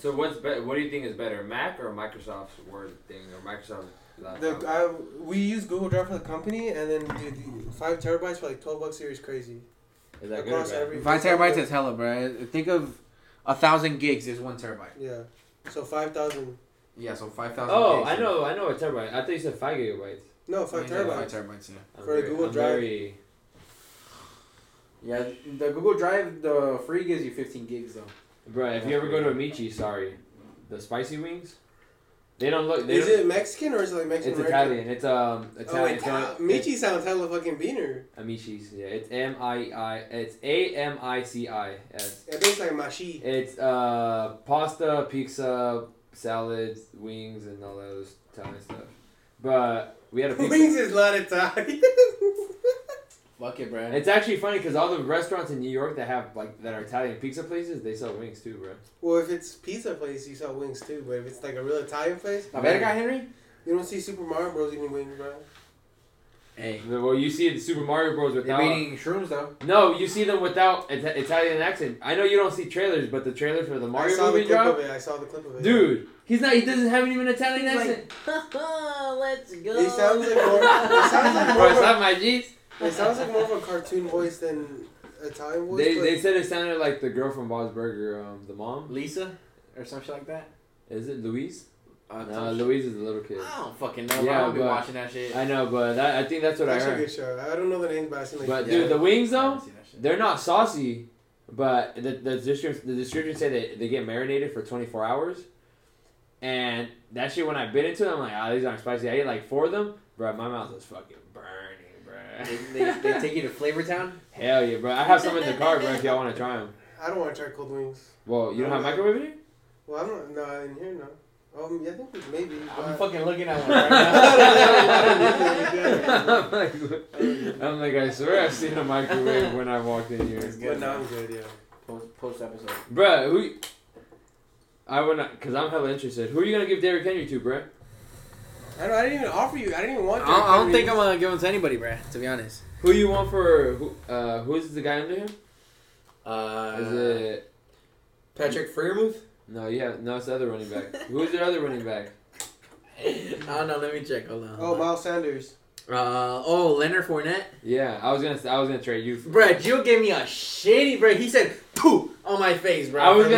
So what do you think is better, Mac or Microsoft's Word thing or Microsoft laptop? We use Google Drive for the company, and then dude, 5 terabytes for like $12 here is crazy. Is that across good? 5 terabytes is hella, bro. Think of 1,000 gigs is 1 terabyte. Yeah. So 5,000. Yeah, so 5,000. Oh, gigs, I know a terabyte. I thought you said 5 gigabytes. No, 5 terabytes. 5 terabytes. Yeah. For a Google Drive. Yeah, the Google Drive, the free gives you 15 gigs though. Bro, if you ever go to Amici's, the spicy wings, they don't look. Is it Mexican or is it like Mexican? It's Italian. It's Italian. Oh, Amici sounds hella fucking beaner. Amici's, yeah. It's AMICIS. It looks like mashi. It's pasta, pizza, salads, wings, and all that other Italian stuff. But we had a pizza. Wings is not Italian. Fuck it, bro. It's actually funny because all the restaurants in New York that have that are Italian pizza places, they sell wings too, bro. Well, if it's pizza place, you sell wings too. But if it's like a real Italian place, I bet it got Henry. You don't see Super Mario Bros eating wings, bro. Hey. Well, you see Super Mario Bros without. They're eating shrooms though. No, you see them without Italian accent. I know you don't see trailers, but the trailer for the Mario movie dropped. I saw the clip of it. Dude. He doesn't have even an Italian accent. Like, let's go. It sounds like more. What's up, my G's? It sounds like more of a cartoon voice than Italian voice. They said it sounded like the girl from Bob's Burger, the mom. Lisa? Or something like that? Is it Louise? No, Louise is a little kid. I don't fucking know. Yeah, I'll be watching that shit. I know, but I think that's what I heard. That's a good show. I don't know the name, but I seen like... But, dude, the wings, though, they're not saucy, but the distributors say that they get marinated for 24 hours. And that shit, when I bit into them, I'm like, these aren't spicy. I ate like 4 of them. Bro, my mouth was fucking burned. They take you to Flavor Town? Hell yeah, bro. I have some in the car, bro, if y'all want to try them. I don't want to try cold wings. Well, you don't have microwave in here? Well, I don't know. In here, no. Yeah, I think maybe. I'm fucking looking at one right now. I'm like, I swear I've seen a microwave when I walked in here. But now I'm good, yeah. Post episode. Bro, because I'm hella interested. Who are you going to give Derrick Henry to, bro? I didn't even offer you. I didn't even want to. I don't think I'm going to give him to anybody, bruh, to be honest. Who you want for... Who's the guy under him? Is it... Patrick Freiermuth? No, it's the other running back. Who's the other running back? I don't know. Let me check. Hold on. Oh, Miles Sanders. Leonard Fournette? Yeah, I was gonna trade you. Bruh, Jill gave me a shitty break. He said, poo, on my face, bro. I was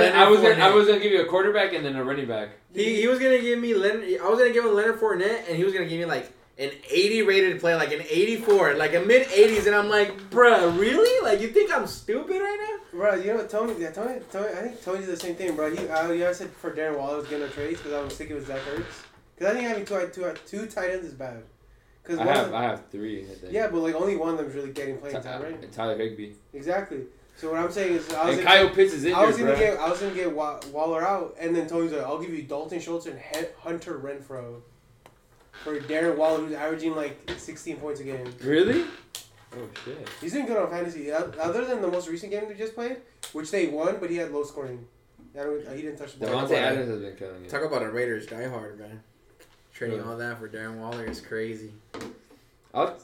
gonna give you a quarterback and then a running back. He was gonna give me Leonard Fournette, and he was gonna give me like an 80 rated play, like an 84, like a mid 80s, and I'm like, bruh, really? Like, you think I'm stupid right now? Bro, you know what, Tony, I think Tony did the same thing, bro. I said for Darren Waller I was getting no trades because I was thinking it was Zach Ertz. Because I think having two tight ends is bad. Cause I have 3, I think. Yeah, but like only one of them is really getting playing time, right? Tyler Higbee. Exactly. So what I'm saying is, Kyle Pitts is injured, bro. I was gonna get Waller out, and then Tony's like, "I'll give you Dalton Schultz and Hunter Renfrow for Darren Waller, who's averaging like 16 points a game." Really? Oh shit. He's doing good on fantasy. Other than the most recent game they just played, which they won, but he had low scoring. He didn't touch the ball. Devontae Adams has been killing it. Talk about a Raiders diehard, man. Trading all that for Darren Waller is crazy. What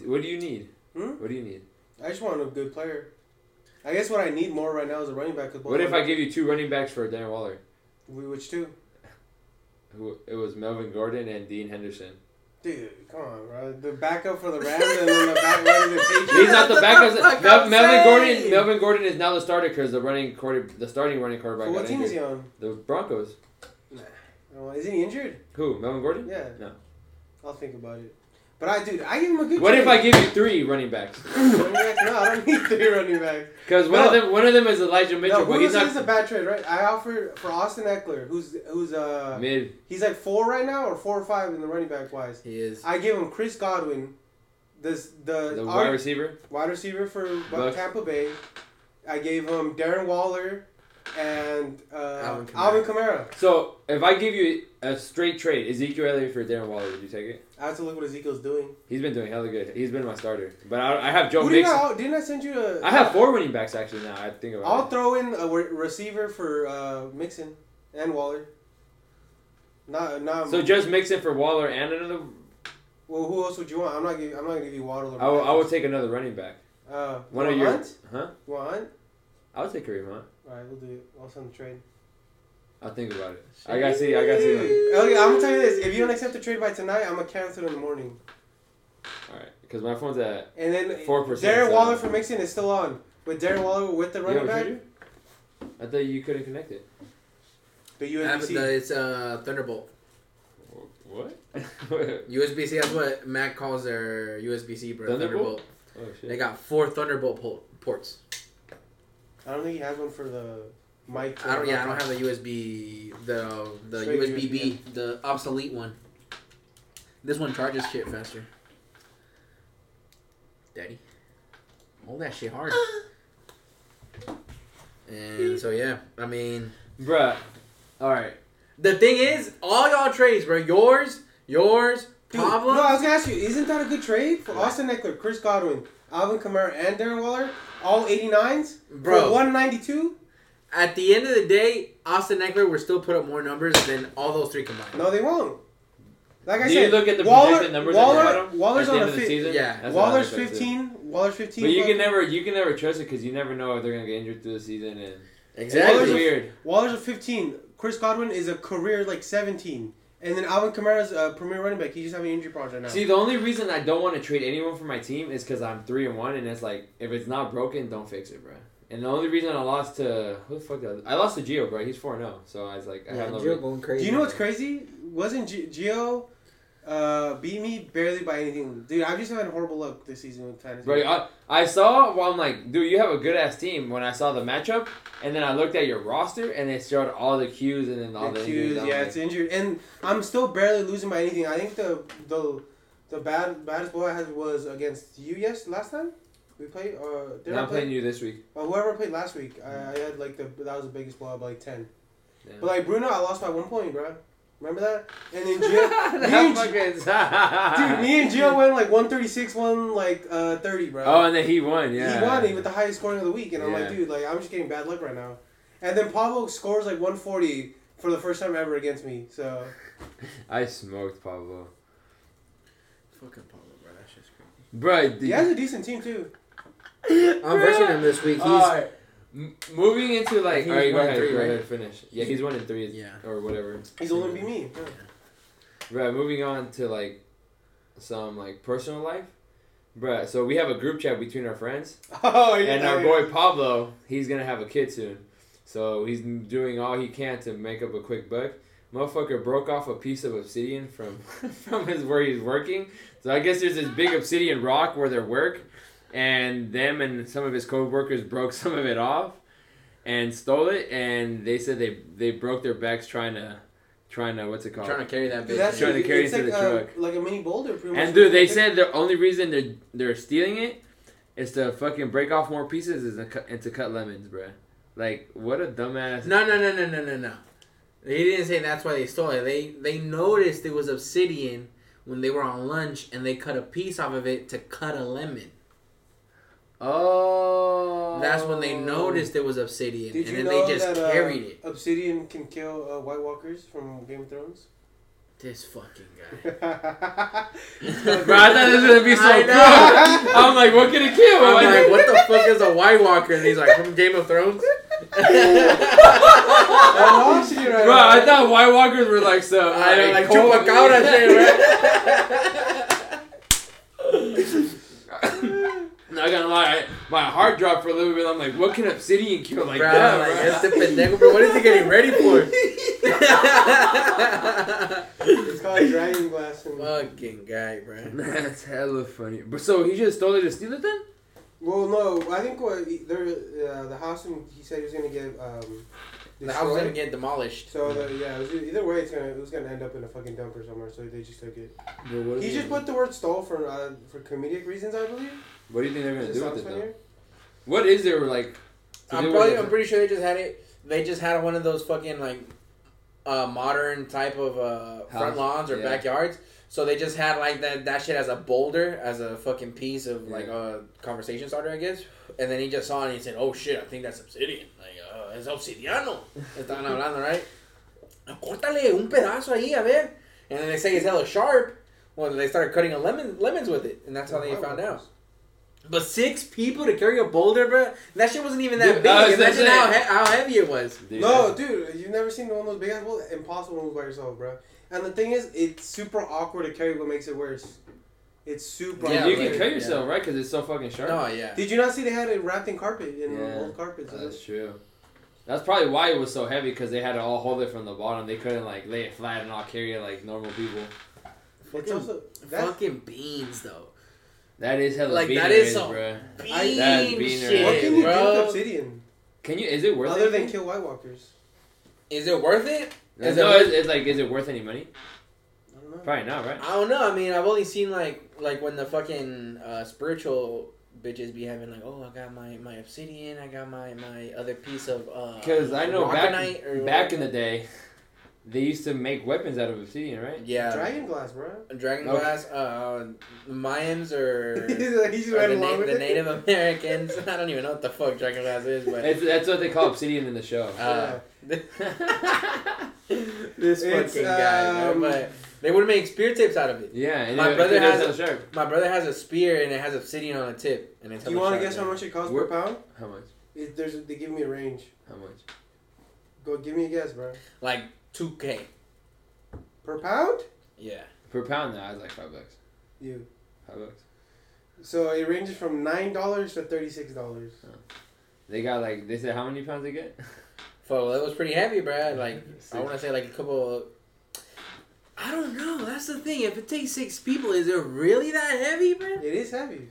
do you need? What do you need? I just want a good player. I guess what I need more right now is a running back. What if I give you 2 running backs for Darren Waller? Which 2? It was Melvin Gordon and Dean Henderson. Dude, come on, bro. The backup for the Rams and then the back running the Patriots. He's not the backup. Melvin Gordon is now the starter because the starting running quarterback. What team is he on? The Broncos. Is he injured? Who? Melvin Gordon? Yeah. No. I'll think about it. But I give him a good. What if I give you 3 running backs? Running backs? No, I don't need 3 running backs. Because one of them is Elijah Mitchell. No, but he's a bad trade, right? I offered for Austin Ekeler, who's mid. He's like 4 right now, or 4 or 5 in the running back wise. He is. I give him Chris Godwin, the wide receiver for Tampa Bay. I gave him Darren Waller. And Alvin Kamara. So, if I give you a straight trade, Ezekiel Elliott for Darren Waller, would you take it? I have to look what Ezekiel's doing. He's been doing hella good. He's been my starter. But I have Joe Mixon. Didn't I send you I have 4 running backs, actually, now I think about it. I'll throw in a receiver for Mixon and Waller. Not so, just Mixon for Waller and another... Well, who else would you want? I'm not going to give you Waller. I will take another running back. One of your... Huh? You want Hunt? I'll take Kareem Hunt. All right, we'll do it. I'll send the trade. I'll think about it. I gotta see. Okay, I'm gonna tell you this. If you don't accept the trade by tonight, I'm gonna cancel in the morning. All right, because my phone's at 4%. Darren Waller for Mixon is still on, but Darren Waller with the running back. I thought you couldn't connect it. The USB-C. It's Thunderbolt. What? USB-C. That's what Mac calls their USB-C, bro. Thunderbolt. Oh shit. They got 4 Thunderbolt ports. I don't think he has one for the mic. I don't have the USB. The USB-B, the obsolete one. This one charges shit faster. Daddy, hold that shit hard. And so yeah, I mean, bruh. All right. The thing is, all y'all trades, bro. Yours, Pablo. No, I was gonna ask you, isn't that a good trade for Austin Ekeler, Chris Godwin, Alvin Kamara, and Darren Waller? All 89s, bro. 192. At the end of the day, Austin Ekeler will still put up more numbers than all those three combined. No, they won't. Like I said, look at the projected numbers. Waller's on the season. Yeah, Waller's 15. Waller's 15. But you can never trust it because you never know if they're gonna get injured through the season and exactly. It's weird. Waller's a 15. Chris Godwin is a career 17. And then Alvin Kamara's a premier running back. He just having an injury problem right now. See, the only reason I don't want to trade anyone for my team is because I'm 3-1, and it's like if it's not broken, don't fix it, bro. And the only reason I lost to I lost to Gio, bro. He's 4-0, so I was like, I have no. Gio going crazy. Do you know what's crazy? Wasn't Gio beat me barely by anything, dude? I've just had a horrible luck this season with Tennessee. Bro, I saw. Well, I'm like, dude, you have a good ass team. When I saw the matchup, and then I looked at your roster, and they showed all the cues, and then all the cues. Yeah, it's injured, and I'm still barely losing by anything. I think the baddest blow I had was against you. Yes, last time. We played. Playing you this week. Whoever played last week, I had that was the biggest blowout by 10. Yeah. But Bruno, I lost by 1 point, bro. Remember that? And then me and Gio went 136, 130, bro. Oh, and then he won. Yeah. He with the highest scoring of the week, and I'm dude, I'm just getting bad luck right now. And then Pablo scores 140 for the first time ever against me. So. I smoked Pablo. Fucking Pablo, bro. That's just crazy. Bro, he has a decent team too. I'm versing him this week. He's moving into all right, go ahead, finish. Yeah, he's 1-3, or whatever. He's only beat me. Yeah. Right, moving on to some personal life, bruh. So we have a group chat between our friends. Oh yeah. And our boy Pablo, he's gonna have a kid soon, so he's doing all he can to make up a quick buck. Motherfucker broke off a piece of obsidian from where he's working. So I guess there's this big obsidian rock where they work. And them and some of his co-workers broke some of it off and stole it, and they said they broke their backs trying to what's it called? Trying to carry that bitch. Trying to carry it to the truck. Like a mini boulder pretty much. And dude, they said the only reason they're stealing it is to fucking break off more pieces and to cut lemons, bruh. What a dumbass. No. They didn't say that's why they stole it. They noticed it was obsidian when they were on lunch, and they cut a piece off of it to cut a lemon. Oh, that's when they noticed it was obsidian, and then they just carried it. Obsidian can kill White Walkers from Game of Thrones. This fucking guy. Bro, I thought this was gonna be so cool. I'm like, what can it kill? I'm like, what the fuck is a White Walker? And he's like, from Game of Thrones. I thought White Walkers were Chupacabra shit, right? Not gonna lie, my heart dropped for a little bit. I'm like, what can obsidian kill that? That's the pendejo, bro. What is he getting ready for? It's called dragon glass. Fucking guy, bro. That's hella funny. But so he just stole it to steal it then? Well, no. I think the house, he said he was gonna get the house was gonna get demolished. So either way, it was gonna end up in a fucking dump or somewhere. So they just took it. He just put the word "stole" for comedic reasons, I believe. What do you think they're gonna do with it though? What is there I'm pretty sure they just had it. They just had one of those fucking modern type of front lawns or backyards. So they just had that shit as a boulder, as a fucking piece of a conversation starter, I guess. And then he just saw it and he said, "Oh shit, I think that's obsidian. Es obsidiano." Estaban hablando, right? Córtale un pedazo ahí, a ver. And then they say it's hella sharp. Well, they started cutting lemons with it, and that's how they found out. But six people to carry a boulder, bro? That shit wasn't even that big. Imagine how heavy it was. Dude. No, dude, you've never seen one of those big ass boulders? Impossible to move by yourself, bro. And the thing is, it's super awkward to carry, what makes it worse. It's super awkward. You can cut yourself, right? Because it's so fucking sharp. Oh, yeah. Did you not see they had it wrapped in carpet, old carpets? That's true. That's probably why it was so heavy, because they had to all hold it from the bottom. They couldn't, like, lay it flat and all carry it like normal people. It's also, fucking beans, though. That is hella like, that is some bro. Bean shit, what can you do with obsidian? Can you? Is it worth it? Other than kill White Walkers. Is it worth it? Is it worth any money? I don't know. Probably not, right? I don't know. I mean, I've only seen, like when the fucking spiritual bitches be having, like, oh, I got my obsidian, I got my other piece of... Because I know back in the day... They used to make weapons out of obsidian, right? Yeah. Dragon glass, bro. Glass. Mayans or the Native Americans. I don't even know what the fuck dragon glass is, but that's what they call obsidian in the show. This fucking guy, bro. But they would make spear tips out of it. Yeah. And my brother has a spear and it has obsidian on the tip. And do you want to guess how much it costs per pound? How much? They give me a range. How much? Go give me a guess, bro. Like. $2,000 per pound? Yeah, per pound. Now it's like $5. You. $5. So it ranges from $9 to $36. Oh. They got like they said how many pounds they get? Well, that was pretty heavy, bro. Like I want to say like a couple. I don't know. That's the thing. If it takes six people, is it really that heavy, bro? It is heavy.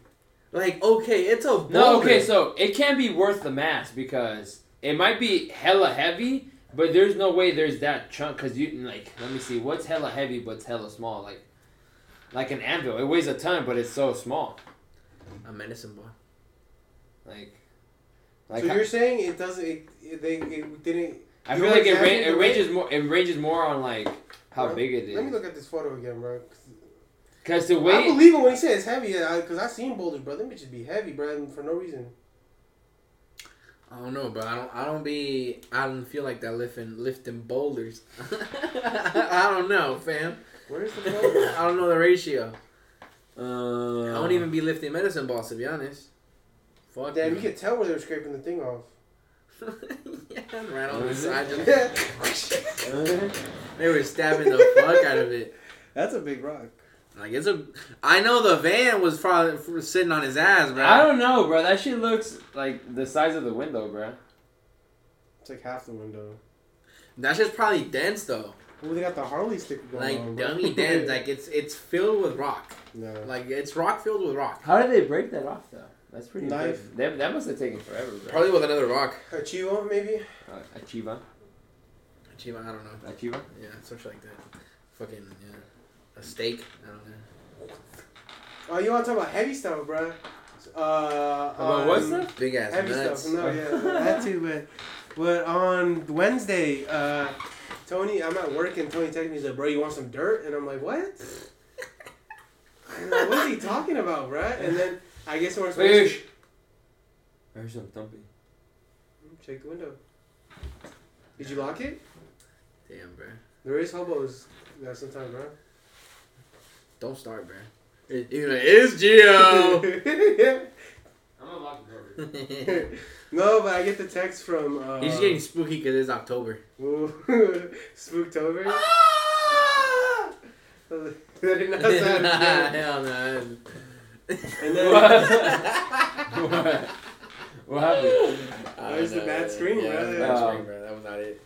Like okay, it's a boulder. No. Okay, so it can't be worth the mass because it might be hella heavy. But there's no way there's that chunk because you like let me see what's hella heavy but's hella small like an anvil it weighs a ton but it's so small. A medicine ball. Like so you're saying it doesn't it didn't. I feel like it ranges more on like how big it is. Let me look at this photo again, bro. Because the weight. I believe it when he says it's heavy because I've seen boulders, bro. Them bitches be heavy, bro, for no reason. I don't know, bro. I don't feel like that lifting boulders. I don't know, fam. Where's the boulder? I don't know the ratio. I don't even be lifting medicine balls, to be honest. Fuck. Damn, you could tell where they were scraping the thing off. Yeah, right on the side. They were stabbing the fuck out of it. That's a big rock. Like it's a, I know the van was probably sitting on his ass, bro. I don't know, bro. That shit looks like the size of the window, bro. It's like half the window. That shit's probably dense though. Well, they got the Harley sticker going like on, dummy dense. Like it's filled with rock. No. Like it's rock filled with rock. How did they break that off though? That's pretty. Knife. That must have taken forever, bro. Probably with another rock. A chiva maybe. A chiva, I don't know. A chiva. Yeah, something like that. Fucking yeah. A steak? I don't know. Oh, you want to talk about heavy stuff, bro? About what stuff? Big ass heavy nuts. Stuff. No, yeah, that too, man. But on Wednesday, Tony, I'm at work and Tony texted me, he's like, "Bro, you want some dirt?" And I'm like, "What?" I'm like, what is he talking about, bro? And then I guess we're supposed to. I heard something thumping. Check the window. Did you lock it? Damn, bro. There is hobos that sometimes, bro. Don't start, bro. It's Gio. I'm gonna lock the door. No, but I get the text from. He's getting spooky because it's October. Spooktober. Ah! That did not sound good. Hell no. And then what happened? There's the bad screen, bro. Yeah, bro. That was not it.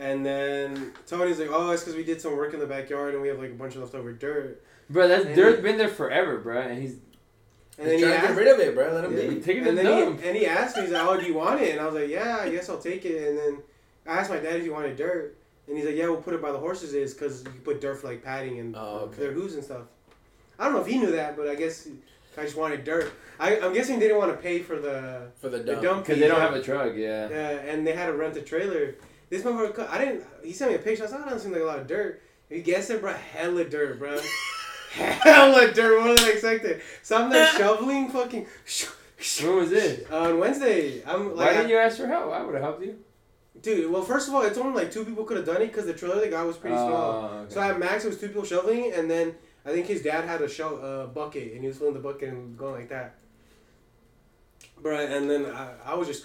And then Tony's like, "Oh, it's because we did some work in the backyard and we have like a bunch of leftover dirt." Bro, that dirt's been there forever, bro. And he's trying to get rid of it, bro. Let him be. Take it and he asked me, he's like, "Oh, do you want it?" And I was like, "Yeah, I guess I'll take it." And then I asked my dad if he wanted dirt, and he's like, "Yeah, we'll put it by the horses is because you can put dirt for like padding and their hooves and stuff." I don't know if he knew that, but I guess I just wanted dirt. I'm guessing they didn't want to pay for the dump because they don't have a truck. Yeah. Yeah, and they had to rent a trailer. This motherfucker, he sent me a picture, I said, "Oh, that doesn't seem like a lot of dirt." You guessed it, bro? Hella dirt, bro. Hella dirt, more than I expected. So I'm like shoveling fucking... When was it? On Wednesday. Why didn't you ask for help? I would have helped you. Dude, well, first of all, it's only like two people could have done it because the trailer they got was pretty small. Okay. So at max, it was two people shoveling, and then I think his dad had a bucket, and he was filling the bucket and going like that. Bro, and then I was just,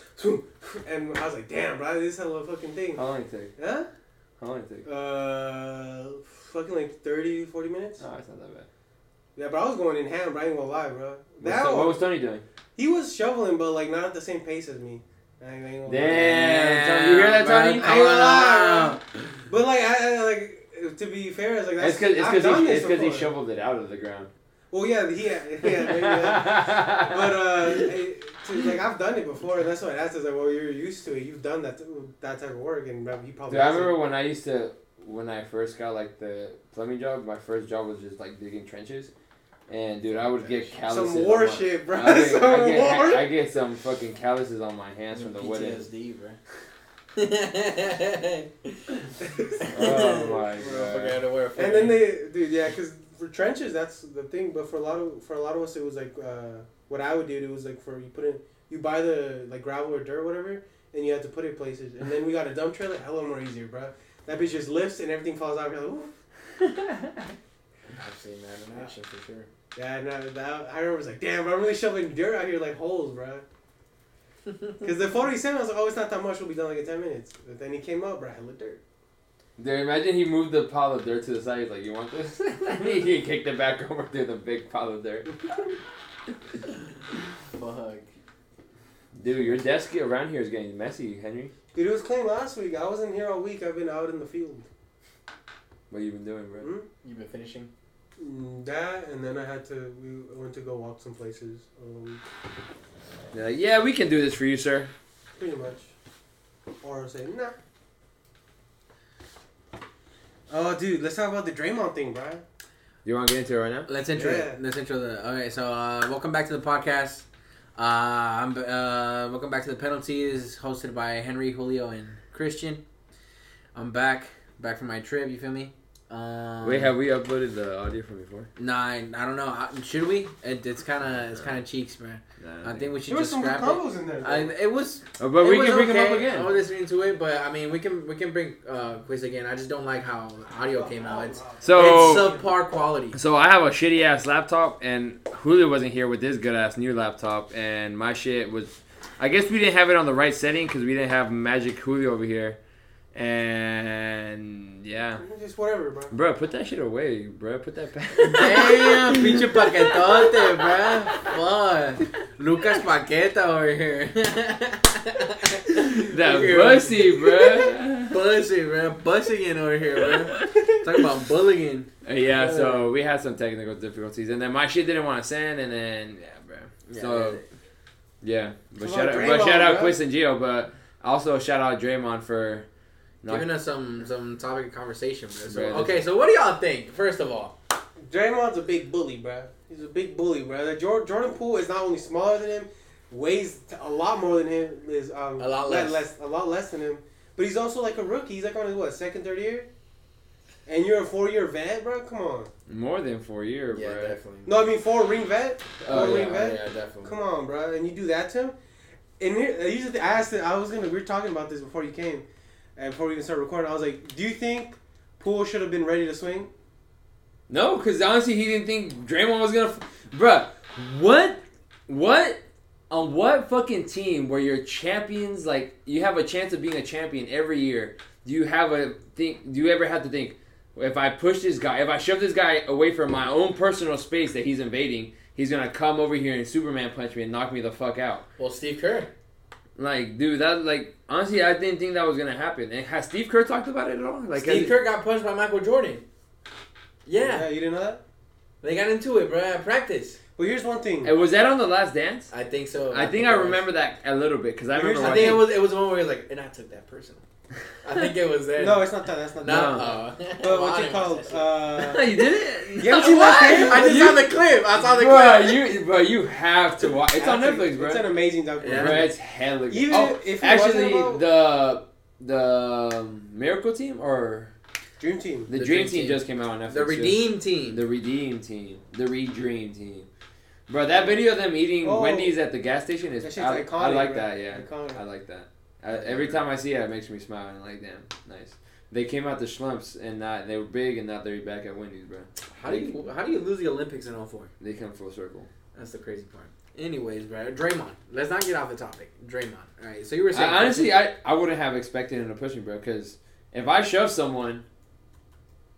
and I was like, damn, bro, this hella fucking thing. How long did it take? Huh? How long did it take? Fucking like 30, 40 minutes. Oh, it's not that bad. Yeah, but I was going in hand, bro. I ain't gonna lie, bro. What was Tony doing? He was shoveling, but like not at the same pace as me. I ain't gonna damn, Tony, you hear that, Tony? I ain't gonna lie, bro. But like, I like to be fair, it's like that's it's because he shoveled it out of the ground. Well, yeah, maybe that. But like I've done it before, and that's what I asked. I was like, well, you're used to it. You've done that type of work, and you probably. Dude, I remember when I first got like the plumbing job. My first job was just like digging trenches. And, dude, I would get calluses. Some war shit, bro. I get some fucking calluses on my hands from the PTSD, bro. Oh, my God. And then because for trenches, that's the thing. But for a lot of us, it was like, what I would do, it was like you buy the like gravel or dirt or whatever, and you have to put it places. And then we got a dump trailer, hella more easier, bro. That bitch just lifts and everything falls out. You're like, ooh. I've seen that in action for sure. Yeah, I remember I was like, damn, I'm really shoveling dirt out here like holes, bro. Because the photo he sent me, I was like, oh, it's not that much. We'll be done like in 10 minutes. But then he came up, bro, hella dirt. Dude, imagine he moved the pile of dirt to the side. He's like, you want this? He kicked it back over to the big pile of dirt. Fuck. Dude, your desk around here is getting messy, Henry. Dude, it was clean last week. I wasn't here all week. I've been out in the field. What you been doing, bro? Mm-hmm. You been finishing? That, and then we went to go walk some places. Yeah, we can do this for you, sir. Pretty much. Or say, nah. Oh, dude, let's talk about the Draymond thing, bro. You want to get into it right now? Let's intro it. Let's intro the... Okay, so welcome back to the podcast. Welcome back to The Penalties, hosted by Henry, Julio, and Christian. I'm back from my trip, you feel me? Wait, have we uploaded the audio from before? Nah, I don't know. Should we? It's kind of cheeks, man. Nah, I think we should just scrap it. There was some combos in there. But we can bring them up again. I'm listening to it, but I mean, we can bring quiz again. I just don't like how the audio came out. It's subpar quality. So I have a shitty ass laptop, and Julio wasn't here with this good ass new laptop, and my shit was. I guess we didn't have it on the right setting because we didn't have Magic Julio over here. And yeah, just whatever, bro. Put that shit away, bro. Put that back. Damn, pinche paquetote, bro. Fuck, Lucas Paqueta over here. That pussy, bro. Pussy, bro. Bussing over here, bro. Talking about bullying. Yeah, so we had some technical difficulties, and then my shit didn't want to send, and then yeah, bro. Yeah, so yeah, but shout out Quist and Gio, but also shout out Draymond for. Giving us some topic of conversation, bro. So, okay, so what do y'all think, first of all? Draymond's a big bully, bro. He's a big bully, bro. Jordan Poole is not only smaller than him, weighs a lot more than him, is a lot less than him. But he's also like a rookie. He's like on his, second, third year? And you're a 4-year vet, bro? Come on. More than 4 year, bro. Yeah, definitely. No, I mean 4-ring vet? Oh, yeah, definitely. Come on, bro. And you do that to him? And here's the thing. We were talking about this before you came. And before we even start recording, I was like, do you think Poole should have been ready to swing? No, because honestly, he didn't think Draymond was going to... Bruh, what? On what fucking team where you're champions, like, you have a chance of being a champion every year, do you ever have to think, if I shove this guy away from my own personal space that he's invading, he's going to come over here and Superman punch me and knock me the fuck out? Well, Steve Kerr. Like, dude, that, like, honestly, I didn't think that was going to happen. And has Steve Kerr talked about it at all? Like, Steve Kerr got punched by Michael Jordan. Yeah. Yeah, you didn't know that? They got into it, bro, at practice. Well, here's one thing. And was that on The Last Dance? I think so. I remember that a little bit, because I remember I think it was the one where he was like, and I took that personal. I think it was there. No, it's not that. That's not that. No. But what's it called? You did it? Yeah, I saw the clip. Bro, you have to watch. It's on Netflix, bro. It's an amazing documentary. Bro, it's hella good. The Miracle Team or... Dream Team. The Dream Team just came out on Netflix. The Redeem Team. The Redeem Team. The Redream Team. Bro, that video of them eating Wendy's at the gas station is... iconic, I like that, yeah. I like that. Every time I see it makes me smile and I'm like, damn, nice. They came out the slumps and they were big and now they're back at Wendy's, bro. How do you lose the Olympics in 2004? They come full circle. That's the crazy part. Anyways, bro, Draymond. Let's not get off the topic. Draymond. All right, so you were saying... Honestly, I wouldn't have expected him to push me, bro, because if I shove someone,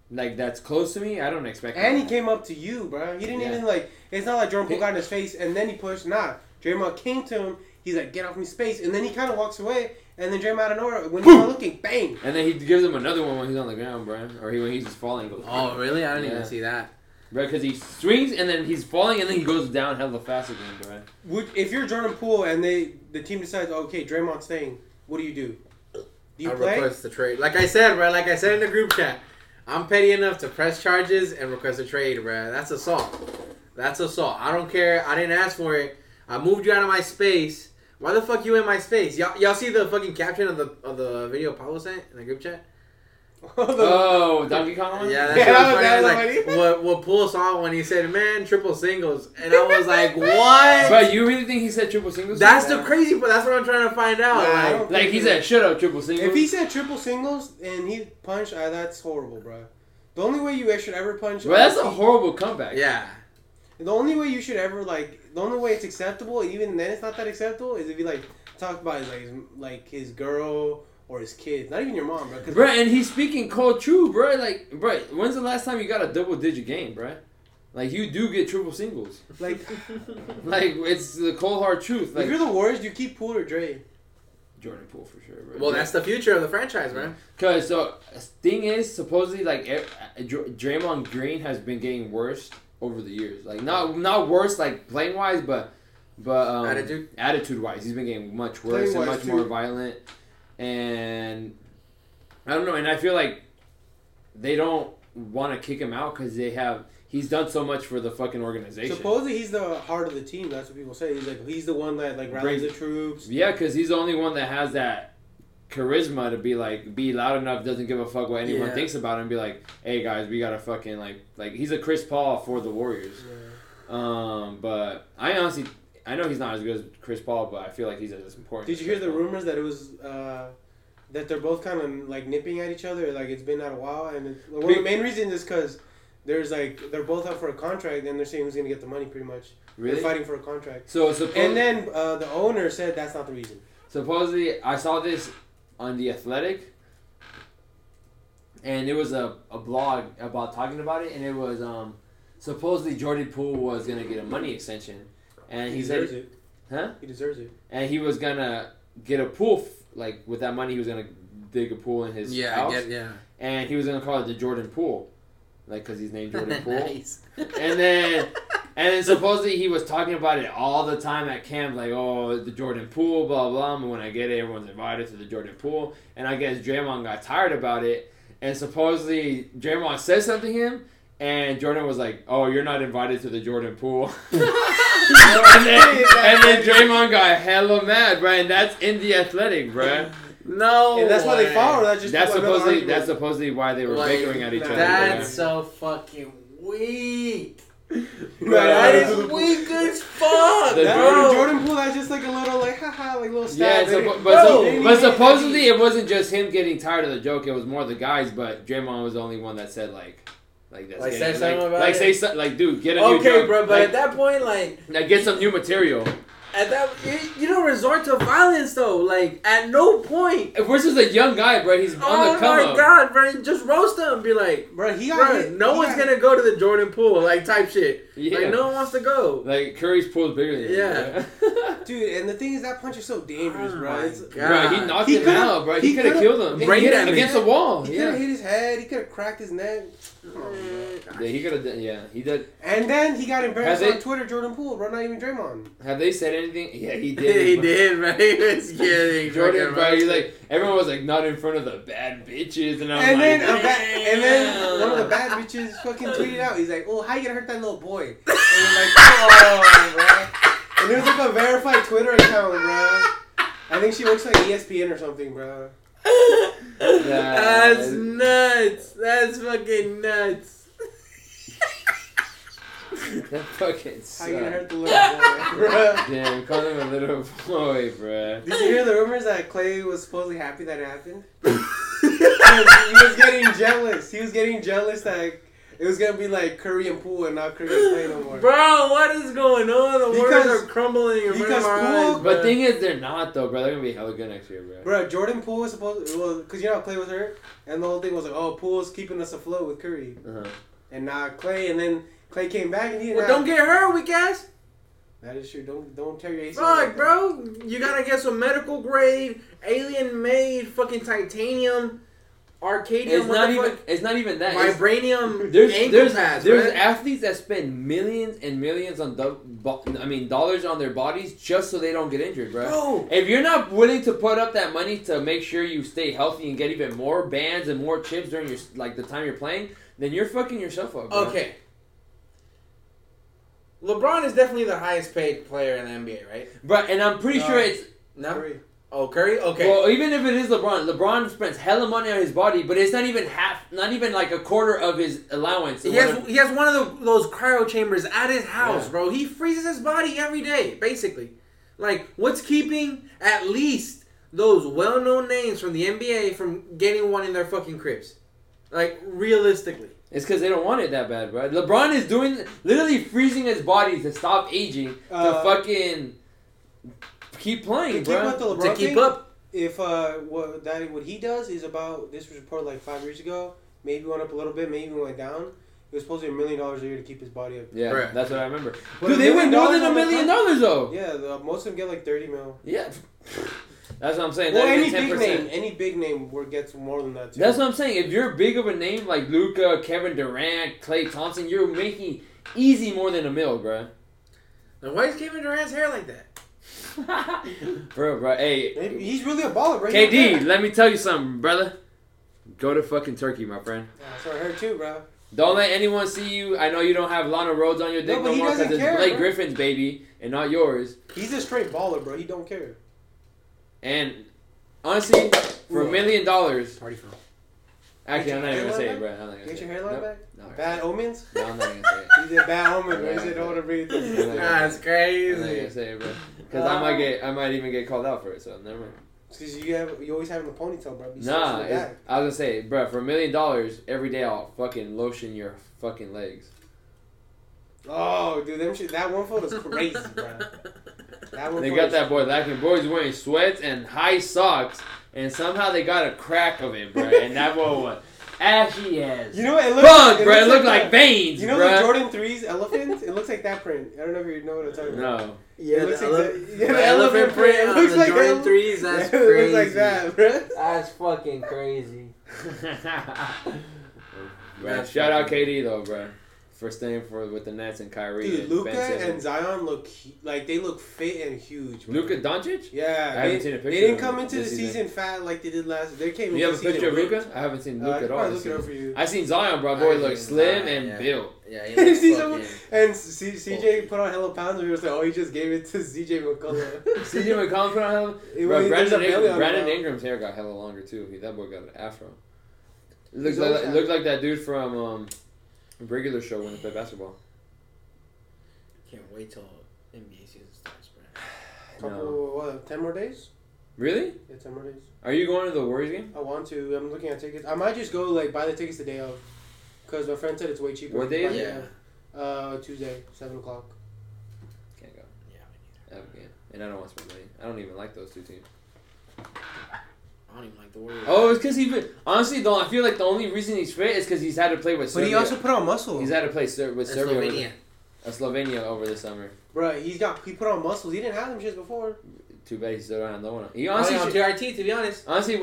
like, that's close to me, I don't expect him. And he came up to you, bro. He didn't even, like... It's not like Jordan Poole got in his face and then he pushed. Nah, Draymond came to him. He's like, get off me space. And then he kind of walks away. And then Draymond out of nowhere, when he's not looking, bang. And then he gives him another one when he's on the ground, bro. Or when he's just falling. Goes, oh, really? I didn't even see that. Bro, because he swings and then he's falling and then he goes down hella fast again, bro. If you're Jordan Poole and the team decides, okay, Draymond's staying, what do? Do you play? I request the trade. Like I said, bro. Like I said in the group chat, I'm petty enough to press charges and request a trade, bro. That's assault. That's assault. I don't care. I didn't ask for it. I moved you out of my space. Why the fuck you in my space? Y'all see the fucking caption of the video Pablo sent in the group chat? Oh, Donkey Kong one? Yeah, that's like, what Poole saw when he said, man, triple singles. And I was like, what? Bro, you really think he said triple singles? That's the crazy part. That's what I'm trying to find out. Nah, like he said, shut up, triple singles. If he said triple singles and he punched, that's horrible, bro. The only way you should ever punch... Bro, that's a horrible comeback. Yeah. The only way you should ever, like... The only way it's acceptable, and even then it's not that acceptable, is if you, like, talk about his girl... Or his kids. Not even your mom, bro. Bro, and he's speaking cold true, bro. Like, bro, when's the last time you got a double-digit game, bro? Like, you do get triple singles. Like it's the cold, hard truth. Like, if you're the Warriors, do you keep Poole or Dre? Jordan Poole, for sure, bro. Well, that's the future of the franchise, bro. Because, so, thing is, supposedly, like, Draymond Green has been getting worse over the years. Like, not worse, like, playing-wise, but attitude-wise. He's been getting much worse and much more violent. And I don't know, and I feel like they don't want to kick him out because he's done so much for the fucking organization. Supposedly he's the heart of the team. That's what people say. He's the one that rallies the troops. Yeah, because he's the only one that has that charisma to be loud enough, doesn't give a fuck what anyone thinks about him, and be like, hey guys, we gotta fucking like he's a Chris Paul for the Warriors. Yeah. But I know he's not as good as Chris Paul, but I feel like he's as important. Did you hear the rumors that it was that they're both kind of nipping at each other? Like, it's been out a while, and one of the main reasons is because there's they're both up for a contract, and they're saying who's gonna get the money, pretty much. Really? They're fighting for a contract. And then the owner said that's not the reason. Supposedly, I saw this on The Athletic, and it was a blog about talking about it, and it was supposedly Jordan Poole was gonna get a money extension. And he deserves it. Huh? He deserves it. And he was going to get a pool. With that money, he was going to dig a pool in his house. Yeah. And he was going to call it the Jordan Pool. Because he's named Jordan Poole. Nice. And then supposedly he was talking about it all the time at camp. The Jordan Pool, blah, blah. And when I get it, everyone's invited to the Jordan Pool. And I guess Draymond got tired about it. And supposedly Draymond said something to him. And Jordan was like, oh, you're not invited to the Jordan Pool. and then Draymond got hella mad, bro. And that's in The Athletic, bro. No. And that's why they fought. That's supposedly why they were bickering at each other. That's so fucking weak. That is weak as fuck. Jordan Poole, that's just a little little stab. Yeah, but supposedly it wasn't just him getting tired of the joke. It was more the guys. But Draymond was the only one that said dude, get a new joke. Okay, bro, but at that point, get some new material. At that, you don't resort to violence, though. At no point. Versus a young guy, bro. He's on the come up. Oh my god, bro! Just roast him. Be like, bro, no one's gonna go to the Jordan Pool, type shit. Yeah. No one wants to go. Curry's pool is bigger than you, bro. Dude, and the thing is, that punch is so dangerous, bro. Bro, he knocked him out, bro. He could have killed him. He hit him against the wall. He could have hit his head. He could have cracked his neck. He could have done. Yeah, he did. And then he got embarrassed on Twitter, Jordan Poole, bro. Not even Draymond. Have they said anything? Yeah, he did. He did, man. He was kidding. Jordan, bro. He's everyone was not in front of the bad bitches, and then one of the bad bitches fucking tweeted out. He's like, "Oh, how you gonna hurt that little boy?" And we're oh, bro. And it was a verified Twitter account, bro. I think she works ESPN or something, bro. That's nuts. That's fucking nuts. That fucking sucks. How you gonna hurt the little boy, bro? Damn, call him a little boy, bro. Did you hear the rumors that Clay was supposedly happy that it happened? He was getting jealous. He was getting jealous that It was gonna be like Curry and Poole, and not Curry and Clay no more. Bro, what is going on? The Warriors are crumbling. Because Poole, but the thing is, they're not though, bro. They're gonna be hella good next year, bro. Bro, Jordan Poole was supposed to, well, cause you know how Clay was hurt, and the whole thing was like, oh, Poole's keeping us afloat with Curry, and not Clay, and then Clay came back and he. Well, don't get hurt, weak ass. That is true. Don't tear your ACL. Fuck, bro. You gotta get some medical grade, alien made, fucking titanium. Arcadium, it's not even that. Vibranium. There's athletes that spend millions and millions on dollars on their bodies just so they don't get injured, bro. No. If you're not willing to put up that money to make sure you stay healthy and get even more bands and more chips during your the time you're playing, then you're fucking yourself up, bro. Okay. LeBron is definitely the highest paid player in the NBA, right? But and I'm pretty sure it's not. Oh, Curry? Okay. Well, even if it is LeBron spends hella money on his body, but it's not even half, not even like a quarter of his allowance. He has one of those cryo chambers at his house, bro. He freezes his body every day, basically. Like, what's keeping at least those well-known names from the NBA from getting one in their fucking cribs? Like, realistically. It's because they don't want it that bad, bro. LeBron is literally freezing his body to stop aging, to fucking... keep playing, bro. To keep up. If what he does is about, this was reported like 5 years ago, maybe went up a little bit, maybe went down. It was supposed to be $1 million a year to keep his body up. Yeah, right. That's what I remember. But dude, they win more than $1 million though. Yeah, most of them get like 30 mil. Yeah. That's what I'm saying. Well, any big name gets more than that too. That's what I'm saying. If you're big of a name like Luka, Kevin Durant, Clay Thompson, you're making easy more than $1 million, bro. Now why is Kevin Durant's hair like that? bro, hey, he's really a baller, bro. KD, let me tell you something, brother. Go to fucking Turkey, my friend. That's what I heard too, bro. Don't let anyone see you. I know you don't have Lana Rhodes on your dick no more because it's Blake Griffin's baby and not yours. He's a straight baller, bro. He don't care. And honestly, for $1 million, party for all. Actually, I'm not even gonna say it, bro. I'm not gonna get your hairline back? No. Bad omens? No, I'm not gonna say it. You did bad omens, bro. You said don't want to breathe. That's crazy. I'm not gonna say it, bro. Because I might even get called out for it, so never mind. Because you always have the ponytail, bro. Nah, I was gonna say, bro, for $1 million, every day I'll fucking lotion your fucking legs. Oh, dude, that one photo's crazy, bro. They got that boy lacking. Boy's wearing sweats and high socks, and somehow they got a crack of it, bro. And that boy was ashy as. You know what? It looks bug, bro. It looked like veins, you know, bro. The Jordan 3's elephant? It looks like that print. I don't know if you know what I'm talking about. No. Yeah, the elephant print. It looks the like Jordan 3's. That's crazy. It looks like that, bro. That's fucking crazy. Bro, shout out KD though, bro. For staying with the Nets and Kyrie. Dude, Luka and Zion look like they look fit and huge. Bro. Luka Doncic? Yeah. I haven't seen a picture. They didn't come into the season fat like they did last. They came. You have a picture of Luka? I haven't seen Luka at all. Look it up for you. I seen Zion, bro. Boy looks slim and built. Yeah. He looks fucking... And CJ put on hella pounds, and we were like, oh, he just gave it to CJ McCollum. CJ McCollum put on hella. Bro, Brandon Ingram's hair got hella longer too. That boy got an afro. Looks like that dude from. Regular show when they play basketball. Can't wait till NBA season starts, bro. Couple, 10 more days? Really? Yeah, 10 more days. Are you going to the Warriors game? I want to. I'm looking at tickets. I might just go, buy the tickets the day of. Because my friend said it's way cheaper. What day is it? Tuesday, 7 o'clock. Can't go. Yeah, I mean, and I don't want to spend money. I don't even like those two teams. I don't even like the Warriors. Oh, it's because honestly though, I feel like the only reason he's fit is because he's had to play with Serbia. But he also put on muscle. He's had to play with Serbia. Slovenia over the summer. Bro, he put on muscles. He didn't have them shits before. Too bad he still don't have no one. He honestly on TRT, to be honest. Honestly,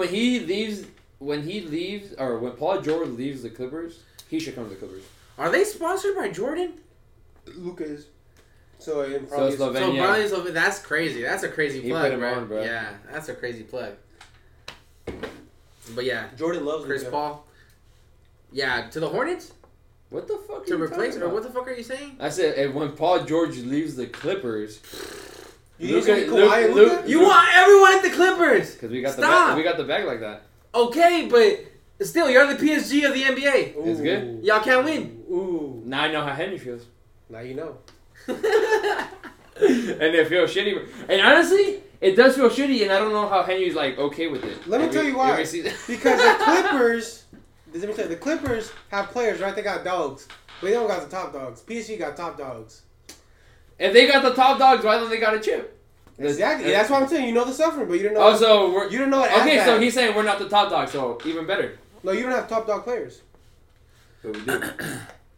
when Paul George leaves the Clippers, he should come to the Clippers. Are they sponsored by Jordan? Lucas. So Slovenia. That's crazy. That's a crazy plug. He put him on, bro. Yeah, that's a crazy plug. But yeah, Jordan loves Chris Paul. Yeah, to the Hornets. What the fuck? To replace him? What the fuck are you saying? I said when Paul George leaves the Clippers, you want everyone at the Clippers because we got the bag like that. Okay, but still, you're the PSG of the NBA. Ooh. It's good. Y'all can't win. Ooh. Now I know how Henry feels. Now you know. And it feels shitty. And honestly, it does feel shitty, and I don't know how Henry's okay with it. Let me tell you why. Because the Clippers Let me clear. The Clippers have players, right? They got dogs. But they don't got the top dogs. PSG got top dogs. If they got the top dogs, why don't they got a chip? Exactly. That's what I'm saying. You know the suffering, but you don't know. Oh, so you don't know it. Okay, so he's saying we're not the top dog, so even better. No, you don't have top dog players. But we do.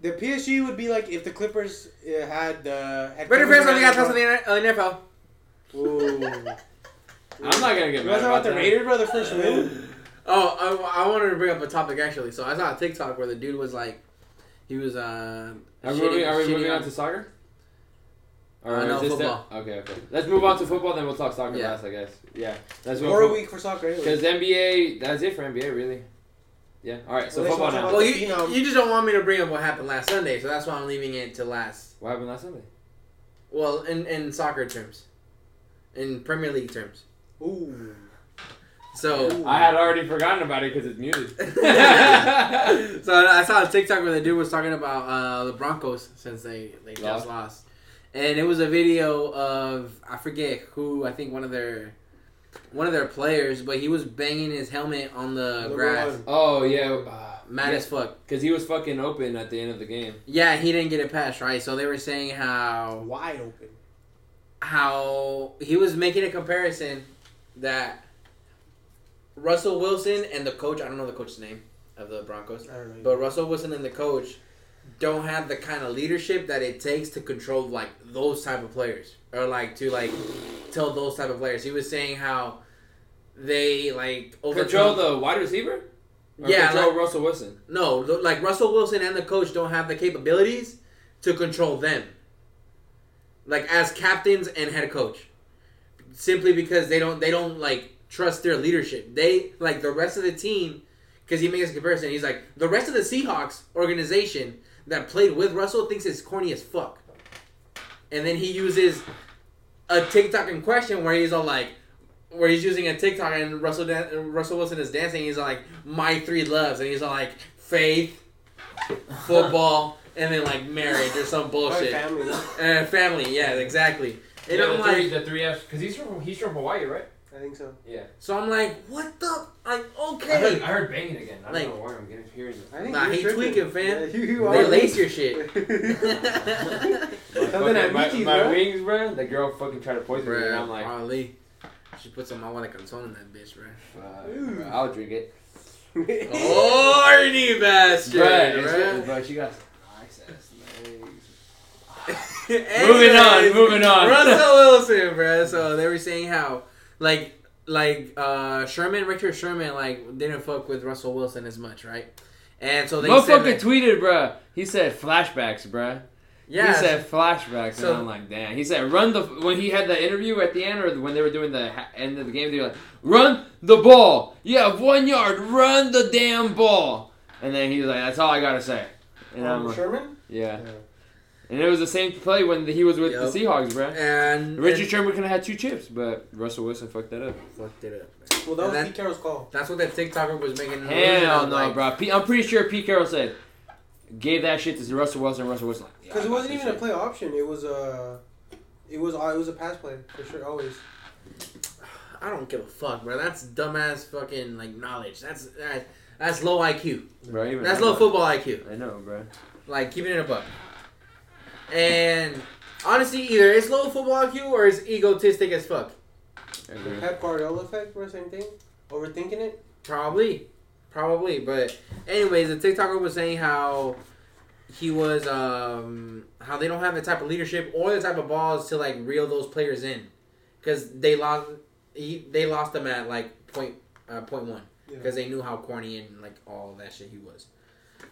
The PSG would be like if the Clippers had the. Better players than the guys on the NFL. Ooh. I'm not gonna get mad about the Raiders, bro. The first win. Oh, I wanted to bring up a topic actually. So I saw a TikTok where the dude was like, he was. Are we moving on to soccer? Or no, football. Okay. Let's move on to football, then we'll talk soccer last, I guess. Yeah. More a week for soccer, anyway. Because NBA, that's it for NBA, really. Yeah. All right, so football now. Well, you just don't want me to bring up what happened last Sunday, so that's why I'm leaving it to last. What happened last Sunday? Well, in soccer terms. In Premier League terms. Ooh. So I had already forgotten about it because it's muted. So I saw a TikTok where the dude was talking about the Broncos since they just lost. And it was a video of, I forget who, I think one of their players, but he was banging his helmet on the grass. Oh, yeah. Mad as fuck. Because he was fucking open at the end of the game. Yeah, he didn't get it past, right? So they were saying how... Wide open. How he was making a comparison that Russell Wilson and the coach, I don't know the coach's name of the Broncos, I don't know, but Russell Wilson and the coach... don't have the kind of leadership that it takes to control like those type of players or like to like tell those type of players. He was saying how they like control the wide receiver. Or control like, Russell Wilson. No, like Russell Wilson and the coach don't have the capabilities to control them. Like as captains and head coach, simply because they don't like trust their leadership. They like the rest of the team. Because he makes a comparison. He's like, the rest of the Seahawks organization that played with Russell thinks it's corny as fuck. And then he uses a TikTok in question where he's all like, where he's using a TikTok and Russell Wilson is dancing. He's all like, my three loves. And he's all like, faith, football, and then like marriage or some bullshit. Family. Family, yeah, exactly. And yeah, the three F's. Because he's from Hawaii, right? I think so. Yeah. So I'm like, what the? Like, okay. I heard banging again. I don't know where I'm getting hearing this. I hate tweaking, fam. Yeah, they lace your shit. my wings, bro. The girl fucking tried to poison me, and I'm like, Harley. She put some agua de calzon in that bitch, bro. Bro, I'll drink it. Horny bastard, bro. She got some nice ass legs. Anyways, moving on. Russell Wilson, bro. So they were saying how. Like, Richard Sherman, like, didn't fuck with Russell Wilson as much, right? And so they said... Motherfucker tweeted, bruh. He said flashbacks, bruh. Yeah. He said flashbacks, so, and I'm like, damn. He said, when he had the interview at the end, or when they were doing the end of the game, they were like, run the ball. You have 1 yard. Run the damn ball. And then he was like, that's all I gotta say. And I'm like, Sherman? Yeah. And it was the same play when he was with the Seahawks, bro. And Richard Sherman could have had 2 chips, but Russell Wilson fucked that up. Fucked it up. Well, that was Pete Carroll's call. That's what that TikToker was making. Hell no, bro. I'm pretty sure Pete Carroll said, gave that shit to Russell Wilson. Russell Wilson, because it wasn't even a play option. It was a pass play for sure. Always. I don't give a fuck, bro. That's dumbass fucking like knowledge. That's low IQ. Bro, that's low football IQ. I know, bro. Like keeping it a buck. And honestly, either it's low football IQ or it's egotistic as fuck. The Pep Guardiola effect or same thing? Overthinking it? Probably. But anyways, the TikToker was saying how he was how they don't have the type of leadership or the type of balls to like reel those players in, because they lost them at like point one because they knew how corny and like all that shit he was.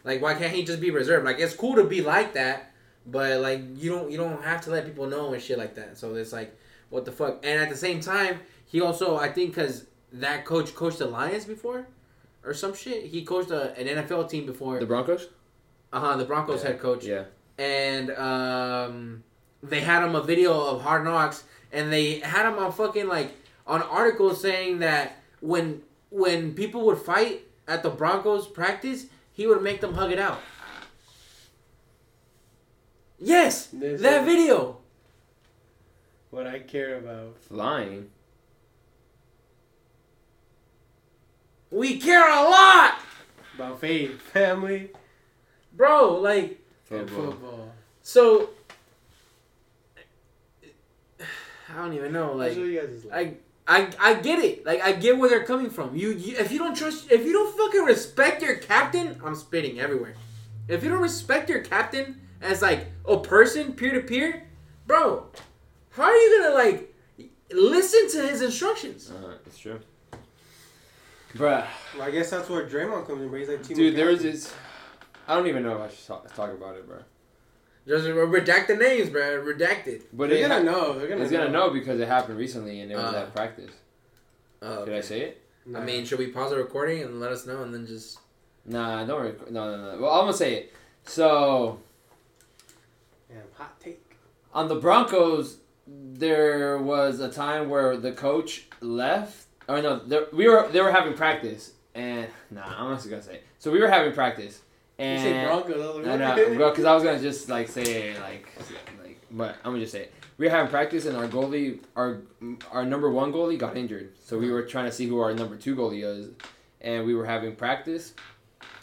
Like, why can't he just be reserved? Like, it's cool to be like that. But like you don't have to let people know and shit like that. So it's like, what the fuck? And at the same time, he also, I think because that coach coached the Lions before, or some shit. He coached an NFL team before. The Broncos. The Broncos head coach. Yeah. And they had him a video of Hard Knocks, and they had him on fucking like on articles saying that when people would fight at the Broncos practice, he would make them hug it out. Yes, that video. What I care about. Flying. We care a lot. about faith, family, bro, like football. And football. So I don't even know. Like, I get it. Like, I get where they're coming from. You if you don't trust, if you don't fucking respect your captain, I'm spitting everywhere. If you don't respect your captain as like a person, peer to peer, bro, how are you gonna like listen to his instructions? That's true. Bruh. Well, I guess that's where Draymond comes in, bro. He's like team. Dude, there was this. I don't even know if I should talk about it, bro. Just redact the names, bro. Redacted. But they're gonna know. They're gonna know because it happened recently and it was at practice. Okay. Did I say it? No. I mean, should we pause the recording and let us know and then just? Nah, don't. No. Well, I'm gonna say it. So. Damn, hot take. On the Broncos, there was a time where the coach left. Oh no, they were having practice and I'm just gonna say it. So we were having practice. And you say Broncos. No, bro, because I was going to just, like, say, like, but I'm going to just say it. We were having practice, and our goalie, our number one goalie got injured. So we were trying to see who our number two goalie is, and we were having practice,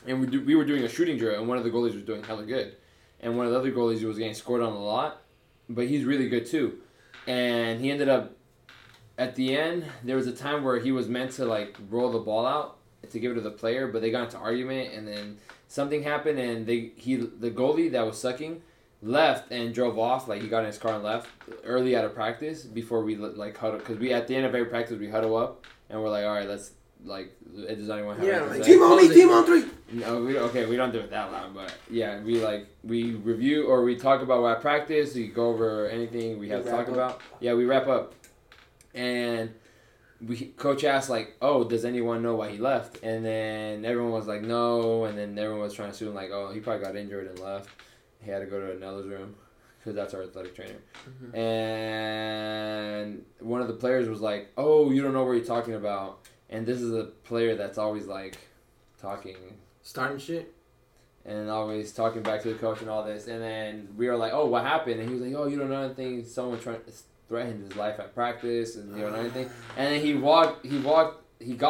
and we were doing a shooting drill, and one of the goalies was doing hella good. And one of the other goalies was getting scored on a lot, but he's really good, too. And he ended up, at the end, there was a time where he was meant to, like, roll the ball out to give it to the player, but they got into argument, and then something happened, and the goalie that was sucking left and drove off. Like, he got in his car and left early out of practice before we, like, huddle. Because we, at the end of every practice, we huddle up, and we're like, all right, let's, like, does anyone have like, team on me, team on three. No, we don't do it that loud, but, yeah, we review or we talk about what I practice. We go over anything we have to talk about. Yeah, we wrap up. And coach asked, like, oh, does anyone know why he left? And then everyone was like, no. And then everyone was trying to assume, like, oh, he probably got injured and left. He had to go to another room because that's our athletic trainer. Mm-hmm. And one of the players was like, oh, you don't know what you're talking about. And this is a player that's always, like, talking. Starting shit? And always talking back to the coach and all this. And then we were like, oh, what happened? And he was like, oh, you don't know anything. Someone threatened his life at practice and you know anything. And then he got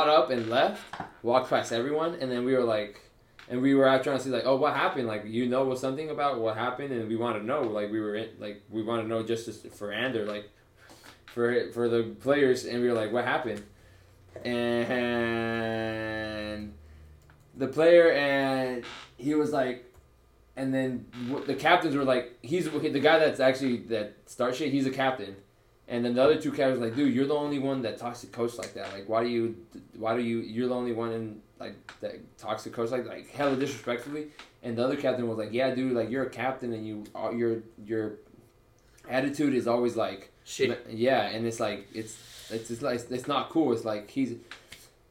up and left, walked past everyone, and then we were like, and we were out trying to see, like, oh, what happened? Like, you know, was something about what happened, and we wanted to know, like, we want to know just for Ander, like, for the players, and we were like, what happened? And the player, and he was like, and then the captains were like, he's the guy that's actually that starts shit, he's a captain. And then the other two captains were like, dude, you're the only one that talks to coach like that. Like, why do you, you're the only one in, like, that talks to coach like hella disrespectfully. And the other captain was like, yeah, dude, like, you're a captain and your attitude is always like, shit. Yeah, and it's like, it's like, it's not cool. It's like, he's,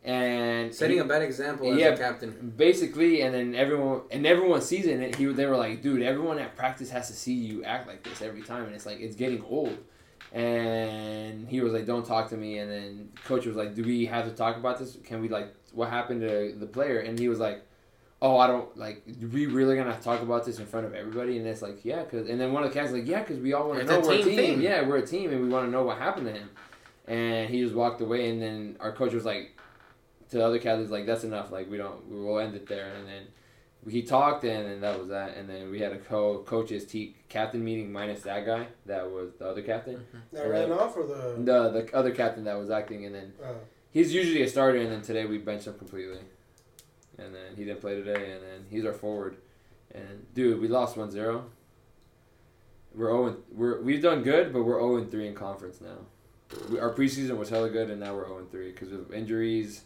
and setting a bad example as a captain, basically. And then everyone sees it, and they were like, dude, everyone at practice has to see you act like this every time, and it's like, it's getting old. And he was like, don't talk to me. And then coach was like, do we have to talk about this? Can we, like, what happened to the player? And he was like, oh, I don't, like, we really gonna have to talk about this in front of everybody? And it's like, yeah, cause, and then one of the guys was like, yeah, cause we all want to know, we're a team. Yeah, we're a team, and we want to know what happened to him. And he just walked away. And then our coach was like, to the other captains, like, that's enough. Like, we'll end it there. And then he talked, and then that was that. And then we had a coaches captain meeting minus that guy that was the other captain. That ran off, or the other captain that was acting. And then he's usually a starter. And then today we benched him completely. And then he didn't play today. And then he's our forward. And dude, we lost 1-0. We've done good, but we're 0-3 in conference now. Our preseason was hella good, and now we're 0-3 because of injuries.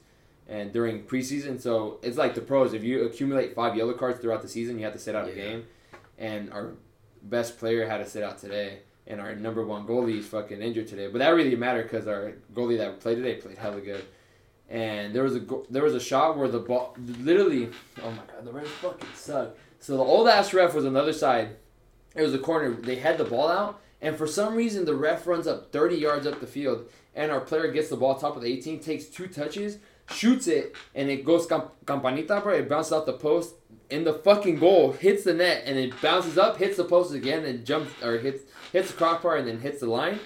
And during preseason, so it's like the pros. If you accumulate 5 yellow cards throughout the season, you have to sit out a game. And our best player had to sit out today. And our number one goalie is fucking injured today. But that really mattered because our goalie that played today played hella good. And there was a shot where the ball, literally, oh my God, the refs fucking suck. So the old ass ref was on the other side. It was a corner. They had the ball out. And for some reason, the ref runs up 30 yards up the field. And our player gets the ball top of the 18, takes 2 touches, shoots it, and it goes campanita, bro. It bounces off the post in the fucking goal, hits the net, and it bounces up, hits the post again, and jumps or hits the crossbar, and then hits the line.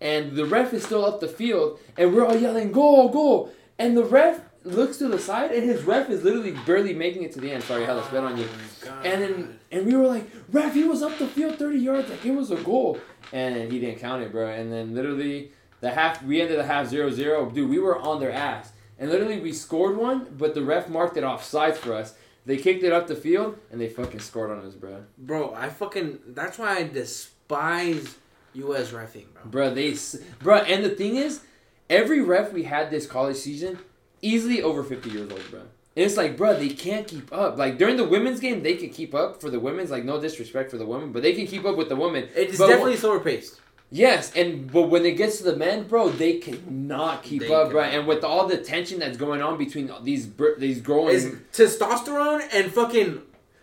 And the ref is still up the field, and we're all yelling, goal, goal. And the ref, looks to the side, and his ref is literally barely making it to the end. Sorry, Hellas, bet on you. God. And then, and we were like, ref, he was up the field 30 yards. Like, it was a goal. And he didn't count it, bro. And then literally, the half, we ended the half 0-0. Dude, we were on their ass. And literally, we scored one, but the ref marked it offsides for us. They kicked it up the field, and they fucking scored on us, bro. Bro, I fucking... That's why I despise U.S. refing, bro. Bro, they... Bro, and the thing is, every ref we had this college season, easily over 50 years old, bro. And it's like, bro, they can't keep up. Like, during the women's game, they could keep up for the women's. Like, no disrespect for the women, but they can keep up with the women. It's definitely slower-paced. Yes, and but when it gets to the men, bro, they cannot keep up, bro. And with all the tension that's going on between these growing... It's testosterone and fucking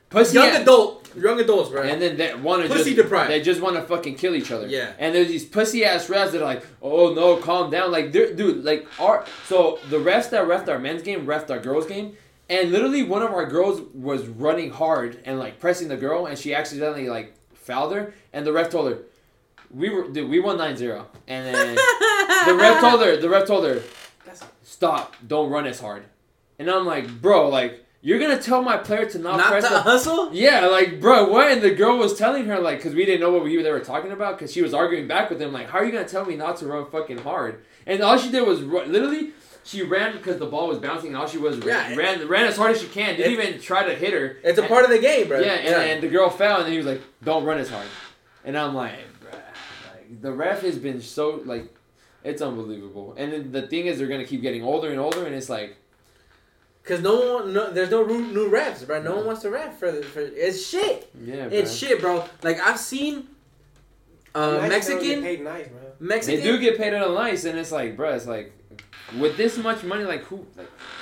pussy young adults, bro. And then they want to pussy deprived. They just want to fucking kill each other. Yeah. And there's these pussy ass refs that are like, oh no, calm down, like dude, like so the refs that refed our men's game refed our girls' game. And literally, one of our girls was running hard and like pressing the girl, and she accidentally like fouled her, and the ref told her. We won 9-0. And then the ref told her, stop, don't run as hard. And I'm like, bro, like, you're going to tell my player to not press. Not to hustle? Yeah, like, bro, what? And the girl was telling her, like, because we didn't know what they were talking about, because she was arguing back with him, like, how are you going to tell me not to run fucking hard? And all she did was, literally, she ran because the ball was bouncing, and all she was ran as hard as she can. Didn't even try to hit her. It's a part of the game, bro. Yeah, and the girl fell, and then he was like, don't run as hard. And I'm like... The ref has been so, like, it's unbelievable. And then the thing is, they're going to keep getting older and older, and it's like... Because there's no new refs, bro. No one wants to ref for it's shit. Yeah, bro. It's shit, bro. Like, I've seen Mexican... They do get paid on nice, and it's like, bro, it's like, with this much money, like, who...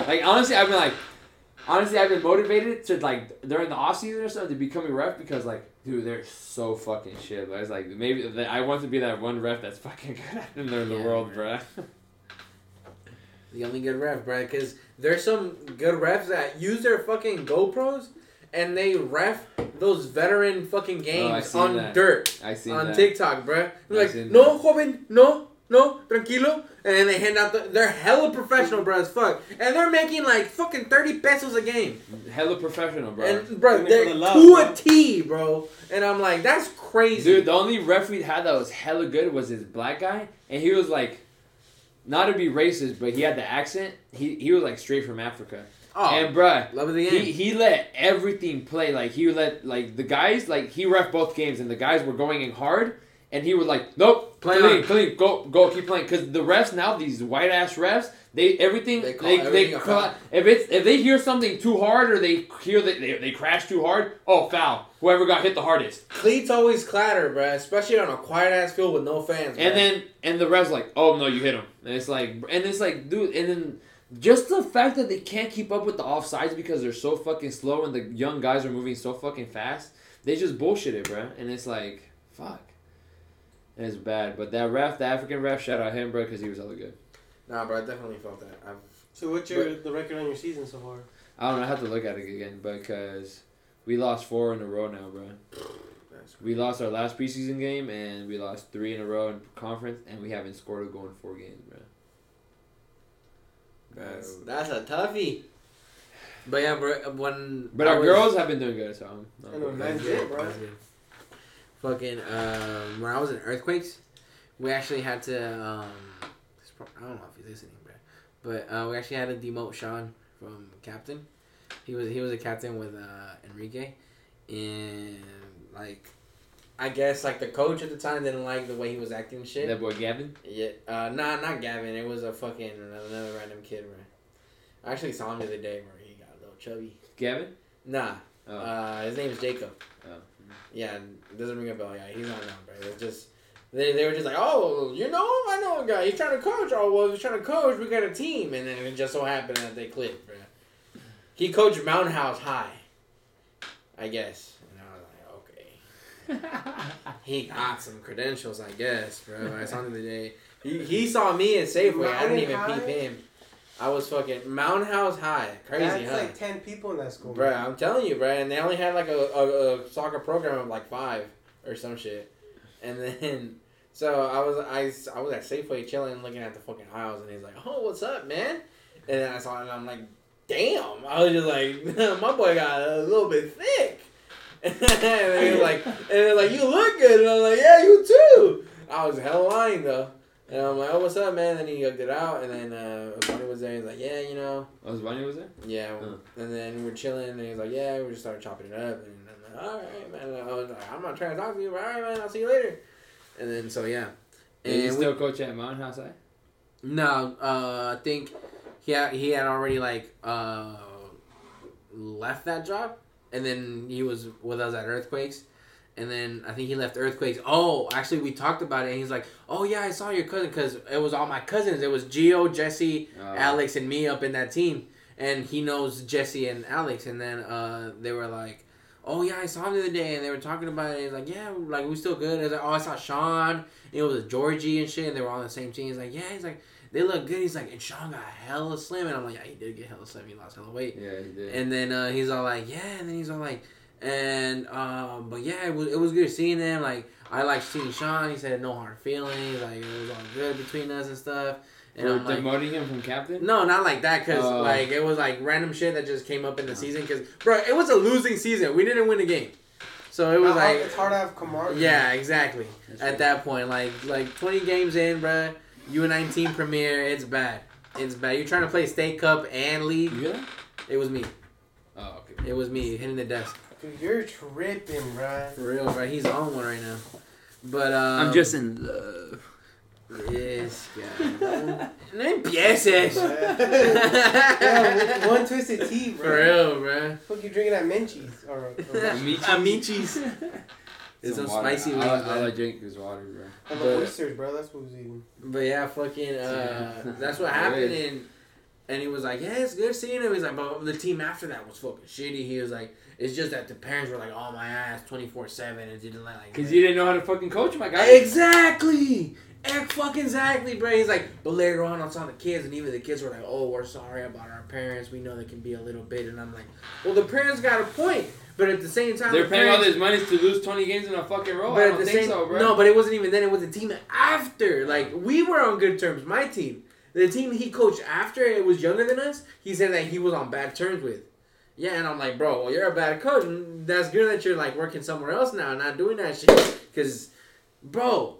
Like honestly, I've been, like... Honestly, I've been motivated to, like, during the offseason or something, to become a ref because, like, dude, they're so fucking shit. But it's like, maybe I want to be that one ref that's fucking good at them in the world, bruh. The only good ref, bruh, because there's some good refs that use their fucking GoPros and they ref those veteran fucking games on dirt. I see that. On TikTok, bruh. They're like, no, joven, no, tranquilo. And then they hand out they're hella professional, bro, as fuck. And they're making like fucking 30 pesos a game. Hella professional, bro. And, bro, they're a T, bro. And I'm like, that's crazy. Dude, the only ref we had that was hella good was this black guy. And he was like, not to be racist, but he had the accent. He was like straight from Africa. Oh, and bro, love of the game. He let everything play. Like, he let, like, the guys, like, he ref both games. And the guys were going in hard. And he was like, nope, clean, go, keep playing. Because the refs now, these white-ass refs, they call everything. If they hear something too hard or they hear that they crash too hard, oh, foul. Whoever got hit the hardest. Cleats always clatter, bro, especially on a quiet-ass field with no fans, bro. And the refs like, oh, no, you hit him. And it's like, dude, and then... Just the fact that they can't keep up with the offsides because they're so fucking slow and the young guys are moving so fucking fast, they just bullshit it, bro. And it's like, fuck. It's bad, but that ref, the African ref, shout out him, bro, because he was hella good. Nah, bro, I definitely felt that. So what's the record on your season so far? I don't know. I have to look at it again, because we lost 4 in a row now, bro. We lost our last preseason game, and we lost 3 in a row in conference, and we haven't scored a goal in 4 games, bro. That's a toughie. But yeah, bro, girls have been doing good, so... That's it, bro. Fucking, when I was in Earthquakes, we actually had to, I don't know if you're listening, bro, but we actually had to demote Sean from captain. He was a captain with Enrique, and, like, I guess, like, the coach at the time didn't like the way he was acting and shit. That boy Gavin? Yeah, nah, not Gavin, it was a fucking, another random kid, bro. I actually saw him the other day, where he got a little chubby. Gavin? Nah. Oh. His name is Jacob. Oh. Yeah, it doesn't ring a bell. Yeah, he's not known, bro. It's just, they were just like, oh, you know him? I know a guy. He's trying to coach. Oh, well, he's trying to coach. We got a team. And then it just so happened that they clicked, bro. He coached Mountain House High, I guess. And I was like, okay. He got some credentials, I guess, bro. I saw him the day. He saw me in Safeway. I didn't even peep him. I was fucking Mountain House High. Crazy, that's huh? That's like 10 people in that school. Bro, I'm telling you, bro. And they only had like a soccer program of like 5 or some shit. And then, so I was at Safeway chilling, looking at the fucking aisles. And he's like, oh, what's up, man? And then I saw it and I'm like, damn. I was just like, my boy got a little bit thick. And they were like, you look good. And I was like, yeah, you too. I was hella lying, though. And I'm like, oh, what's up, man? And then he hugged it out. And then Oswani was there. He's like, yeah, you know. Oswani was there? Yeah. Huh. And then we were chilling. And he's like, yeah, we just started chopping it up. And I'm like, all right, man. And I was like, I'm not trying to talk to you, but all right, man, I'll see you later. And then, so, yeah. And you still coach at Mountain House, eh? No. I think he had already, left that job. And then he was with us at Earthquakes. And then I think he left Earthquakes. Oh, actually, we talked about it. And he's like, oh, yeah, I saw your cousin. Because it was all my cousins. It was Gio, Jesse, Alex, and me up in that team. And he knows Jesse and Alex. And then they were like, oh, yeah, I saw him the other day. And they were talking about it. And he's like, yeah, like, we still good. And I was like, oh, I saw Sean. And it was Georgie and shit. And they were all on the same team. He's like, yeah. He's like, they look good. He's like, and Sean got hella slim. And I'm like, yeah, he did get hella slim. He lost hella weight. Yeah, he did. And then he's all like, yeah. And then he's all like... And, but yeah, it was good seeing them. Like, I liked seeing Sean. He said no hard feelings. Like, it was all good between us and stuff. And I'm like, demoting him from captain? No, not like that. Because, it was, random shit that just came up in the season. Because, bro, it was a losing season. We didn't win a game. So, it was, it's hard to have Kamara. Yeah, exactly. That's at right. That point. 20 games in, bro. U19 Premier. It's bad. It's bad. You're trying to play State Cup and league? Yeah. It was me. Oh, okay. It was me hitting the desk. Dude, you're tripping, bro. For real, bro. He's on one right now. But, I'm just in love. Yes, guy. No empieces. Yeah, one twisted tea, bro. For real, bro. What you drinking at Amici's? Amici's. It's some spicy water. All I drink is water, bro. And the oysters, bro. That's what we was eating. But yeah, fucking, that's what happened. And he was like, yeah, it's good seeing him. He's like, but the team after that was fucking shitty. He was like, it's just that the parents were like, oh, my ass, 24/7. And didn't like. Because you didn't know how to fucking coach my guy. Exactly. Fucking exactly, bro. He's like, but later on, I saw the kids. And even the kids were like, oh, we're sorry about our parents. We know they can be a little bit. And I'm like, well, the parents got a point. But at the same time, they're paying all this money to lose 20 games in a fucking row. I don't think so, bro. No, but it wasn't even then. It was the team after. Like, we were on good terms, my team. The team he coached after it was younger than us, he said that he was on bad terms with. Yeah, and I'm like, bro, well, you're a bad coach. That's good that you're, working somewhere else now and not doing that shit. Because, bro,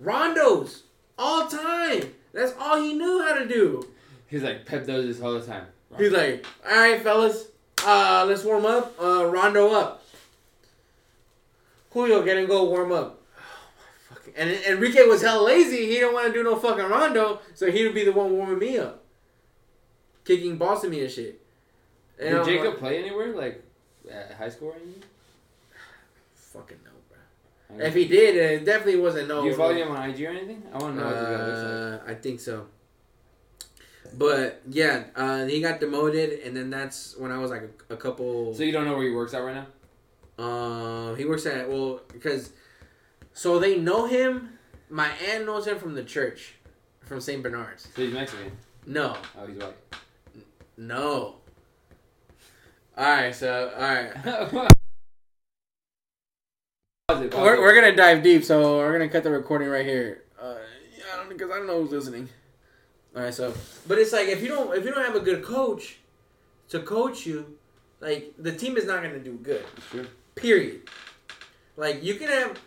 Rondo's all time. That's all he knew how to do. He's like, Pep does this all the time. Rondo. He's like, all right, fellas, let's warm up. Rondo up. Julio, get and go warm up. And Enrique was hella lazy. He didn't want to do no fucking Rondo, so he would be the one warming me up. Kicking balls to me and shit. And did Jacob play anywhere? At high school or anything? Fucking no, bro. If he did, it definitely wasn't no. Do you follow him on IG or anything? I want to know what the guy looks like. I think so. But, yeah, he got demoted, and then that's when I was a couple... So you don't know where he works at right now? He works at... Well, because... So they know him. My aunt knows him from the church, from St. Bernard's. So he's Mexican? No. Oh, he's white? No. All right. We're going to dive deep, so we're going to cut the recording right here. Because I don't know who's listening. All right, so. But it's like, if you don't have a good coach to coach you, the team is not going to do good. Sure. Period. You can have...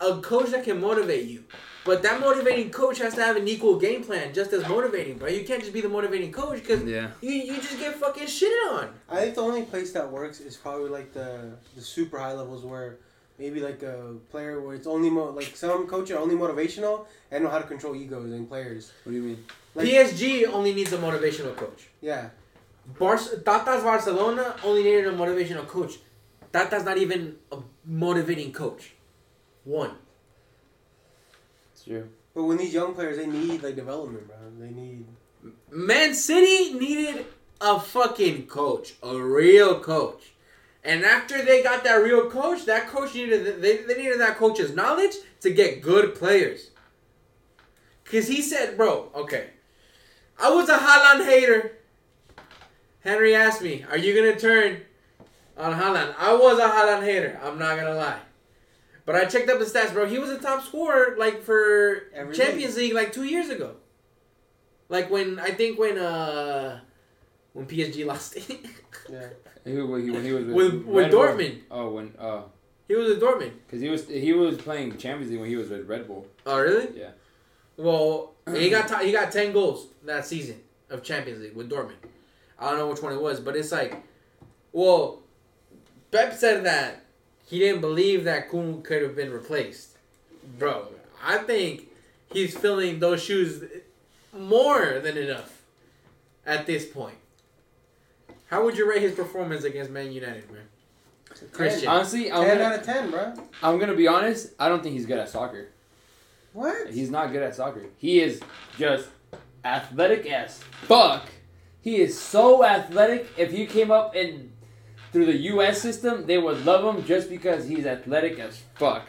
a coach that can motivate you. But that motivating coach has to have an equal game plan just as motivating, bro. You can't just be the motivating coach because you just get fucking shitted on. I think the only place that works is probably the super high levels where maybe a player where it's only... some coaches are only motivational and know how to control egos and players. What do you mean? PSG only needs a motivational coach. Yeah. Tata's Barcelona only needed a motivational coach. Tata's not even a motivating coach. One. It's true. But when these young players, they need development, bro. They need. Man City needed a fucking coach, a real coach, and after they got that real coach, that coach needed they needed that coach's knowledge to get good players. Cause he said, bro, okay, I was a Haaland hater. Henry asked me, "Are you gonna turn on Haaland?" I was a Haaland hater. I'm not gonna lie. But I checked up his stats, bro. He was a top scorer, for Champions League, 2 years ago. Like when I think when PSG lost it. Yeah. When he was with Dortmund. Oh, when he was with Dortmund. Because he was playing Champions League when he was with Red Bull. Oh really? Yeah. Well, he got 10 goals that season of Champions League with Dortmund. I don't know which one it was, but it's like, well, Pep said that he didn't believe that Kun could have been replaced. Bro, I think he's filling those shoes more than enough at this point. How would you rate his performance against Man United, man? Christian. Honestly, 10 out of 10, bro. I'm going to be honest. I don't think he's good at soccer. What? He's not good at soccer. He is just athletic as fuck. He is so athletic. If you came up and through the U.S. system, they would love him just because he's athletic as fuck.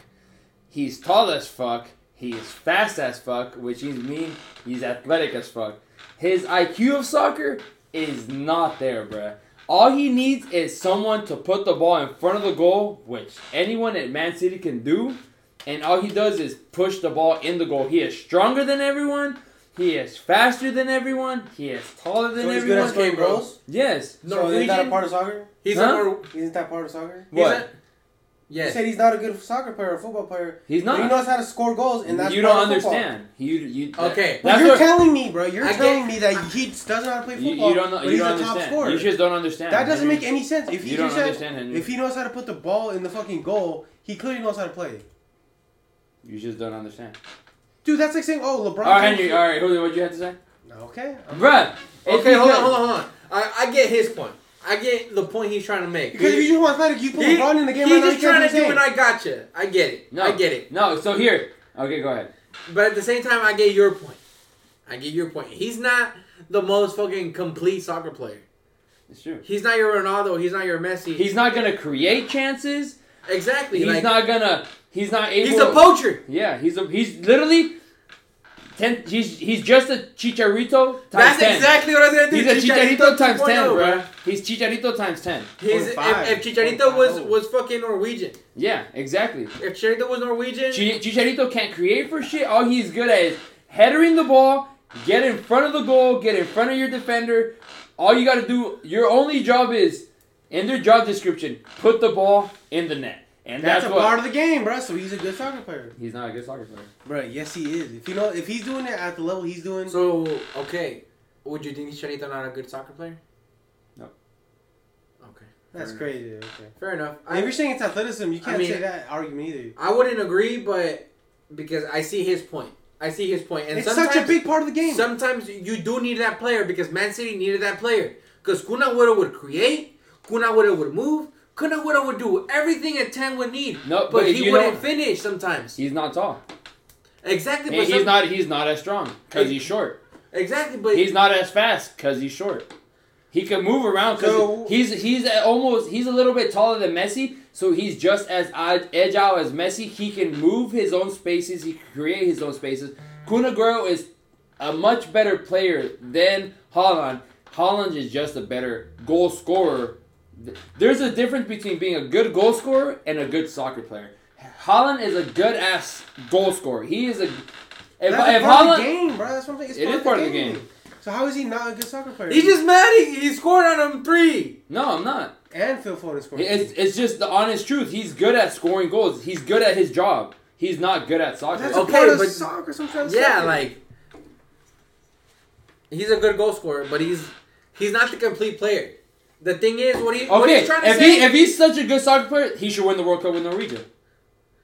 He's tall as fuck. He is fast as fuck, which means he's athletic as fuck. His IQ of soccer is not there, bruh. All he needs is someone to put the ball in front of the goal, which anyone at Man City can do. And all he does is push the ball in the goal. He is stronger than everyone. He is faster than everyone. He is taller than everyone. He's good at scoring goals? Yes. So isn't that a part of soccer? Isn't that part of soccer? What? Yes. You said he's not a good soccer player or football player. He's not. But he knows how to score goals, and that's you don't understand. Okay. But you're telling me, bro. You're telling me that he doesn't know how to play football. You don't know. You don't understand. You just don't understand. That doesn't make any sense. If you don't understand him, if he knows how to put the ball in the fucking goal, he clearly knows how to play. You just don't understand. Dude, that's like saying, oh, LeBron. All right, Henry, all right. What'd you have to say? Okay. Bruh. Okay, hold on. I get his point. I get the point he's trying to make. Because if you just want athletic, you put LeBron in the game right now. He's just trying to do an I gotcha. I get it. No. I get it. No, so here. Okay, go ahead. But at the same time, I get your point. He's not the most fucking complete soccer player. It's true. He's not your Ronaldo. He's not your Messi. He's not going to create chances. Exactly. He's not going to... He's not able... He's a poacher. Yeah, he's literally... He's just a Chicharito times 10. That's exactly what I was going to do. He's Chicharito times 10, bro. He's Chicharito times 10. If Chicharito was fucking Norwegian. Yeah, exactly. If Chicharito was Norwegian... Chicharito can't create for shit. All he's good at is headering the ball, get in front of the goal, get in front of your defender. All you got to do... Your only job is, in their job description, put the ball in the net. And that's part of the game, bro. So he's a good soccer player. He's not a good soccer player, bro. Yes, he is. If he's doing it at the level he's doing. So okay, would you think Chicharito not a good soccer player? No. Okay, that's crazy. Okay, fair enough. If you're saying it's athleticism, you can't say that argument either. I wouldn't agree, but because I see his point. And it's such a big part of the game. Sometimes you do need that player because Man City needed that player because Kun Agüero would create, Kun Agüero would move. Kun Agüero would do everything a 10 would need, no, but he wouldn't finish sometimes. He's not tall. Exactly. But he's not as strong because he's short. Exactly, but... He's not as fast because he's short. He can move around because he's a little bit taller than Messi, so he's just as agile as Messi. He can move his own spaces. He can create his own spaces. Kun Agüero is a much better player than Haaland. Haaland is just a better goal scorer. There's a difference between being a good goal scorer and a good soccer player. Haaland is a good ass goal scorer. He is a. That's part of the game, bro. That's what I'm saying. It is part of the game. So how is he not a good soccer player? He's just mad. He scored on him 3. No, I'm not. And Phil Foden scored. It's just the honest truth. He's good at scoring goals. He's good at his job. He's not good at soccer. That's okay, but soccer sometimes. Yeah, like he's a good goal scorer, but he's not the complete player. The thing is, what he's trying to say... If he's such a good soccer player, he should win the World Cup with Norwegian.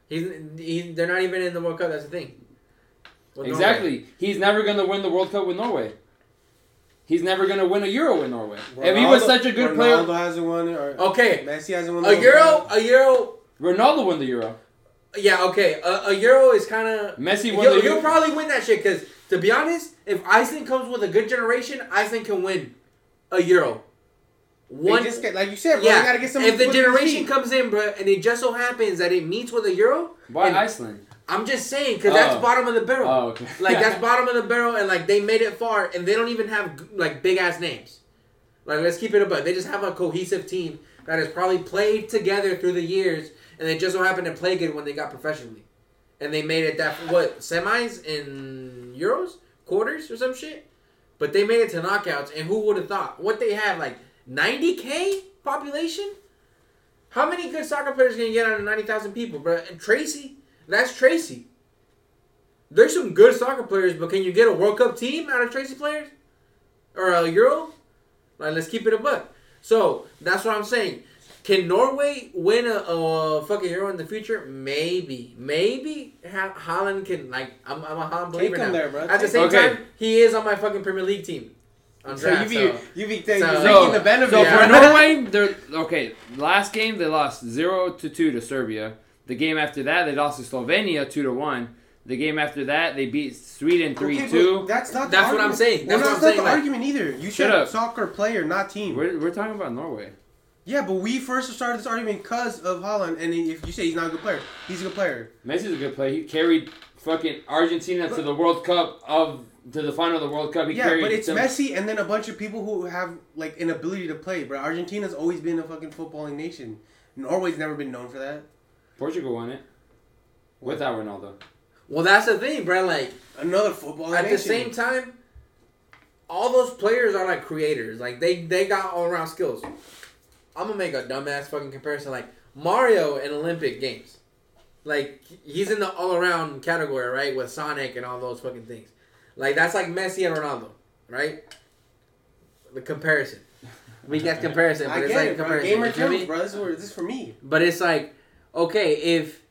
They're not even in the World Cup, that's the thing. With exactly. Norway. He's never going to win the World Cup with Norway. He's never going to win a Euro with Norway. Ronaldo, if he was such a good player... Ronaldo hasn't won it, Messi hasn't won the Euro. Ronaldo won the Euro. Yeah, okay. A Euro is kind of... Messi won the Euro. You'll probably win that shit, because, to be honest, if Iceland comes with a good generation, Iceland can win a Euro. One, just get, like you said, bro, you gotta get some. If the generation comes in, bro, and it just so happens that it meets with a Euro, why Iceland? I'm just saying, because that's bottom of the barrel. Oh, okay. Like that's bottom of the barrel, and like they made it far, and they don't even have like big ass names. Like let's keep it above. They just have a cohesive team that has probably played together through the years, and they just so happened to play good when they got professionally, and they made it that semis in Euros, quarters or some shit. But they made it to knockouts, and who would have thought? What they had, like 90K population? How many good soccer players can you get out of 90,000 people, bro? And Tracy, that's Tracy. There's some good soccer players, but can you get a World Cup team out of Tracy players? Or a Euro? Like, let's keep it a buck. So, that's what I'm saying. Can Norway win a fucking Euro in the future? Maybe. Maybe Haaland can, like, I'm a Haaland believer now. Take him there, bro. At the same time, he is on my fucking Premier League team. So, for Norway, they're, okay, last game they lost 0-2 to Serbia. The game after that, they lost to Slovenia 2-1. The game after that, they beat Sweden 3-2. That's what I'm saying. That's not the argument either. You said soccer player, not team. We're talking about Norway. Yeah, but we first started this argument because of Haaland, and if you say he's not a good player, he's a good player. Messi's a good player. He carried fucking Argentina to the final of the World Cup. But it's Messi and then a bunch of people who have like an ability to play. But Argentina's always been a fucking footballing nation. Norway's never been known for that. Portugal won it without Ronaldo. Well, that's the thing, bro. Like another footballing nation. At the same time, all those players are like creators. Like they got all around skills. I'm gonna make a dumbass fucking comparison, like Mario in Olympic Games. Like he's in the all-around category, right? With Sonic and all those fucking things. Like that's like Messi and Ronaldo, right? The comparison. We get comparison, but it's like comparison. Gamer terms, bro. This is for me. But it's like, okay, if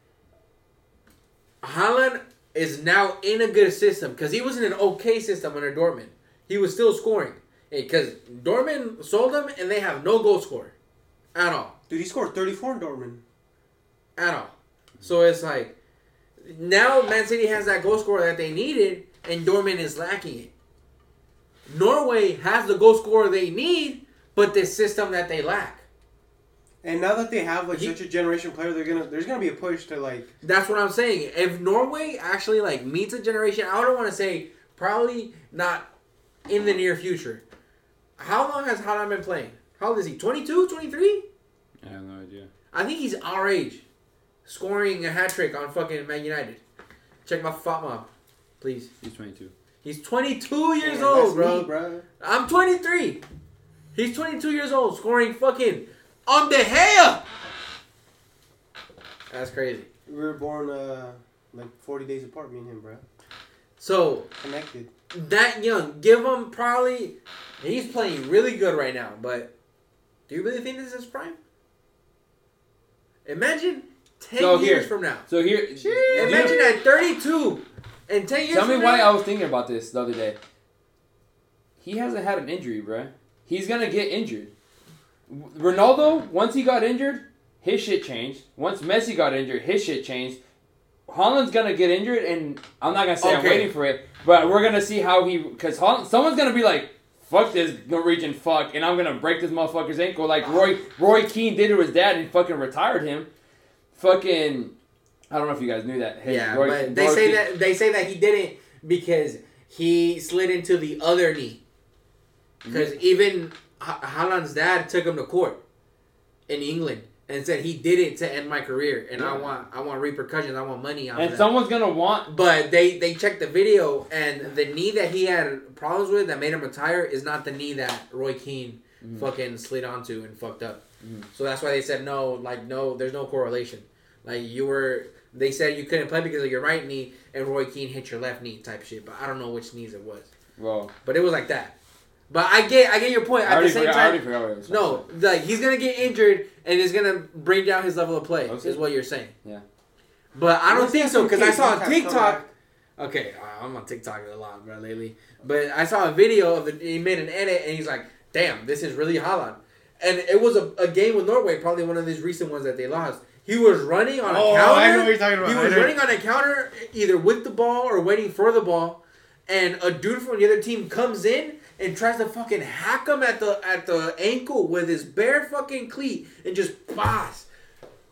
Haaland is now in a good system, because he was in an okay system under Dortmund. He was still scoring. Because Dortmund sold him and they have no goal scorer. At all. Dude, he scored 34 in Dortmund. At all. So it's like, now Man City has that goal scorer that they needed, and Dortmund is lacking it. Norway has the goal scorer they need, but the system that they lack. And now that they have like such a generation player, there's gonna be a push to like. That's what I'm saying. If Norway actually like meets a generation, I don't want to say probably not in the near future. How long has Haaland been playing? How old is he? 22? 23? I have no idea. I think he's our age. Scoring a hat-trick on fucking Man United. Check my fat mom, please. He's 22. He's 22 years old, bro. I'm 23. He's 22 years old, scoring fucking on the hair. That's crazy. We were born like 40 days apart, me and him, bro. So. Connected. That young. Give him probably. He's playing really good right now, but. Do you really think this is prime? Imagine 10 years from now. So here, imagine at 32 and 10 years from now. Tell me why I was thinking about this the other day. He hasn't had an injury, bro. He's going to get injured. Ronaldo, once he got injured, his shit changed. Once Messi got injured, his shit changed. Haaland's going to get injured, and I'm not going to say I'm waiting for it, but we're going to see how he... Because someone's going to be like... Fuck this Norwegian fuck, and I'm going to break this motherfucker's ankle like Roy Keane did to his dad and fucking retired him. Fucking, I don't know if you guys knew that. They say that he didn't because he slid into the other knee. Because even Haaland's dad took him to court in England and said he did it to end my career, and I want repercussions, I want money out of that. And someone's going to want... But they checked the video, and the knee that he had problems with that made him retire is not the knee that Roy Keane fucking slid onto and fucked up. So that's why they said no, there's no correlation. Like, you were... They said you couldn't play because of your right knee, and Roy Keane hit your left knee type shit, but I don't know which knees it was. Well, but it was like that. But I get your point. At the same time, he's gonna get injured and it's gonna bring down his level of play. Is what you're saying? Yeah. But I don't think so because I saw a TikTok. Okay, I'm on TikTok a lot, bro, lately. But I saw a video of he made an edit and he's like, "Damn, this is really Haaland." And it was a game with Norway, probably one of these recent ones that they lost. He was running on a counter. I know what you're talking about. He was running on a counter either with the ball or waiting for the ball, and a dude from the other team comes in. And tries to fucking hack him at the ankle with his bare fucking cleat and just pass.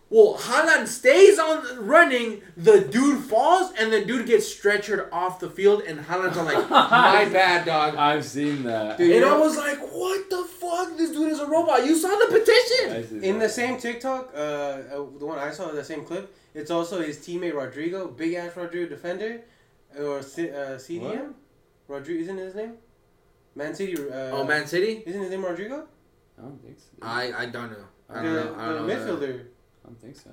Well, Haaland stays on running. The dude falls and the dude gets stretchered off the field. And Haaland's like, my bad, dog. I've seen that. Dude, and I was like, what the fuck? This dude is a robot. You saw the petition. In the same TikTok, the one I saw, the same clip. It's also his teammate Rodrigo, big ass Rodrigo defender, or CDM. Rodrigo isn't his name. Man City. Man City? Isn't his name Rodrigo? I don't think so. I don't know. I don't know. Midfielder. I don't think so.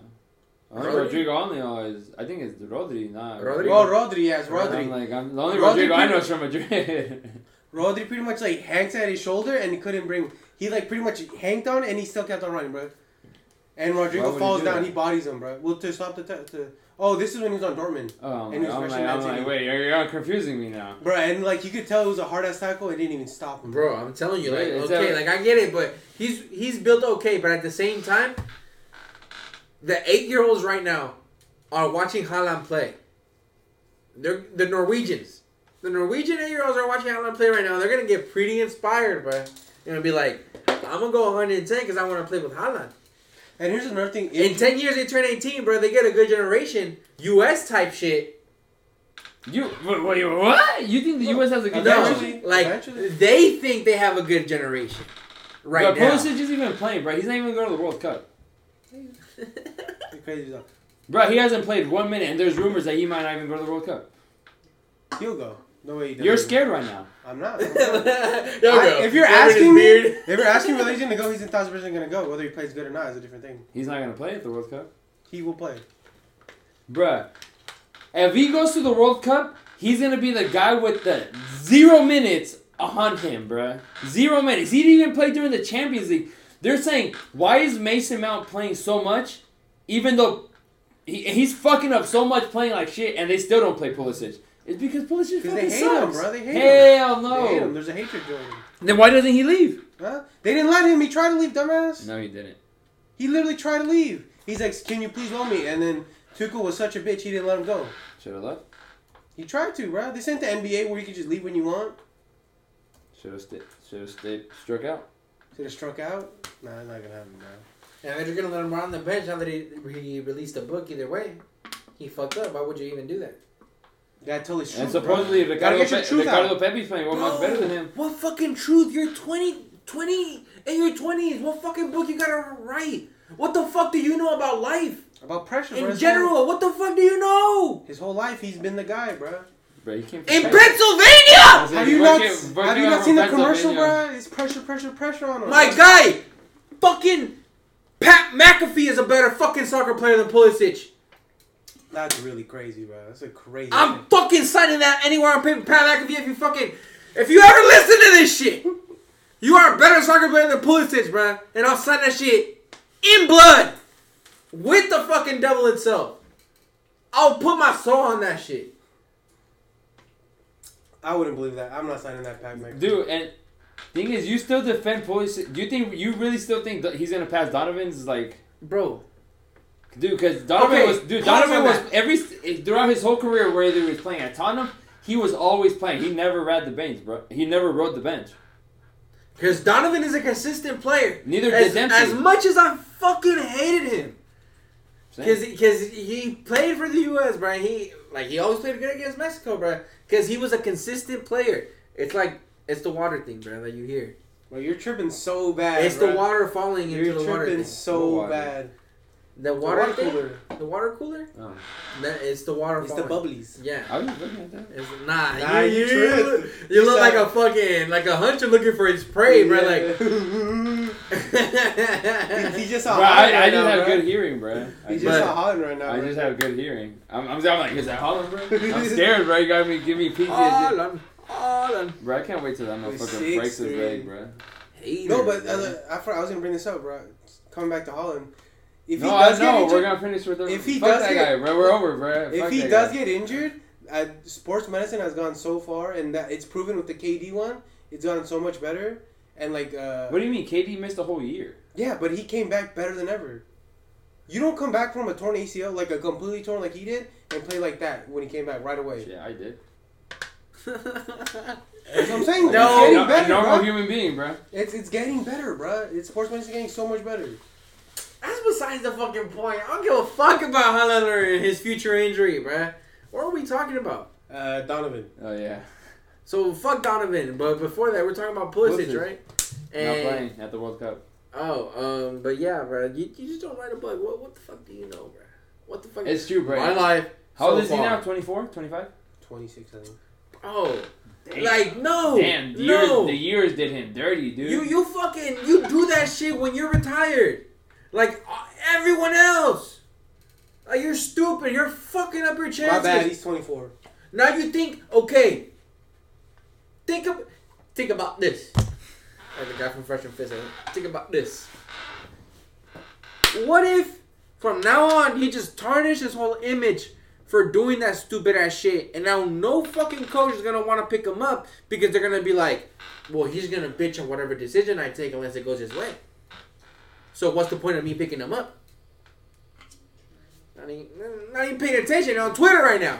Rodrigo only is. I think it's Rodri, not Rodri. Oh, Rodri, yes, Rodri. I'm the only Rodrigo I know is from Madrid. Rodri pretty much hangs at his shoulder and he couldn't bring. He pretty much hanged on and he still kept on running, bro. And Rodrigo falls down, he bodies him, bro. Well, to stop the this is when he was on Dortmund. Oh, and he was wait, you're confusing me now, bro. And you could tell it was a hard ass tackle. It didn't even stop him, bro. I'm telling you, I get it, but he's built okay, but at the same time, the 8-year-olds right now are watching Haaland play. They're the Norwegians. The Norwegian 8-year-olds are watching Haaland play right now. They're gonna get pretty inspired, bro. They're gonna be like, I'm gonna go 110 because I want to play with Haaland. And here's another thing. In 10 years, they turn 18, bro. They get a good generation. U.S. type shit. What? You think the U.S. has a good generation? No, they think they have a good generation now. Pulisic isn't even playing, bro. He's not even going to the World Cup. You're crazy, though. Bro, he hasn't played 1 minute, and there's rumors that he might not even go to the World Cup. He'll go. No way. You're scared right now. I'm not. If you're asking whether he's gonna go, he's 1,000% gonna go. Whether he plays good or not is a different thing. He's not gonna play at the World Cup. He will play. Bruh, if he goes to the World Cup, he's gonna be the guy with the 0 minutes on him, bruh. 0 minutes. He didn't even play during the Champions League. They're saying, why is Mason Mount playing so much, even though he's fucking up so much playing like shit, and they still don't play Pulisic. It's because Pulisic fucking they hate sucks. Him, bro. They hate him. Hell no. They hate him. There's a hatred going on. Then why doesn't he leave? Huh? They didn't let him. He tried to leave, dumbass. No, he didn't. He literally tried to leave. He's like, can you please loan me? And then Tuchel was such a bitch, he didn't let him go. Should have left. He tried to, bro. This ain't the NBA where you can just leave when you want. Should have struck out. Should have struck out? Nah, not going to happen, bro. Yeah, you're going to let him run on the bench now that he released a book either way. He fucked up. Why would you even do that? That totally true. And supposedly, Ricardo Pepe's playing much better than him. What fucking truth? You're 20 in your 20s. What fucking book you gotta write? What the fuck do you know about life? About pressure, in general, what the fuck do you know? His whole life, he's been the guy, bro. Bro, you can't. In Pennsylvania! Have you not seen the commercial, bro? It's pressure on him. My guy, fucking Pat McAfee is a better fucking soccer player than Pulisic. That's really crazy, bro. That's a crazy. I'm fucking signing that anywhere on paper. Pat McAfee, if you ever listen to this shit, you are a better soccer player than Pulisic, bro. And I'll sign that shit in blood with the fucking devil itself. I'll put my soul on that shit. I wouldn't believe that. I'm not signing that Pat McAfee. Dude, and thing is, you still defend Pulisic. Do you think you really think he's gonna pass Donovan's bro? Dude, because Donovan was throughout his whole career, whether he was playing at Tottenham, he was always playing. He never rode the bench, bro. He never rode the bench. Because Donovan is a consistent player. Neither did Dempsey. As much as I fucking hated him, because he played for the U.S., bro. He always played good against Mexico, bro. Because he was a consistent player. It's the water thing, bro. That you hear. Well, you're tripping so bad. It's the water falling into the water. You're tripping so bad. The water cooler? Oh. It's the water. It's falling. The bubblies. Yeah. I was looking at that. It's, nah, you look like a fucking hunter looking for his prey, bro. He just saw. Bro, I just have good hearing, bro. He just saw Haaland right now. I just have good hearing. I'm like, is that Haaland, bro? I'm scared, bro. You got me. Give me PTSD. Haaland. Bro, I can't wait till that motherfucker breaks his leg, bro. No, but I was gonna bring this up, bro. Coming back to Haaland. We're going to finish with him. If he does get injured, sports medicine has gone so far, and that it's proven with the KD one, it's gotten so much better. And what do you mean? KD missed a whole year. Yeah, but he came back better than ever. You don't come back from a torn ACL, like a completely torn like he did, and play like that when he came back right away. Yeah, I did. That's what I'm saying. Normal human being, bro. It's getting better, bro. Sports medicine is getting so much better. That's besides the fucking point. I don't give a fuck about Haaland and his future injury, bruh. What are we talking about? Donovan. Oh, yeah. So, fuck Donovan. But before that, we're talking about Pulisic, right? And not playing at the World Cup. Oh, but yeah, bruh. You just don't write a book. What the fuck do you know, bruh? What the fuck? It's true, bruh. My life. How old is he now? 24? 25? 26, I think. Oh. Damn. Like, no. Damn, the years did him dirty, dude. You do that shit when you're retired. Like, everyone else. Like, you're stupid. You're fucking up your chances. My bad, he's 24. Now you think, okay. Think about this. Like the guy from Fresh and Fizz. Think about this. What if, from now on, he just tarnished his whole image for doing that stupid ass shit, and now no fucking coach is gonna want to pick him up because they're gonna be like, well, he's gonna bitch on whatever decision I take unless it goes his way. So what's the point of me picking him up? Not even paying attention on Twitter right now.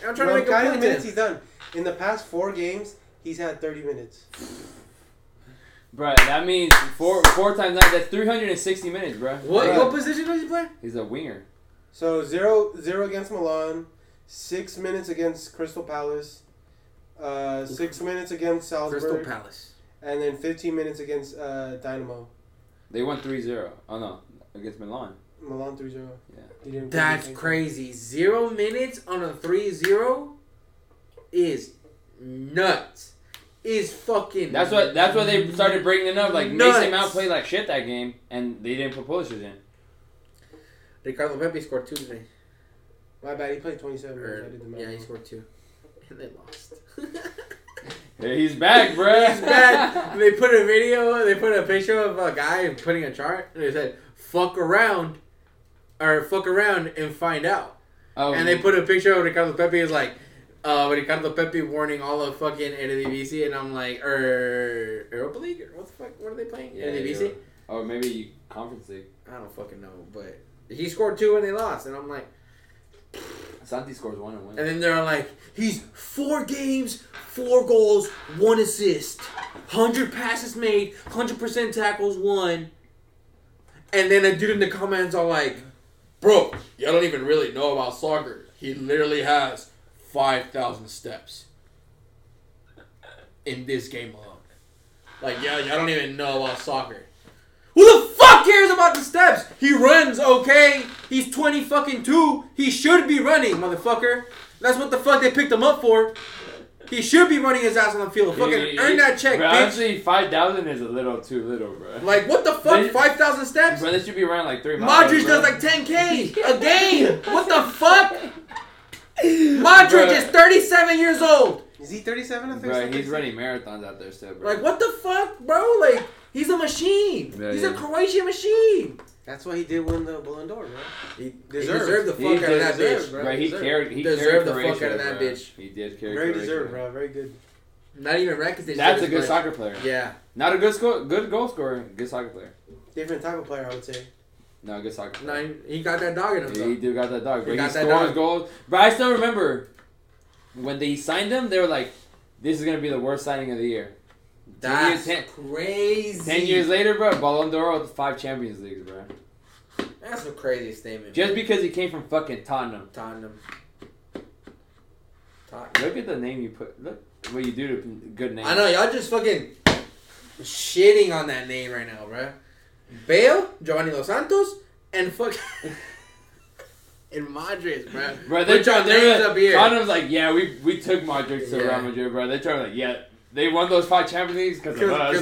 And I'm trying to make a point. Minutes he's done. In the past 4 games, he's had 30 minutes. Bruh, that means four times 9, that's 360 minutes, bruh. What position was he playing? He's a winger. So 0-0 against Milan, 6 minutes against Crystal Palace, 6 minutes against Salzburg. Crystal Palace. And then 15 minutes against Dynamo. They won 3-0. Oh, no. Against Milan. Milan 3-0. Yeah. That's crazy. 0 minutes on a 3-0 is nuts. Is fucking That's why they started bringing it up. Like, nuts. Mason Mount played like shit that game, and they didn't put Pulisic in. Ricardo Pepi scored 2 today. My bad, he played 27 minutes. I did the math. Yeah, he scored 2. And they lost. Hey, he's back, bruh. He's back. They put a picture of a guy putting a chart, and they said, fuck around and find out. Oh, and they put a picture of Ricardo Pepi, is like, Ricardo Pepi warning all of fucking Eredivisie, and I'm like, Europa League? What the fuck? What are they playing? Yeah, Eredivisie? Or maybe Conference League. I don't fucking know, but he scored 2 and they lost, and I'm like, Santi scores 1 and wins. And then they're like, he's 4 games, 4 goals, 1 assist, 100 passes made, 100% tackles won. And then a dude in the comments are like, bro, y'all don't even really know about soccer. He literally has 5,000 steps in this game alone. Like, yeah, y'all don't even know about soccer. Who the fuck cares about the steps? He runs, okay? He's 20-fucking-2. He should be running, motherfucker. That's what the fuck they picked him up for. He should be running his ass on the field. Fucking earn that check, bro, bitch. Actually, 5,000 is a little too little, bro. Like, what the fuck? 5,000 steps? Bro, this should be running like 3 miles. Modric does like 10K a game. What the fuck? Modric is 37 years old. Is he 37 or 37? Bro, he's running marathons out there still, bro. Like, what the fuck, bro? Like, he's a machine. Yeah, he's a Croatian machine. That's why he did win the Ballon d'Or, bro. He deserved the fuck out of that bitch, bro. Right, he deserved the fuck out of that bitch. He did carry. Very deserved, bro. Very good. Not even recognized. That's a good soccer player. Yeah. Not a good goal scorer. Good soccer player. Different type of player, I would say. No, good soccer player. No, he got that dog in him, though. He did got that dog. He scores goals. But I still remember when they signed him, they were like, this is going to be the worst signing of the year. That's crazy. 10 years later, bro, Ballon d'Or with 5 Champions Leagues, bro. That's a crazy statement. Just because he came from fucking Tottenham. Look at the name you put. Look what you do to good names. I know, y'all just fucking shitting on that name right now, bro. Bale, Giovanni Dos Santos, and fucking... And Modric, bro. Bro, they're trying to up here. Tottenham's like, yeah, we took Modric to Real Madrid, bro. They're trying to like, yeah... They won those 5 Champions Leagues because of us.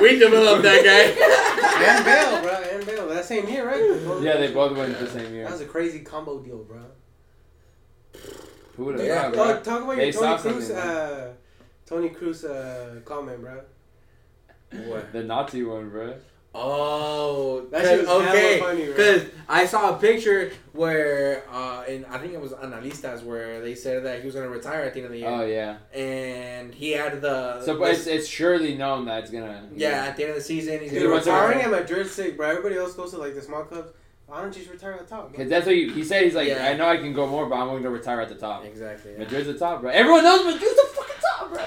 We developed that guy. And Bale. That same year, right? Yeah, they both went the same year. That was a crazy combo deal, bro. Who would have thought, bro? Talk about your Toni Kroos comment, bro. What? The Nazi one, bro. Oh, that shit was okay. Funny, bro. Because I saw a picture where, and I think it was Analistas, where they said that he was gonna retire at the end of the year. Oh yeah. And he had the. So, but it's surely known that it's gonna. Yeah, at the end of the season, he's gonna retire. Retiring at Madrid sick, bro. Everybody else goes to like the small clubs. Why don't you just retire at the top? Because that's what he said. He's like, yeah. I know I can go more, but I'm going to retire at the top. Exactly. Yeah. Madrid's the top, bro. Everyone knows Madrid's the fucking top, bro.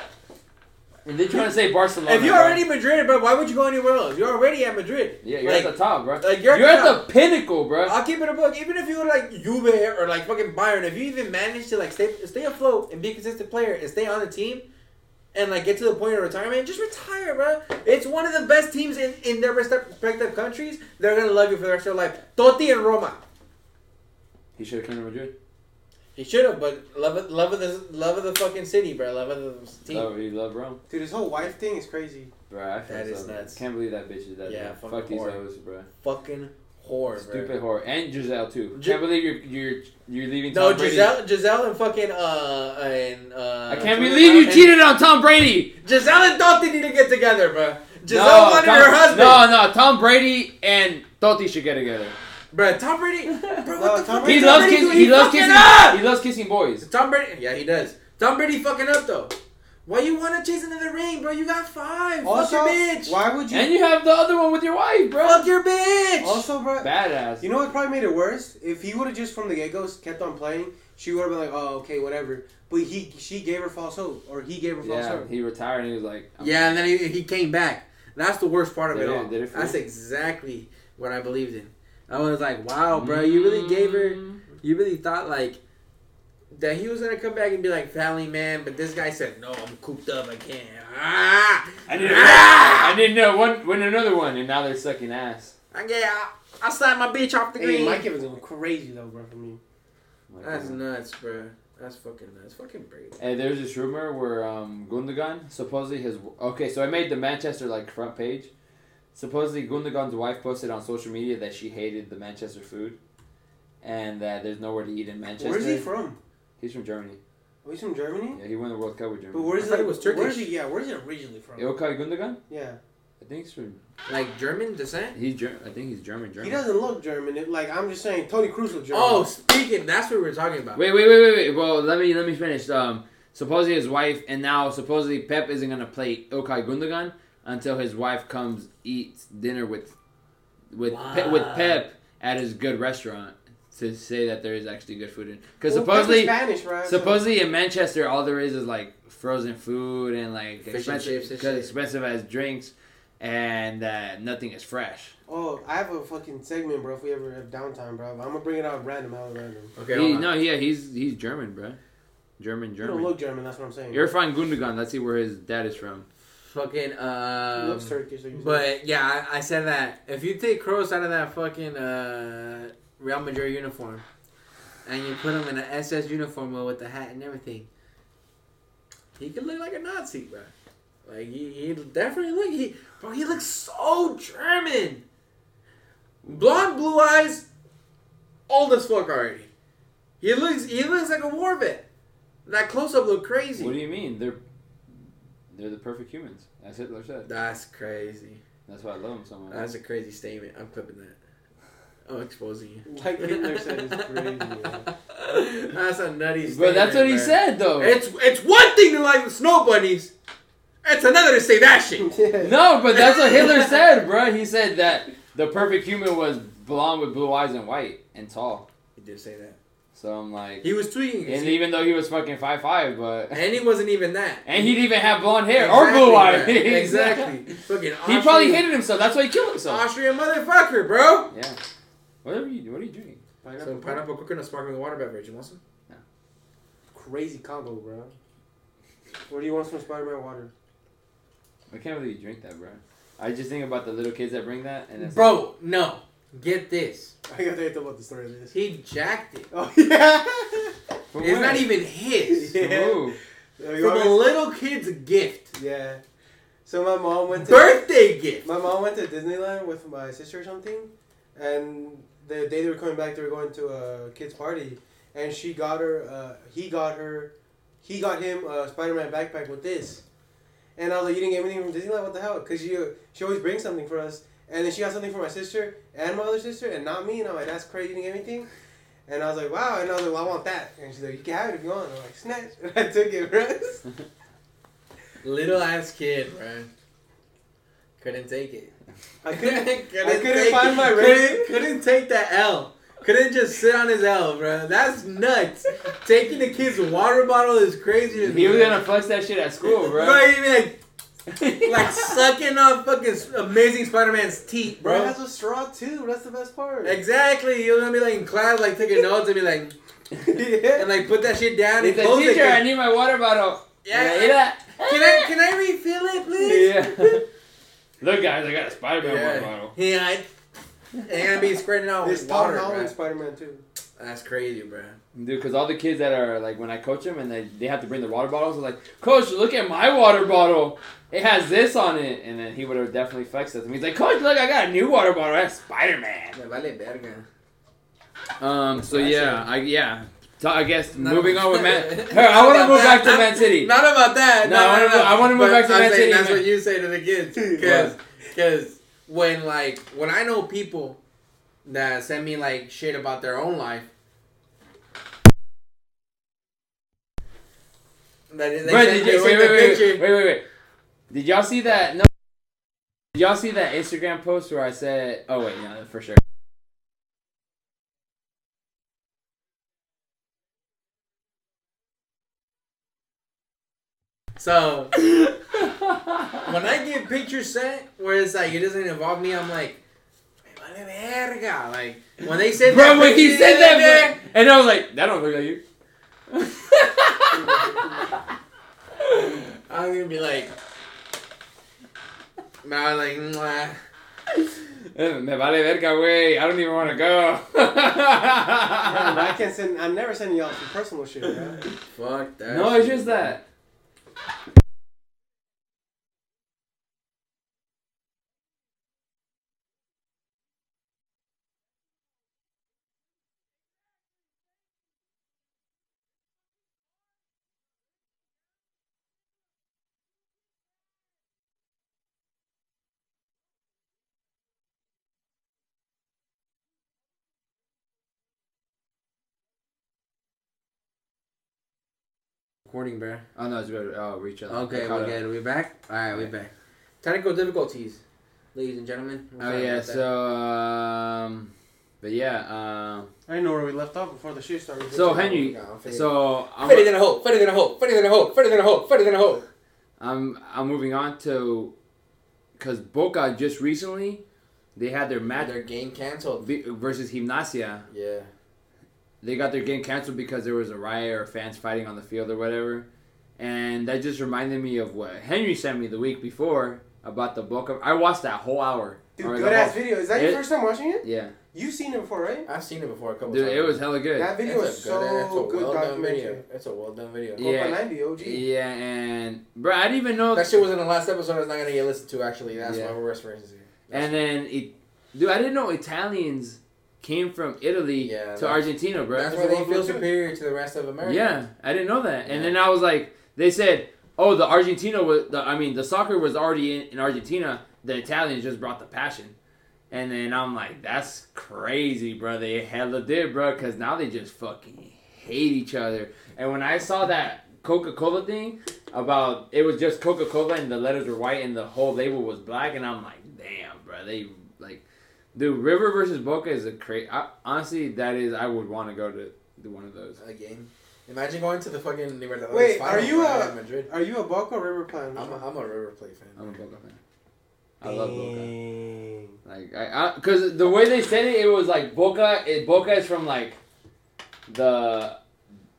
And they're trying to say Barcelona. If you're already Madrid, bro, why would you go anywhere else? You're already at Madrid. Yeah, you're like, at the top, bro. Like you're at the pinnacle, bro. I'll keep it a book. Even if you were like Juve or like fucking Bayern, if you even manage to like stay afloat and be a consistent player and stay on the team and like get to the point of retirement, just retire, bro. It's one of the best teams in their respective countries. They're going to love you for the rest of your life. Totti and Roma. He should have come to Madrid. He should have, but love of the fucking city, bro. Love of the team. Oh, you love Rome, dude. This whole wife thing is crazy, bro. That is nuts. Can't believe that bitch is that. Yeah, fucking fuck these hoes, bro. Fucking whore, stupid bro. Whore, and Giselle too. Can't believe you're leaving. No, Tom Brady. Giselle and fucking I can't believe you cheated on Tom Brady. Giselle and Totti need to get together, bro. Giselle wanted her husband. No, Tom Brady and Totti should get together. Bro, Tom Brady, bro, what the fuck? He loves kissing boys. Tom Brady, yeah, he does. Tom Brady fucking up though. Why you want to chase another ring, bro? You got 5. Also, fuck your bitch. Why would you? And you have the other one with your wife, bro. Fuck your bitch. Also, bro, badass. You know what probably made it worse? If he would have just from the get go kept on playing, she would have been like, oh, okay, whatever. But she gave her false hope, or he gave her false hope. Yeah, he retired and he was like, and then he came back. That's the worst part of it all. That's exactly what I believed in. I was like, wow, bro, you really gave her, you really thought, like, that he was going to come back and be like, family man, but this guy said, no, I'm cooped up, I can't. I didn't know one, win another one, and now they're sucking ass. I slapped my bitch off the green. Mike Evans going crazy, though, bro, for me. That's nuts, bro. That's fucking nuts. Fucking Brady. Hey, there's this rumor where Gundogan, supposedly his, okay, so I made the Manchester, like, front page. Supposedly, Gundogan's wife posted on social media that she hated the Manchester food and that there's nowhere to eat in Manchester. Where's he from? He's from Germany. Oh, he's from Germany? Yeah, he won the World Cup with Germany. But where's it was Turkish? Where's he originally from? Okay, Gundogan? Yeah. I think he's from... Like, German descent? I think he's German. He doesn't look German. I'm just saying, Toni Kroos was German. Oh, speaking, that's what we were talking about. Wait. Well, let me finish. Supposedly his wife, and now supposedly Pep isn't going to play Okay Gundogan until his wife comes eats dinner with Pep at his good restaurant to say that there is actually good food in. Because supposedly in Manchester all there is like frozen food and like expensive as drinks and nothing is fresh. Oh, I have a fucking segment, bro. If we ever have downtime, bro, I'm gonna bring it out random. Okay. He's German, bro. German. You don't look German. That's what I'm saying. Irfan Gundogan. Let's see where his dad is from. Fucking, he looks Turkish. But, yeah, I said that. If you take Kroos out of that fucking Real Madrid uniform and you put him in an SS uniform with the hat and everything, he could look like a Nazi, bro. Like, he definitely look... He looks so German. Blonde, blue eyes, old as fuck already. He looks like a war vet. That close-up looked crazy. What do you mean? They're the perfect humans, as Hitler said. That's crazy. That's why I love him so much. That's a crazy statement. I'm clipping that. I'm exposing you. Like Hitler said, it's crazy. That's a nutty statement. But that's what he said, though. It's one thing to like the snow bunnies. It's another to say that shit. No, but that's what Hitler said, bro. He said that the perfect human was blonde with blue eyes and white and tall. He did say that. So I'm like... He was tweeting. And even though he was fucking 5'5", but... And he wasn't even that. And he'd even have blonde hair or blue eyes. Exactly. Fucking he probably hated himself. That's why he killed himself. Austrian motherfucker, bro. Yeah. What are you drinking? Pineapple coconut sparkling water beverage. You want some? No. Crazy combo, bro. What do you want some Spider-Man water? I can't believe you drink that, bro. I just think about the little kids that bring that. And bro, like, no. Get this. I gotta tell you about the story of this. He jacked it. Oh, yeah. It's not even his. Yeah. From a little kid's gift. Yeah. So my mom went to... Birthday gift! My mom went to Disneyland with my sister or something. And the day they were coming back, they were going to a kid's party. And she got her... He got him a Spider-Man backpack with this. And I was like, you didn't get anything from Disneyland? What the hell? Because she always brings something for us. And then she got something for my sister and my other sister and not me. And I'm like, that's crazy. You didn't get anything? And I was like, wow. And I was like, well, I want that. And she's like, you can have it if you want. And I'm like, snatch. And I took it, bro. Little ass kid, bro. Couldn't take it. I couldn't find my ring. Couldn't take that L. Couldn't just sit on his L, bro. That's nuts. Taking the kid's water bottle is crazy. He was going to flex that shit at school, bro. Bro, you mean like sucking on fucking Amazing Spider-Man's teeth, bro. It has a straw too. That's the best part. Exactly. You're gonna be like in class, like taking notes and be like, yeah. And like put that shit down. He's like, teacher, I need my water bottle. Yeah. Can I refill it, please? Yeah. Look, guys, I got a Spider-Man water bottle. Yeah. They're gonna be spreading out with water. There's Tom Holland Spider-Man too. That's crazy, bro. Dude, because all the kids that are, like, when I coach them and they have to bring their water bottles, I'm like, Coach, look at my water bottle. It has this on it. And then he would have definitely flexed it. And he's like, Coach, look, I got a new water bottle. I have Spider-Man. Me vale verga. So, yeah. So I guess moving on with Man City. I want to move back to Man City. Not about that. No. I want to move back to Man City. That's what you say to the kids. Because when I know people that send me, like, shit about their own life, Wait. Did y'all see that? No. Did y'all see that Instagram post where I said, oh, wait, no, for sure. So, when I get pictures sent where it's like, it doesn't involve me, I'm like, me vale verga. Like, when they said that. Bro, when he said that, bro. And I was like, that don't look like you. I'm gonna be like, mwah. Me vale verga, wey. I don't even want to go. I'm never sending y'all some personal shit, bro. Fuck that. No, it's just that. Recording, bro. Oh, no, it's good. Oh, reach out. Okay, we're good. We're back? All right, we're back. Technical difficulties, ladies and gentlemen. I didn't know where we left off before the shit started. So, Henry, Funny than a hope. I'm moving on to, because Boca just recently, they had their match. Their game canceled. Versus Gimnasia. Yeah. They got their game canceled because there was a riot or fans fighting on the field or whatever. And that just reminded me of what Henry sent me the week before about the Boca. I watched that whole hour. Dude, good-ass video. Is that your first time watching it? Yeah. You've seen it before, right? I've seen it before a couple times. Dude, it was hella good. That video is so good. It's a well-done video. Yeah. OG. Yeah, and... Bro, I didn't even know... That shit was in the last episode. It's not going to get listened to, actually. That's why we're referencing it. And then... Dude, I didn't know Italians... came from Italy to Argentina, bro. That's why they feel superior to the rest of America. Yeah, I didn't know that. Yeah. And then I was like, they said, oh, the soccer was already in Argentina. The Italians just brought the passion. And then I'm like, that's crazy, bro. They hella did, bro, because now they just fucking hate each other. And when I saw that Coca-Cola thing about, it was just Coca-Cola and the letters were white and the whole label was black. And I'm like, damn, bro, they like... Dude, River versus Boca is a crazy... Honestly, I would want to go to one of those. A game. Imagine going to the fucking... Wait, are you a Boca or River fan? I'm a River Plate fan. I'm a Boca fan. I love Boca. Like, because the way they said it was like Boca is from like the...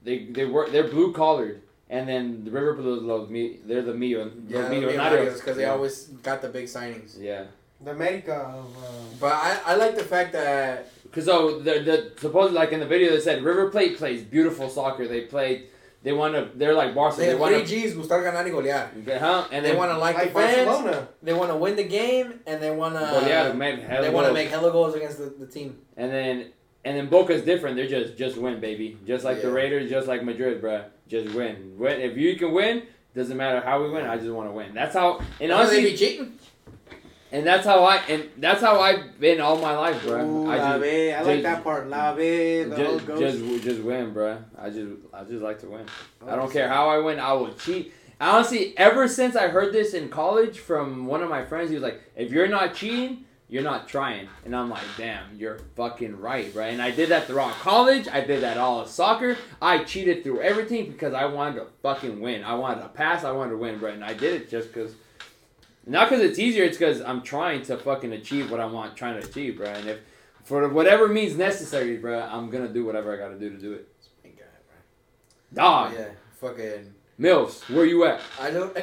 They're blue collared. And then the River Plate loves me. They're the Mio. Yeah, because they always got the big signings. Yeah. The America of... But I like the fact that... Because supposedly, like in the video, they said River Plate plays beautiful soccer. They want to... They're like Barcelona. They want to... G's, gustar ganar y golear. Huh? And they want to like the fans. Barcelona. They want to win the game, and they want to... they want to make hella goals against the team. And then Boca's different. They're just win, baby. Just like the Raiders, just like Madrid, bruh. Just win. If you can win, doesn't matter how we win. I just want to win. That's how... And honestly... They be cheating. And that's how I've been all my life, bro. Ooh, I like that part. Just win, bro. I just like to win. I don't care how I win. I will cheat. Honestly, ever since I heard this in college from one of my friends, he was like, "If you're not cheating, you're not trying." And I'm like, "Damn, you're fucking right, bro." And I did that throughout college. I did that all of soccer. I cheated through everything because I wanted to fucking win. I wanted to pass. I wanted to win, bro. And I did it just because. Not because it's easier, it's because I'm trying to fucking achieve what I want, trying to achieve, bro. And if, for whatever means necessary, bro, I'm going to do whatever I got to do it. It's a big guy, bro. Dog. Yeah, fucking. Mills, where you at? I didn't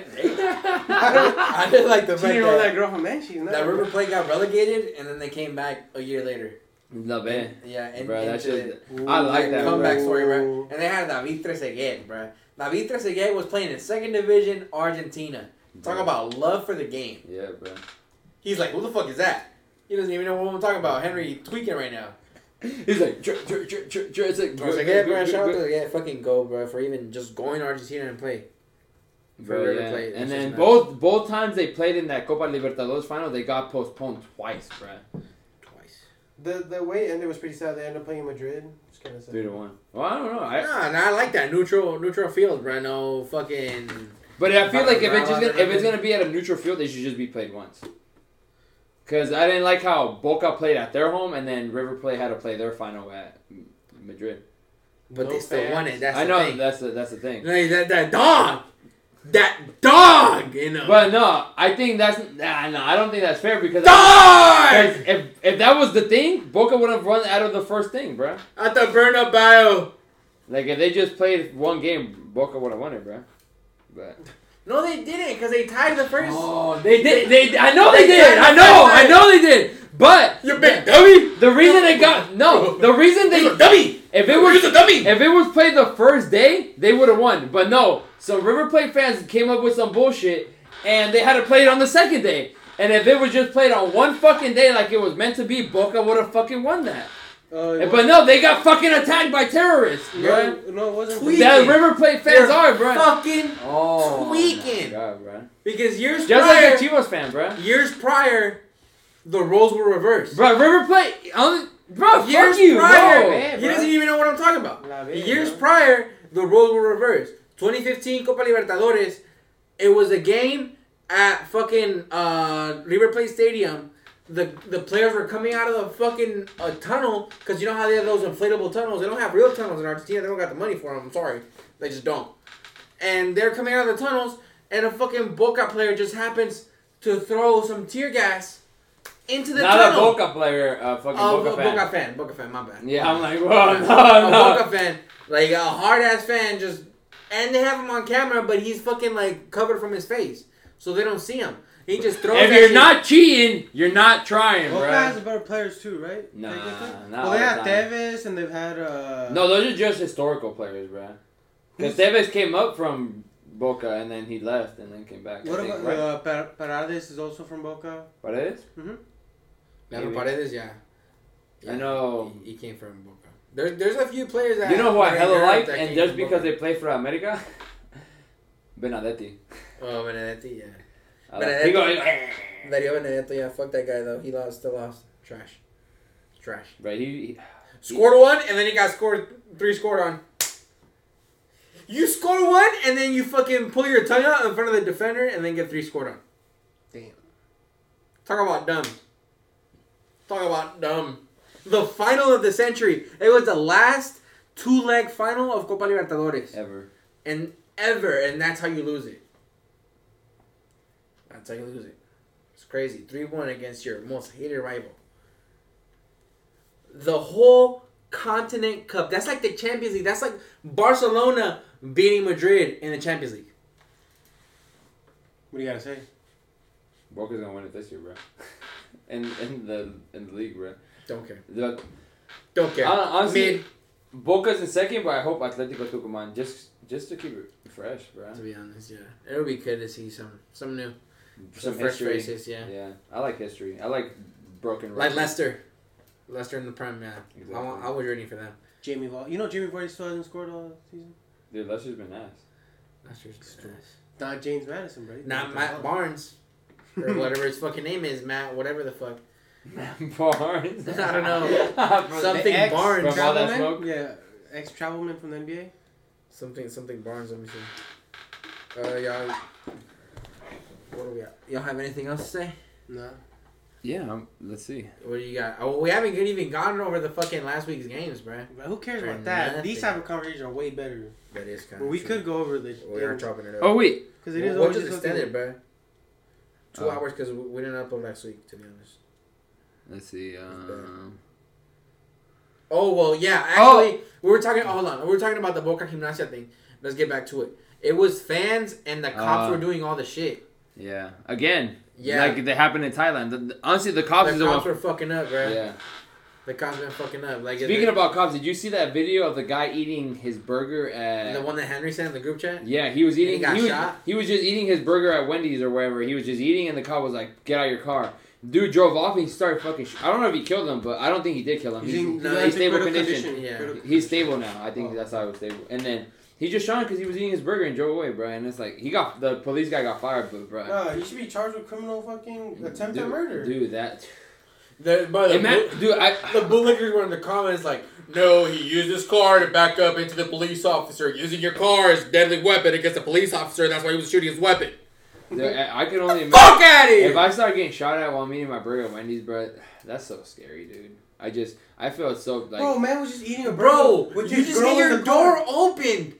like the fact that girl from Man City. That River Plate got relegated, and then they came back a year later. The band. Yeah, and bro, that shit. I like that, comeback story, bro. And they had David Trezeguet, bro. David Trezeguet was playing in second division Argentina. Talk about love for the game. Yeah, bro. He's like, who the fuck is that? He doesn't even know what I'm talking about. Henry tweaking right now. He's like, shout out to the fucking go, bro, for even just going to Argentina and play. Bro, yeah. Play. And then nice. both times they played in that Copa Libertadores final, they got postponed twice, bro. The way ended was pretty sad. They ended up playing Madrid. Just kind of sad. 3-1. Well, I don't know. I like that neutral field, bro. No fucking. But I feel like if it's gonna be at a neutral field, it should just be played once. Cause I didn't like how Boca played at their home and then River Plate had to play their final at Madrid. But they still won it. That's the thing. That's the thing. Like, that dog, you know. But no, I think that's no. I don't think that's fair because if that was the thing, Boca would have run out of the first thing, bro. At the Bernabeu. Like if they just played one game, Boca would have won it, bro. But no, they didn't because they tied the first. Oh, they did. They did. I know they did. But you're big dummy. The reason they dummy. If it was played the first day, they would have won. But no, so River Plate fans came up with some bullshit, and they had to play it on the second day. And if it was just played on one fucking day like it was meant to be, Boca would have fucking won that. But no, they got fucking attacked by terrorists, bro. No, it wasn't. Tweaking. That River Plate fans are, bro. Fucking tweaking. Oh my God, bro. Because just like a Chivas fan, bro. Years prior, the roles were reversed. Bro, River Plate... Bro, years fuck you, prior, bro. Man, he doesn't even know what I'm talking about. Years prior, the roles were reversed. 2015 Copa Libertadores, it was a game at fucking River Plate Stadium. The players were coming out of the fucking tunnel because you know how they have those inflatable tunnels. They don't have real tunnels in Argentina. They don't got the money for them. I'm sorry, they just don't. And they're coming out of the tunnels, and a fucking Boca player just happens to throw some tear gas. Into the tunnel. Not a Boca player, Boca fan. Boca fan, my bad. Yeah, I'm like, whoa, no. A Boca fan, like a hard-ass fan just... And they have him on camera, but he's fucking, like, covered from his face. So they don't see him. He just throws If you're shit. Not cheating, you're not trying, bro. Boca has better players, too, right? Nah. Well, they have Tevez, and they've had... No, those are just historical players, bro. Because Tevez came up from... Boca, and then he left, and then came back. What about Paredes is also from Boca? Paredes? Mm-hmm. Maybe. Paredes, yeah. I know. He came from Boca. There's a few players that... You know who I hella like, and just because they play for America? Benedetti. Oh, Benedetti, yeah. Benedetti. Dario Benedetto, yeah. Fuck that guy, though. He still lost. Trash. Right, he scored one, and then he got three scored on. You score one, and then you fucking pull your tongue out in front of the defender, and then get three scored on. Damn. Talk about dumb. The final of the century. It was the last two-leg final of Copa Libertadores. Ever, and that's how you lose it. It's crazy. 3-1 against your most hated rival. The whole... Continent Cup. That's like the Champions League. That's like Barcelona beating Madrid in the Champions League. What do you gotta say? Boca's gonna win it this year, bro. in the league, bro. Don't care. Honestly, Boca's in second, but I hope Atletico Tucumán just to keep it fresh, bro. To be honest, yeah, it'll be good to see some new, some fresh faces, yeah. Yeah, I like history. I like broken records. Like Leicester in the prime, yeah. Exactly. I was rooting for them. Jamie Vardy. You know Jamie Vardy still hasn't scored all season? Dude, Leicester's been ass. Not James Madison, bro. Not Matt Barnes. Or whatever his fucking name is, Matt, whatever the fuck. Matt Barnes? I don't know. Something Barnes. From all that smoke? Yeah. Ex-travelman from the NBA? Something Barnes, let me see. Y'all... What do we got? Y'all have anything else to say? No. Yeah, let's see. What do you got? Oh, we haven't even gotten over the fucking last week's games, bro. But who cares about that? Nothing. These type of conversations are way better. That is kind of we could go over the... We are chopping it up. Oh, wait. Because it is always just extended, bro. 2 hours because we didn't upload last week, to be honest. Let's see. Oh, well, yeah. Actually, we were talking... Oh, hold on. We were talking about the Boca Gimnasia thing. Let's get back to it. It was fans and the cops were doing all the shit. Yeah. Again... Yeah, like they happened in Thailand. Honestly, the cops were fucking up, right? Yeah, The cops been fucking up. Like, speaking about cops, did you see that video of the guy eating his burger at... The one that Henry sent in the group chat? Yeah, he was eating... And he got shot? He was just eating his burger at Wendy's or wherever. He was just eating, and the cop was like, get out of your car. Dude drove off, and he started fucking... I don't know if he killed him, but I don't think he did kill him. He's stable condition. Yeah. He's stable now. I think that's how he was stable. And then... He just shot him because he was eating his burger and drove away, bro. And it's like, the police guy got fired, but, bro. No, he should be charged with criminal fucking attempt at murder. Dude, that... The bootlegger were in the comments like, no, he used his car to back up into the police officer. Using your car as a deadly weapon against a police officer, that's why he was shooting his weapon. Dude, I can only imagine. Fuck at him! If I start getting shot at while I'm eating my burger at Wendy's, bro, that's so scary, dude. I feel so, like... Bro, man was just eating a burger. Bro, you just get your door open,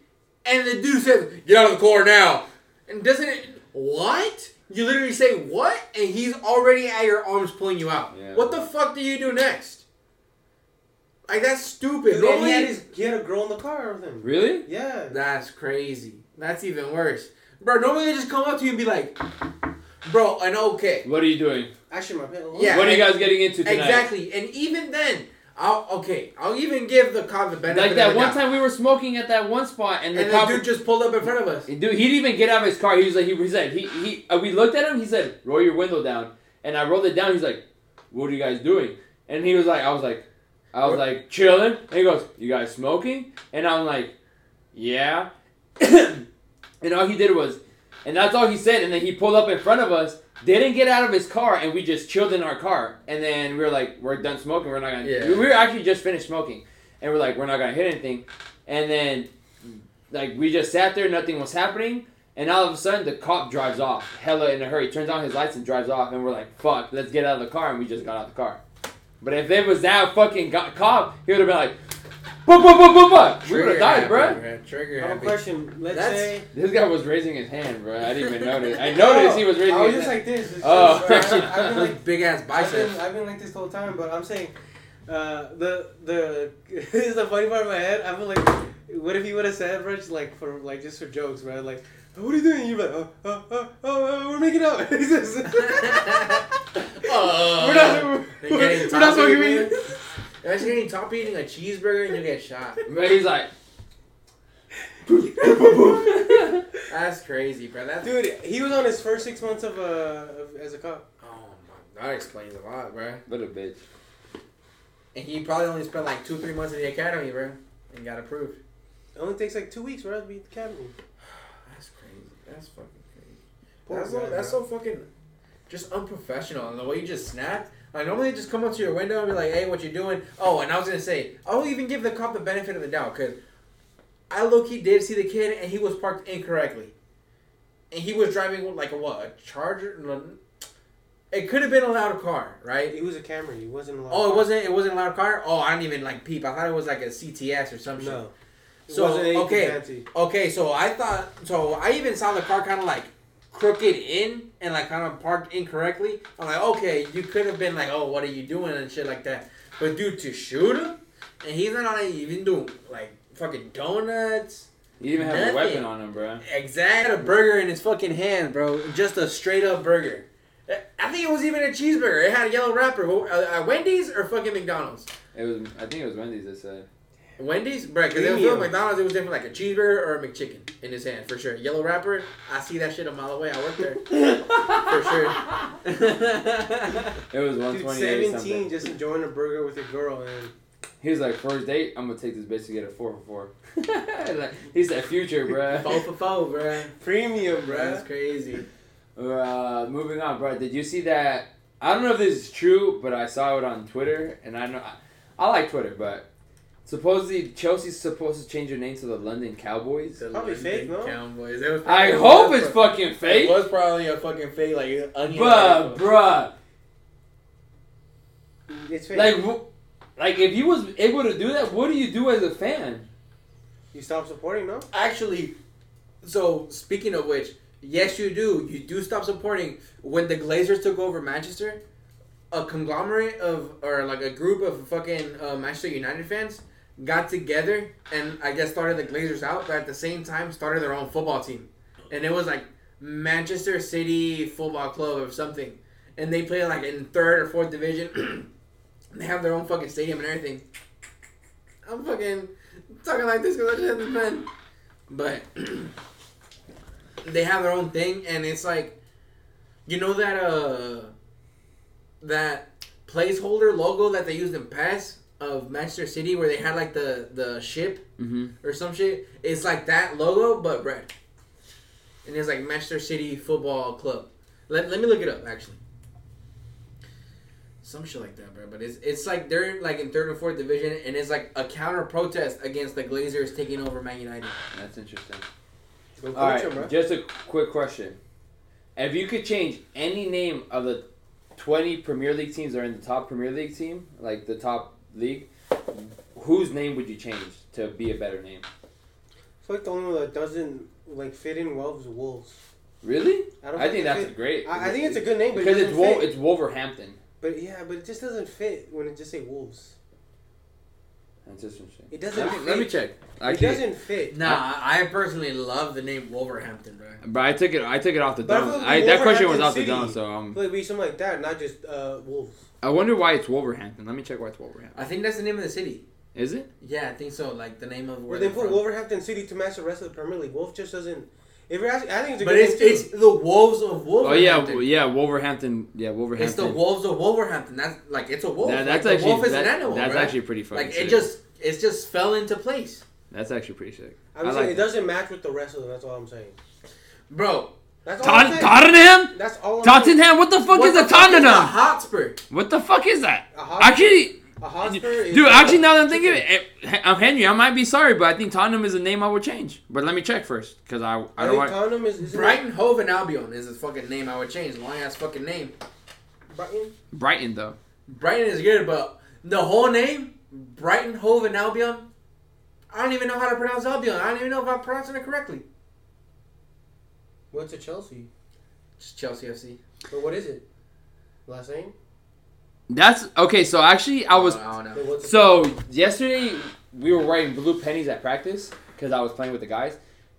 and the dude says, get out of the car now. And doesn't it... What? You literally say, what? And he's already at your arms pulling you out. Yeah, what the fuck do you do next? Like, that's stupid. Man, he had a girl in the car with him. Really? Yeah. That's crazy. That's even worse. Bro, normally they just come up to you and be like... Bro, I know, okay. What are you doing? Actually, my panel. Yeah. What are you guys getting into tonight? Exactly. And even then, I'll even give the cop the benefit. Like that one time we were smoking at that one spot, and the cop dude just pulled up in front of us. Dude, he didn't even get out of his car. He was like, we looked at him. He said, "Roll your window down," and I rolled it down. He's like, "What are you guys doing?" And he was like, "I was like chilling." And he goes, "You guys smoking?" And I'm like, "Yeah." And all he did was. And that's all he said. And then he pulled up in front of us, didn't get out of his car, and we just chilled in our car. And then we were like, we're done smoking. We're not going to... Yeah. We were actually just finished smoking. And we're like, we're not going to hit anything. And then, like, we just sat there. Nothing was happening. And all of a sudden, the cop drives off. Hella in a hurry. Turns on his lights and drives off. And we're like, fuck, let's get out of the car. And we just got out of the car. But if it was that fucking cop, he would have been like... Boop, boop, boop, boop, boop. We would have died, bro. Trigger happy. I have a question. Let's say... This guy was raising his hand, bro. I didn't even notice. I noticed he was raising his hand. I was just like this. I've been like... Big-ass biceps. I've been like this the whole time, but I'm saying... This is the funny part of my head. I've been like... What if he would have said, bro? Just for jokes, bro. Like, what are you doing? You're like, oh, we're making out. He says... We're not smoking weed. Imagine getting top eating a cheeseburger and you get shot. But he's like, that's crazy, bro. Dude, he was on his first 6 months as a cop. Oh my god, that explains a lot, bro. What a bitch. And he probably only spent like 2-3 months in the academy, bro, and got approved. It only takes like 2 weeks, bro, to be in the academy. That's crazy. That's fucking crazy. That's so fucking just unprofessional. And the way you just snapped. Like, normally just come up to your window and be like, hey, what you doing? Oh, and I was going to say, I'll even give the cop the benefit of the doubt because I low-key did see the kid and he was parked incorrectly. And he was driving, like, a Charger? It could have been a loud car, right? It was a Camry. It wasn't a loud car. Oh, it wasn't a loud car? Oh, I didn't even, like, peep. I thought it was, like, a CTS or some shit. No. So I even saw the car kind of, like, crooked in and like kind of parked incorrectly. I'm like, okay, you could have been like, oh, what are you doing and shit like that. But dude, to shoot him, and he's not even doing like fucking donuts. He didn't even have a weapon on him, bro. Exactly, a burger in his fucking hand, bro. Just a straight up burger. I think it was even a cheeseburger. It had a yellow wrapper. Wendy's or fucking McDonald's. I think it was Wendy's. That said. Wendy's? Right, because it was good. McDonald's, it was different, like a cheeseburger or a McChicken in his hand, for sure. Yellow wrapper, I see that shit a mile away. I work there. For sure. It was 128 Dude, 17, something. Just enjoying a burger with a girl, and he was like, first date, I'm going to take this bitch to get a 4 for 4. Like, he's that future, bruh. 4 for 4, bruh. Premium, bruh. That's crazy. Moving on, bruh. Did you see that? I don't know if this is true, but I saw it on Twitter, and I know... I like Twitter, but... Supposedly, Chelsea's supposed to change their name to the London Cowboys. Probably fake, no? Cowboys. I hope it's fucking fake. It was probably a fucking fake, like, onion. Bruh. It's fake. Like, if he was able to do that, what do you do as a fan? You stop supporting, no? Actually, so, speaking of which, yes, you do. You do stop supporting. When the Glazers took over Manchester, a conglomerate of, or, like, a group of fucking Manchester United fans got together and I guess started the Glazers out, but at the same time started their own football team, and it was like Manchester City Football Club or something, and they played like in 3rd or 4th division. They have their own fucking stadium and everything. I'm fucking talking like this because I just had the pen. But they have their own thing, and it's like, you know that that placeholder logo that they used in PES of Manchester City where they had like the ship or some shit? It's like that logo, but red. And it's like Manchester City Football Club. Let me look it up, actually. Some shit like that, bro. But it's like they're like in 3rd and 4th division, and it's like a counter protest against the Glazers taking over Man United. That's interesting. All right, just a quick question. If you could change any name of the 20 Premier League teams that are in the top Premier League team, like the top league, whose name would you change to be a better name? It's like the only one that doesn't like fit in well is Wolves. Really? I think that's great. I think it's a good name because it's Wolverhampton. But yeah, but it just doesn't fit when it just say Wolves. That's interesting. It doesn't fit. Let me check. Doesn't fit. Nah, I personally love the name Wolverhampton, bro. But I took it off the dome. That question was off the dome, so it'd be something like that, not just Wolves. I wonder why it's Wolverhampton. Let me check why it's Wolverhampton. I think that's the name of the city. Is it? Yeah, I think so. Like the name of where they put Wolverhampton City to match the rest of the Premier League. Wolf just doesn't. If you're asking, I think it's a good name. But it's the Wolves of Wolverhampton. Oh, yeah, Wolverhampton. Yeah, Wolverhampton. It's the Wolves of Wolverhampton. That's like, it's a wolf. That's like, actually, the wolf is an animal. That's actually pretty funny. Like, sick. It just fell into place. That's actually pretty sick. I'm saying it doesn't match with the rest of them. That's all I'm saying. Bro. That's all I'm saying. Tottenham? That's all I'm saying. Tottenham? What the fuck is a Tottenham? A Hotspur. What the fuck is that? Actually. A Hotspur is... Dude, actually, now that I'm thinking of it, Henry, I might be sorry, but I think Tottenham is a name I would change. But let me check first, because I don't want... Tottenham is Brighton, Hove, and Albion is a fucking name I would change. Long-ass fucking name. Brighton, though. Brighton is good, but the whole name, Brighton, Hove, and Albion, I don't even know how to pronounce Albion. I don't even know if I'm pronouncing it correctly. What's a Chelsea? Just Chelsea FC. But what is it? Last name? That's okay. So actually, I was. I don't know. So yesterday we were writing blue pennies at practice because I was playing with the guys,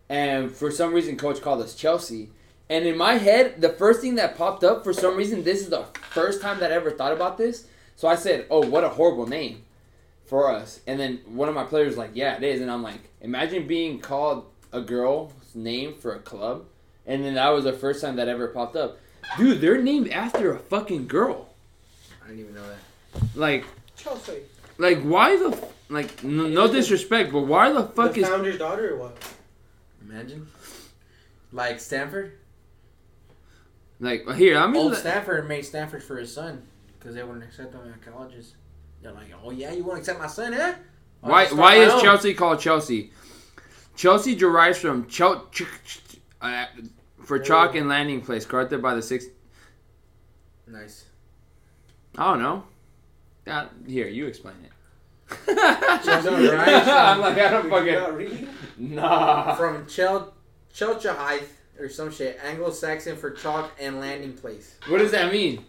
and for some reason, coach called us Chelsea. And in my head, the first thing that popped up for some reason, this is the first time that I ever thought about this. So I said, "Oh, what a horrible name for us!" And then one of my players was like, "Yeah, it is." And I'm like, "Imagine being called a girl's name for a club." And then that was the first time that ever popped up. Dude, they're named after a fucking girl. I didn't even know that. Like Chelsea. Like why the like no disrespect, but why the fuck the is founder's daughter or what? Imagine. Like Stanford. Like here, I mean, old Stanford made Stanford for his son because they wouldn't accept him at colleges. They're like, oh yeah, you won't accept my son, eh? Why is own. Chelsea called Chelsea? Chelsea derives from chalk and landing place, corrupted by the sixth. Nice. I don't know. Here, you explain it. I'm like, I don't fucking... Nah. From Chelchahithe or some shit. Anglo-Saxon for chalk and landing place. What does that mean?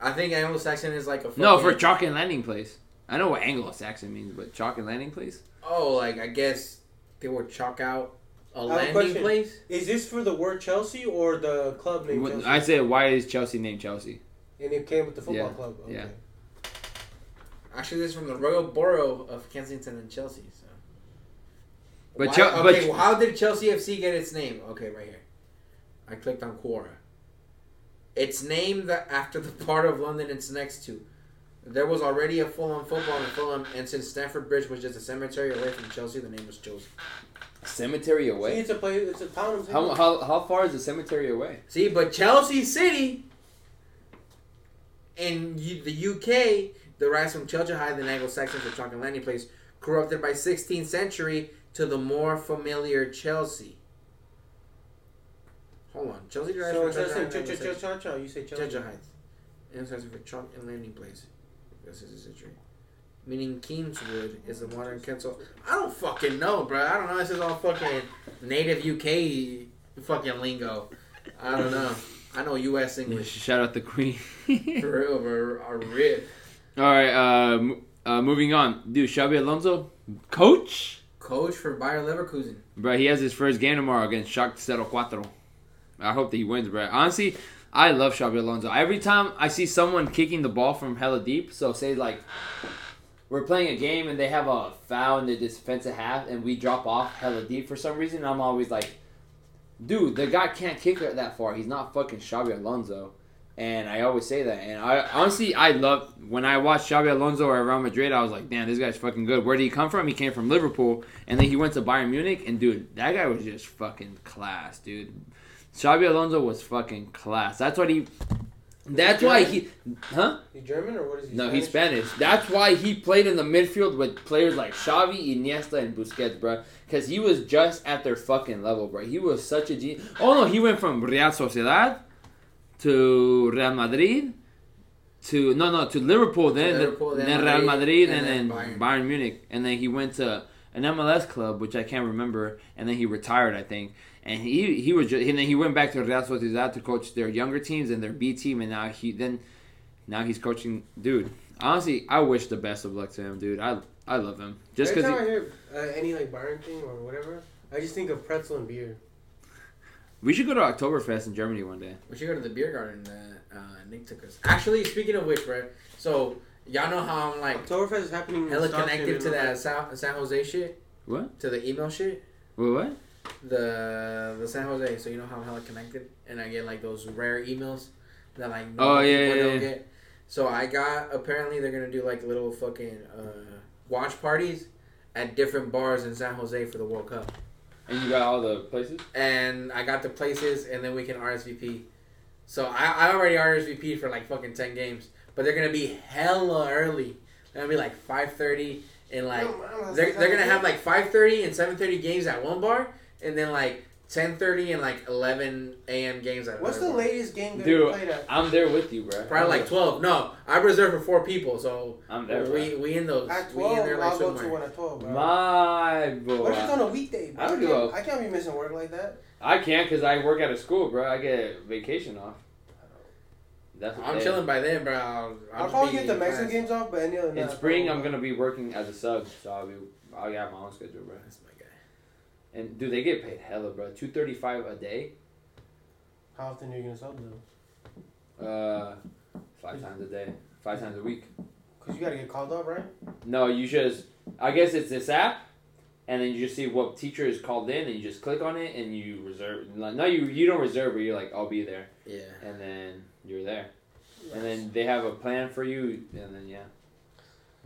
I think Anglo-Saxon is like a... No, for chalk and landing place. I know what Anglo-Saxon means, but chalk and landing place? Oh, like, I guess they would chalk out a landing place? Is this for the word Chelsea or the club name Chelsea? I said, why is Chelsea named Chelsea? And it came with the football club. Okay. Yeah. Actually, this is from the Royal Borough of Kensington and Chelsea. So. But how did Chelsea FC get its name? Okay, right here. I clicked on Quora. It's named after the part of London it's next to. There was already a Fulham football in Fulham, and since Stamford Bridge was just a cemetery away from Chelsea, the name was chosen. Cemetery away? See, it's a town. How far is the cemetery away? See, but Chelsea City... In the UK, the rise from Chelchahithe and Anglo-Saxons to chalk and landing place, corrupted by 16th century to the more familiar Chelsea. Hold on, Chelsea derives from Chelchahithe. You say Chelchahithe. Anglo-Saxon for chalk and landing place. This is a century. Meaning Kingswood is the modern Kensal. I don't fucking know, bro. I don't know. This is all fucking native UK fucking lingo. I don't know. I know U.S. English. Yeah, shout out the Queen. For real, bro. Our rib. All right, moving on. Dude, Xabi Alonso, coach? Coach for Bayer Leverkusen. Bro, he has his first game tomorrow against Schalke 04. I hope that he wins, bro. Honestly, I love Xabi Alonso. Every time I see someone kicking the ball from hella deep, so say like we're playing a game and they have a foul in the defensive half and we drop off hella deep for some reason, I'm always like, dude, the guy can't kick it that far. He's not fucking Xabi Alonso. And I always say that. And I honestly, I love when I watched Xabi Alonso at Real Madrid, I was like, damn, this guy's fucking good. Where did he come from? He came from Liverpool. And then he went to Bayern Munich. And, dude, that guy was just fucking class, dude. Xabi Alonso was fucking class. That's what he... That's why he... Huh? He German or what is he? No, Spanish? He's Spanish. That's why he played in the midfield with players like Xavi, Iniesta, and Busquets, bro. Because he was just at their fucking level, bro. He was such a genius. Oh, no, he went from Real Sociedad to Real Madrid, to to Liverpool, then Real Madrid, and then Bayern Munich, and then he went to an MLS club which I can't remember, and then he retired, I think, and he was just, and then he went back to Real Sociedad to coach their younger teams and their B team, and now he's coaching. Dude, honestly, I wish the best of luck to him, dude. I love him. Just because I hear any like Bayern thing or whatever, I just think of pretzel and beer. We should go to Oktoberfest in Germany one day. We should go to the beer garden that Nick took us. Actually, speaking of which, right? So, y'all know how I'm like... Oktoberfest is happening... Hella connected to that San Jose shit. What? To the email shit. Wait, what? The San Jose. So, you know how I'm hella connected? And I get like those rare emails that like... No people don't get. So, I got... Apparently, they're going to do like little fucking watch parties at different bars in San Jose for the World Cup. And you got all the places? And I got the places, and then we can RSVP. So I already RSVP'd for like fucking 10 games. But they're going to be hella early. They're going to be like 5:30. And like, they're going to have like 5:30 and 7:30 games at one bar. And then like 10:30 and like 11 a.m. games at another bar. What's the latest game that you played at? I'm there with you, bro. Probably like 12. No, I reserved for 4 people, so I'm there. We in those. At 12, we in there like I'll somewhere. Go to one at 12, bro. My boy. What if it's on a weekday, bro? I can't be missing work like that. I can't because I work at a school, bro. I get vacation off. That's I'm chilling by then, bro. I'll probably get the Mexican games off, but any other night. In spring, I'm going to be working as a sub, so I'll have my own schedule, bro. That's my guy. And, dude, they get paid hella, bro. $235 a day. How often are you going to sub, though? 5 times a day. 5 times a week. Because you got to get called up, right? No, you just... I guess it's this app, and then you just see what teacher is called in, and you just click on it, and you reserve... No, you don't reserve, but you're like, I'll be there. Yeah. And then you're there. Yes. And then they have a plan for you, and then, yeah.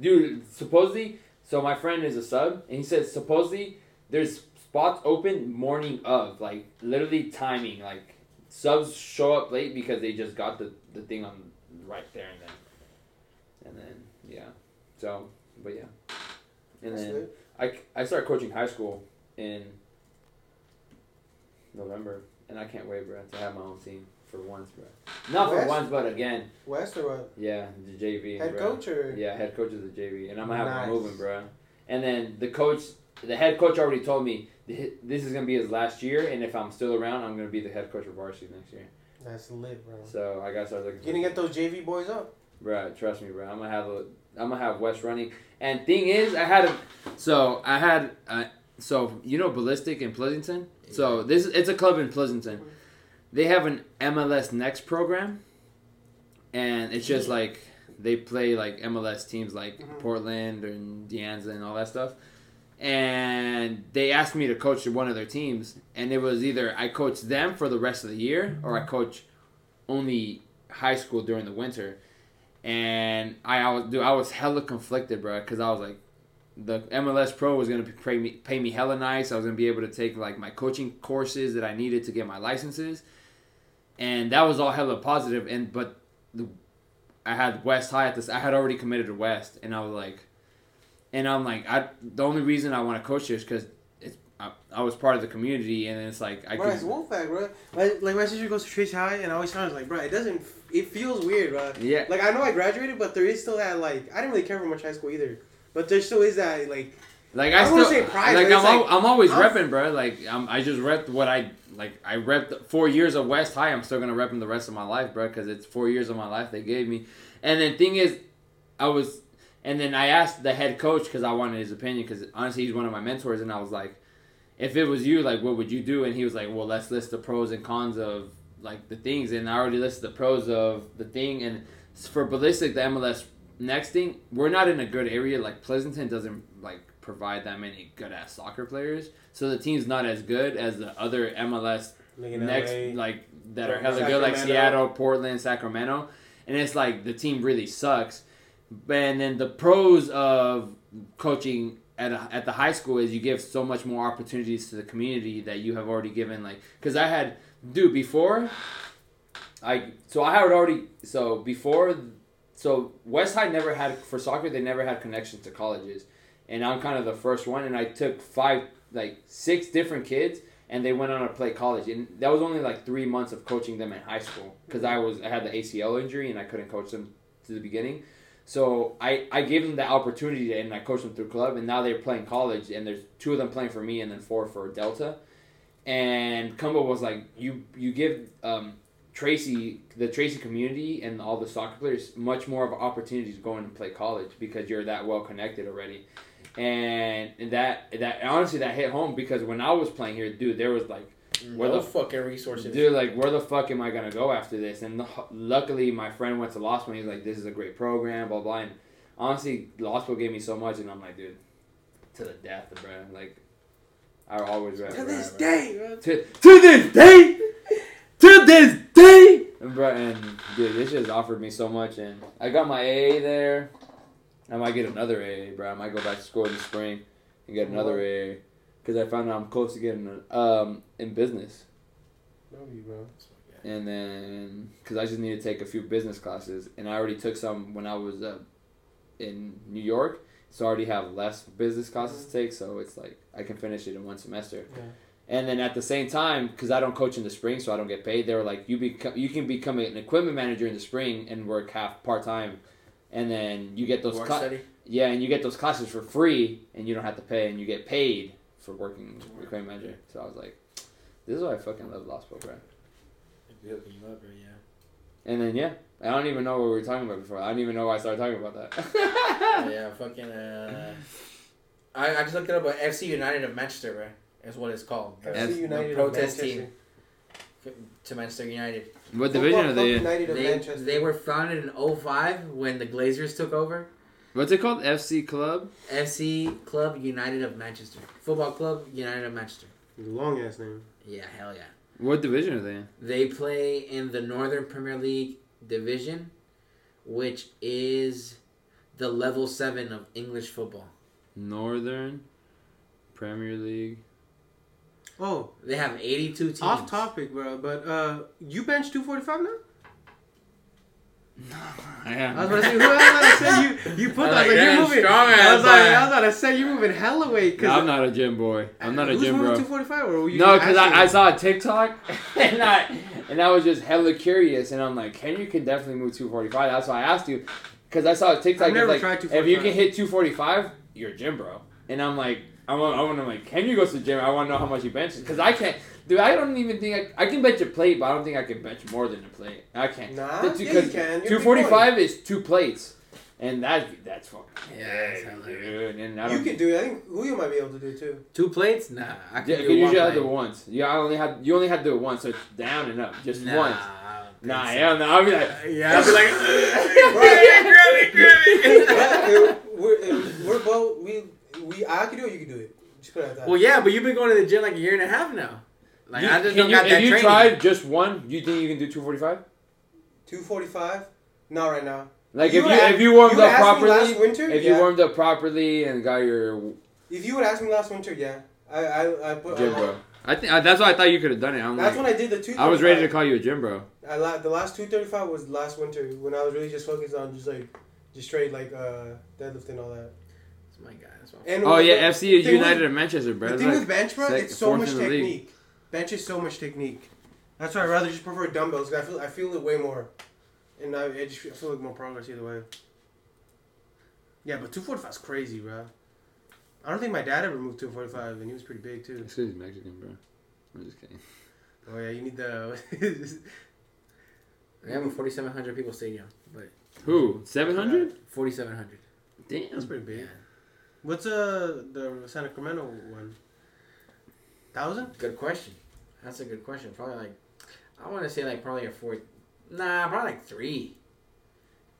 Dude, supposedly... So my friend is a sub, and he says, supposedly, there's... spots open morning of, like, literally timing. Like, subs show up late because they just got the thing on right there and then yeah. So, but yeah. And that's then good. I started coaching high school in November, and I can't wait, bro, to have my own team for once, bro. Not West? For once, but again. West or what? Yeah, the JV. Head bro. Coach or? Yeah, head coach of the JV, and I'm gonna have him moving, bro. And then the head coach already told me this is going to be his last year, and if I'm still around, I'm going to be the head coach of varsity next year. That's lit, bro. So I got to start looking. You're going to get those JV boys up. Bro, trust me, bro. I'm going to have West running. And thing is, So, you know Ballistic in Pleasanton? Yeah. So, it's a club in Pleasanton. They have an MLS Next program, and it's just like they play like MLS teams like Portland and Dianza and all that stuff. And they asked me to coach one of their teams, and it was either I coach them for the rest of the year or I coach only high school during the winter. And I was hella conflicted, bro, because I was like, the MLS Pro was going to pay me hella nice. I was going to be able to take like my coaching courses that I needed to get my licenses, and that was all hella positive. I had West High at this. I had already committed to West, and I was like. And I'm like, the only reason I want to coach is because I was part of the community, and it's like I. Bro, it's one fact, bro. My sister goes to Trish High, and I always tell her, like, bro, it feels weird, bro. Yeah. Like I know I graduated, but there is still that like I didn't really care for much high school either, but there still is that like. Like I still say pride, like I'm always repping, bro. Like I just repped what I like. I repped 4 years of West High. I'm still gonna rep them the rest of my life, bro, because it's 4 years of my life they gave me. And then thing is, And then I asked the head coach because I wanted his opinion because, honestly, he's one of my mentors. And I was like, if it was you, like, what would you do? And he was like, well, let's list the pros and cons of like the things, and I already listed the pros of the thing. And for ballistic, the MLS next thing, we're not in a good area. Like Pleasanton doesn't like provide that many good ass soccer players, so the team's not as good as the other MLS next LA, like that are hella good, like Seattle, Portland, Sacramento, and it's like the team really sucks. And then the pros of coaching at the high school is you give so much more opportunities to the community that you have already given. Like, because I had before Westside never had, for soccer they never had connections to colleges, and I'm kind of the first one, and I took six different kids and they went on to play college, and that was only like 3 months of coaching them in high school because I had the ACL injury and I couldn't coach them to the beginning. So I gave them the opportunity, and I coached them through club, and now they're playing college, and there's 2 of them playing for me and then 4 for Delta. And Kumba was like, you give the Tracy community and all the soccer players much more of an opportunity to go in and play college because you're that well connected already. And that honestly, that hit home because when I was playing here, dude, there was like, where the fucking resources, dude? Like, where the fuck am I gonna go after this? And luckily, my friend went to Loswell. He's like, "This is a great program, blah blah." And honestly, Loswell gave me so much, and I'm like, dude, to the death, bro. Like, I always rather to this day, bro. And dude, this just offered me so much, and I got my AA there. I might get another AA, bro. I might go back to school in the spring and get another AA. Because I found out I'm close to getting in business. Love you, bro. And then, because I just need to take a few business classes. And I already took some when I was in New York. So I already have less business classes to take. So it's like, I can finish it in one semester. Yeah. And then at the same time, because I don't coach in the spring, so I don't get paid. They were like, you can become an equipment manager in the spring and work half part-time. And then you get those classes. Yeah, and you get those classes for free. And you don't have to pay. And you get paid for working with Crane Manager. So I was like, this is why I fucking love Lospo, bro. You love her, yeah. And then, yeah, I don't even know what we were talking about before. I don't even know why I started talking about that. Yeah, fucking, I just looked it up, but FC United of Manchester, bro, is what it's called. FC United protest of Manchester. Team to Manchester United. What division are they in? United of Manchester. They were founded in 2005 when the Glazers took over. What's it called? FC Club? FC Club United of Manchester. Football Club United of Manchester. Long ass name. Yeah, hell yeah. What division are they in? They play in the Northern Premier League division, which is the level 7 of English football. Northern Premier League. Oh. They have 82 teams. Off topic, bro, but you bench 245 now? No, I am. I was about to say, you put that, like, you're moving. I was about to say, you're moving hella weight. No, I'm not a gym boy. I'm not a gym bro. 245 or were you? No, because I saw a TikTok and I was just hella curious, and I'm like, Henry can definitely move 245. That's why I asked you, because I saw a TikTok. I've never tried 245. If you can hit 245, you're a gym bro. And I'm like, I want to Henry goes to the gym. I want to know how much he benches because I can't. Dude, I don't even think I can bench a plate, but I don't think I can bench more than a plate. I can't. Nah, yeah, you can. 245 is 2 plates, and that's fucking. Yeah, dude. And you can do it. I think Julio might be able to do 2. 2 plates? Nah, I can do one. You usually have to do it once. Yeah, you only have to do it once, so it's down and up, just once. Nah, yeah, no. I'll be like, I can do it. You can do it. Just put it out there. Well, yeah, but you've been going to the gym like a year and a half now. Like, I just don't got that training. If you tried just one, you think you can do 245? 245? Not right now. Like, if you warmed up properly. Last winter, if you warmed up properly and got your... If you would ask me last winter, yeah. I put... Gym bro. I think that's why I thought you could have done it. That's like, when I did the 235. I was ready to call you a gym bro. The last 235 was last winter when I was really just focused on just straight deadlifting and all that. It's my guy. And FC is United of Manchester, bro. The thing with bench, bro, it's so much technique. Bench is so much technique. That's why I'd rather just prefer dumbbells. Cause I feel it way more, and I just feel like more progress either way. Yeah, but 245 is crazy, bro. I don't think my dad ever moved 245, and he was pretty big too. It's 'cause he's Mexican, bro. I'm just kidding. Oh yeah, you need the. They have a 4,700 people stadium, but. Who? 700? 4,700. Damn, that's pretty big. Yeah. What's the Santa Cremento one? 1,000? Good question. That's a good question. Probably like I want to say like probably a four. Nah, probably like three.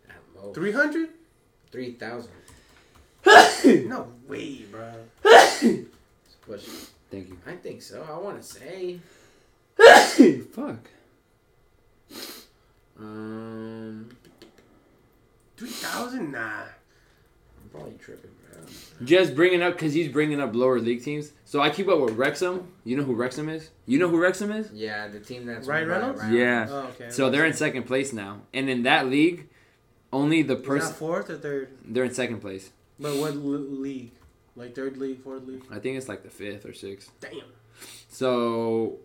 At most. 300? 3,000. No way, bro. Thank you. I think so. I want to say. Fuck. 3,000? Nah. I'm probably tripping, bro. Just bringing up, because he's bringing up lower league teams. So I keep up with Wrexham. You know who Wrexham is? Yeah, the team that's... Ryan Reynolds? Yeah. Oh, okay. So they're in second place now. And in that league, only the person... Is that fourth or third? They're in second place. But what league? Like third league, fourth league? I think it's like the fifth or sixth. Damn. So...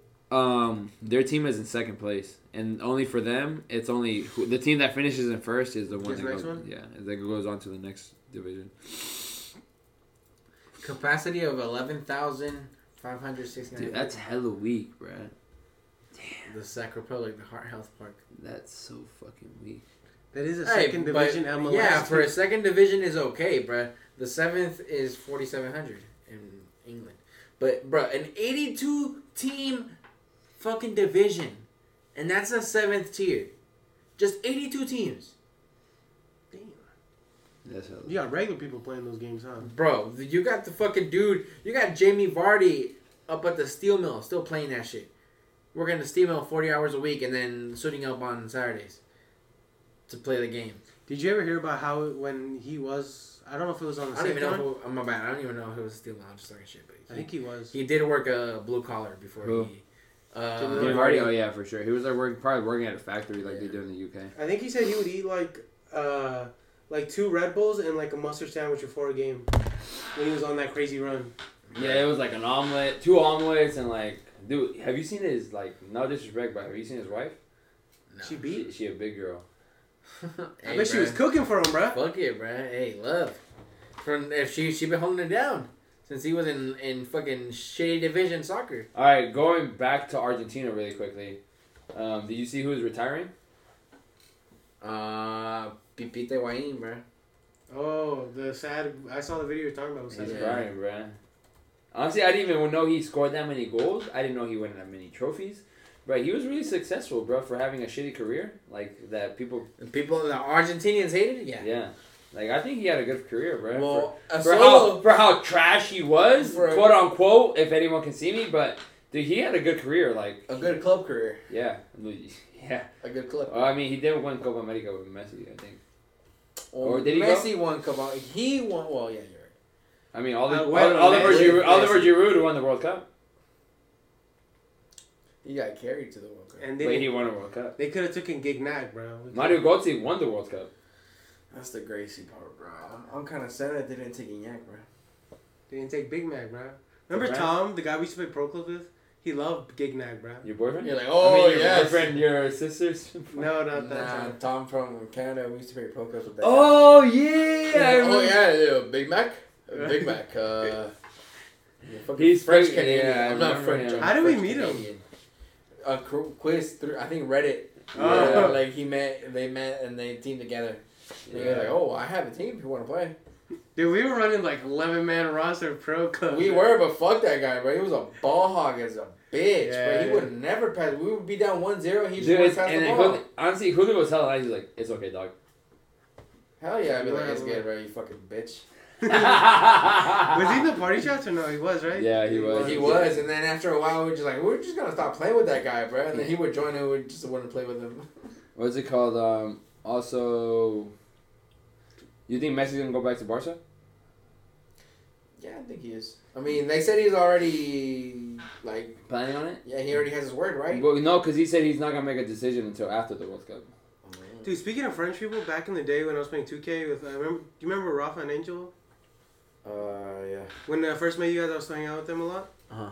their team is in second place, and only for them, it's only the team that finishes in first is the one that goes. One? Yeah, that goes on to the next division. Capacity of 11,569. Dude, that's hella weak, bro. Damn. The Sac Republic, the Heart Health Park. That's so fucking weak. That is a second division MLS. Yeah, for a second division is okay, bro. The seventh is 4,700 in England, but bro, an 82 team. Fucking division, and that's the seventh tier. Just 82 teams. Damn. That's hella. You got regular people playing those games, huh? Bro, you got the fucking dude. You got Jamie Vardy up at the steel mill, still playing that shit. Working the steel mill 40 hours a week, and then suiting up on Saturdays to play the game. Did you ever hear about how when he was? I don't know if it was on the. I don't even know if it was a steel mill. I'm just talking shit, but I think he was. He did work a blue collar before he. Vardy, oh yeah, for sure. He was like probably working at a factory like they do in the UK. I think he said he would eat like two Red Bulls and like a mustard sandwich before a game when he was on that crazy run. Yeah, it was like an omelet, two omelets, and like, dude, have you seen his like? No disrespect, but have you seen his wife? No. She beat. She a big girl. Hey, I bet she was cooking for him, bro. Fuck it, bro. Hey, love. From if she been holding it down. Since he was in fucking shitty division soccer. All right, going back to Argentina really quickly. Did you see who is retiring? Pipita Higuaín, bro. Oh, the sad... I saw the video you were talking about. He's retiring, bro. Honestly, I didn't even know he scored that many goals. I didn't know he won that many trophies. But he was really successful, bro, for having a shitty career. Like, that people... The Argentinians hated? Yeah. Yeah. Like, I think he had a good career, bro. Well, for how trash he was, quote unquote, if anyone can see me, but dude, he had a good career, like a good club career. Yeah. A good club. Well, I mean, he did win Copa America with Messi, I think. Or did he? Messi won Copa. He won. Well, yeah, you're right. I mean, Oliver Giroud won the World Cup. He got carried to the World Cup. And he won a World Cup. They could have taken Gignac, bro. Mario Götze won the World Cup. That's the Gracie part, bro. I'm kind of sad that they didn't take Gignac, bro. They didn't take Big Mac, bro. Remember Tom, the guy we used to play pro club with? He loved Gignac, bro. Your boyfriend? You're like, your boyfriend, your sister's? No, not that Tom. Tom from Canada, we used to play pro club with that guy. Yeah. Big Mac? Big Mac. He's French Canadian. I'm not French. How did we meet him? A quiz through, I think, Reddit. Oh. Like, they met and they teamed together. Yeah. You're like, I have a team if you want to play. Dude, we were running like 11-man roster pro club. We were, but fuck that guy, bro. He was a ball hog as a bitch, bro. He would never pass. We would be down 1-0 and he just wouldn't pass the ball. Honestly, Julio was telling us, he's like, it's okay, dog. Hell yeah, I'd be like, it's good, bro, you fucking bitch. Was he in the party shots or no? He was, right? Yeah, he was. And then after a while, we were just like, we're just going to stop playing with that guy, bro. And then he would join and we just wouldn't play with him. What's it called? Also, you think Messi's going to go back to Barca? Yeah, I think he is. I mean, they said he's already, like... Planning on it? Yeah, he already has his word, right? Well, no, because he said he's not going to make a decision until after the World Cup. Oh, dude, speaking of French people, back in the day when I was playing 2K, do you remember Rafa and Angel? Yeah. When I first met you guys, I was hanging out with them a lot. Uh-huh.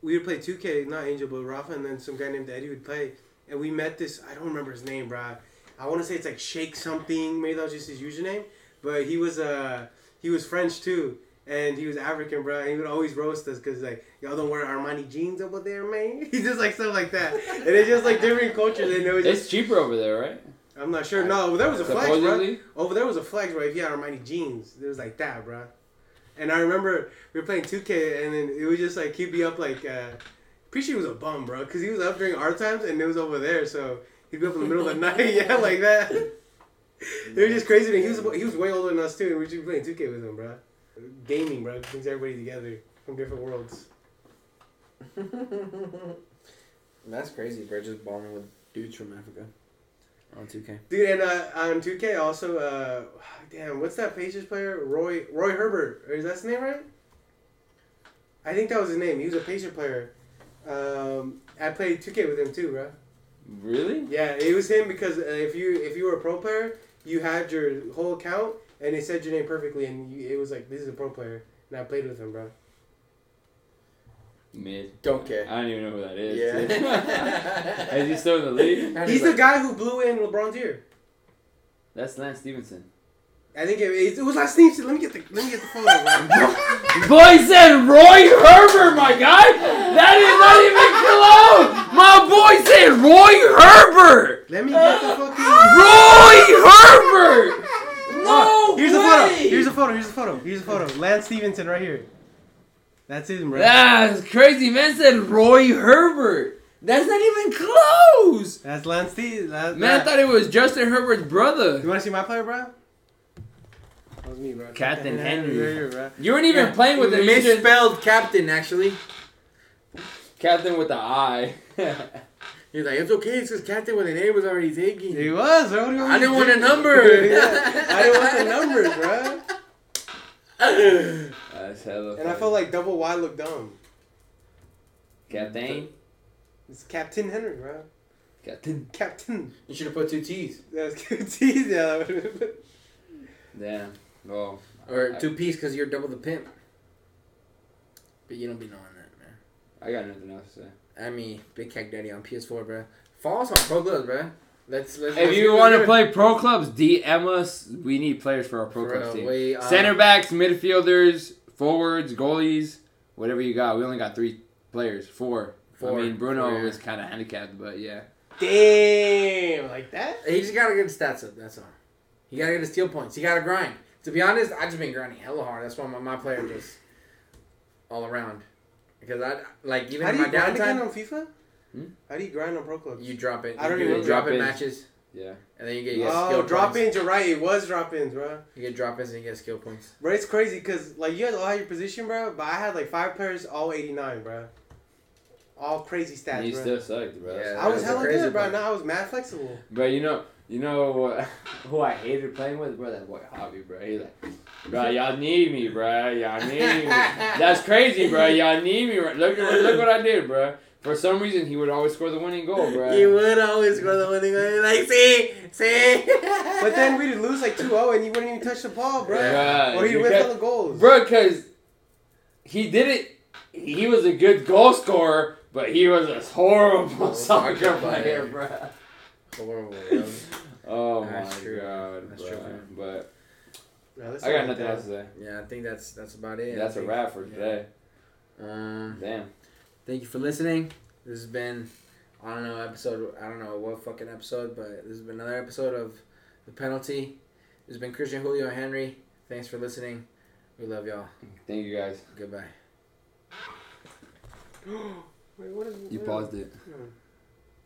We would play 2K, not Angel, but Rafa, and then some guy named Eddie would play. And we met this... I don't remember his name, bro. I want to say it's like Shake something. Maybe that was just his username. But he was French too. And he was African, bro. And he would always roast us because like, y'all don't wear Armani jeans over there, man. He's just like stuff like that. And it's just like different cultures. And it's cheaper over there, right? I'm not sure. No, over there was a flex, bro. Over there was a flex, bro. If you had Armani jeans, it was like that, bro. And I remember we were playing 2K and then it would just like keep me up like... Pretty sure he was a bum, bro, because he was up during our times and it was over there, so he'd be up in the middle of the night, yeah, like that. They were just crazy. And he was way older than us, too, and we were just playing 2K with him, bro. Gaming, bro, brings everybody together from different worlds. That's crazy, bro, just bombing with dudes from Africa on 2K. Dude, and on 2K also, damn, what's that Pacers player? Roy Herbert, is that his name right? I think that was his name. He was a Pacers player. I played 2K with him too, bro. Really? Yeah, it was him because if you were a pro player, you had your whole account and they said your name perfectly, and it was like, this is a pro player, and I played with him, bro. Mid. Don't care. I don't even know who that is. Yeah. Is he still in the league? He's the guy who blew in LeBron's ear. That's Lance Stevenson. I think it was Lance Stevenson. Let me get the phone. Boy said Roy Herbert, my guy. That is not even close. My boy said Roy Herbert. Let me get the fucking Roy Herbert. No. Here's a photo. Lance Stevenson right here. That's him, bro. That's crazy. Man said Roy Herbert. That's not even close. That's Lance Stevenson. Man, I thought it was Justin Herbert's brother. You want to see my player, bro? That was me, bro. Captain Henry. Bro. You weren't even playing with him. Misspelled Captain, actually. Captain with the I. He's like, it's okay. It's because Captain with an A was already taken. He was, bro. I didn't want a number. Yeah, I didn't want the numbers, bro. And I felt like double Y looked dumb. Captain? It's Captain Henry, bro. Captain. You should have put two T's. That was 2 T's, yeah. Damn. Well, or 2 P's because you're double the pimp. But you don't be knowing that, man. I got nothing else to say. I mean, Big Cat Daddy on PS4, bro. Follow us on Pro Clubs, bro. Let's if you want to play pro clubs, DM us. We need players for our pro clubs team. Center backs, midfielders, forwards, goalies, whatever you got. We only got 3 players. 4. I mean, Bruno was kind of handicapped, but yeah. Damn, like that? He just got to get his stats up. That's all. He got to get his steal points. He got to grind. To be honest, I just been grinding hella hard. That's why my player just all around. Because I like even in my downtime. How do you grind on FIFA? Hmm? How do you grind on pro clubs? You drop it. I don't even drop it matches. Yeah. And then you get skill points. Oh, drop-ins, you're right. It was drop-ins, bro. You get drop-ins and you get skill points. Bro, it's crazy because, like, you guys all had your position, bro, but I had, like, 5 players, all 89, bro. All crazy stats, and you bro. You still sucked, bro. Yeah, I was hella good, bro. Now I was mad flexible. Bro, you know who I hated playing with? Bro, that boy Javi, bro. He's like, bro, y'all need me, bro. Y'all need me. That's crazy, bro. Y'all need me. Look what I did, bro. For some reason, he would always score the winning goal, bro. He would always score the winning goal. Like, see. But then we'd lose like 2-0 and he wouldn't even touch the ball, bro. Yeah, or he'd win all the goals. Bro, because he did it. He was a good goal scorer, but he was a horrible soccer player, bro. Horrible, bro. Oh, that's my true. God, that's bro. True, but no, I got nothing else to say. Yeah, I think that's about it. That's a wrap for today. Damn. Thank you for listening. This has been, but this has been another episode of The Penalty. This has been Christian, Julio, and Henry. Thanks for listening. We love y'all. Thank you, guys. Goodbye. Wait, what is? You paused it.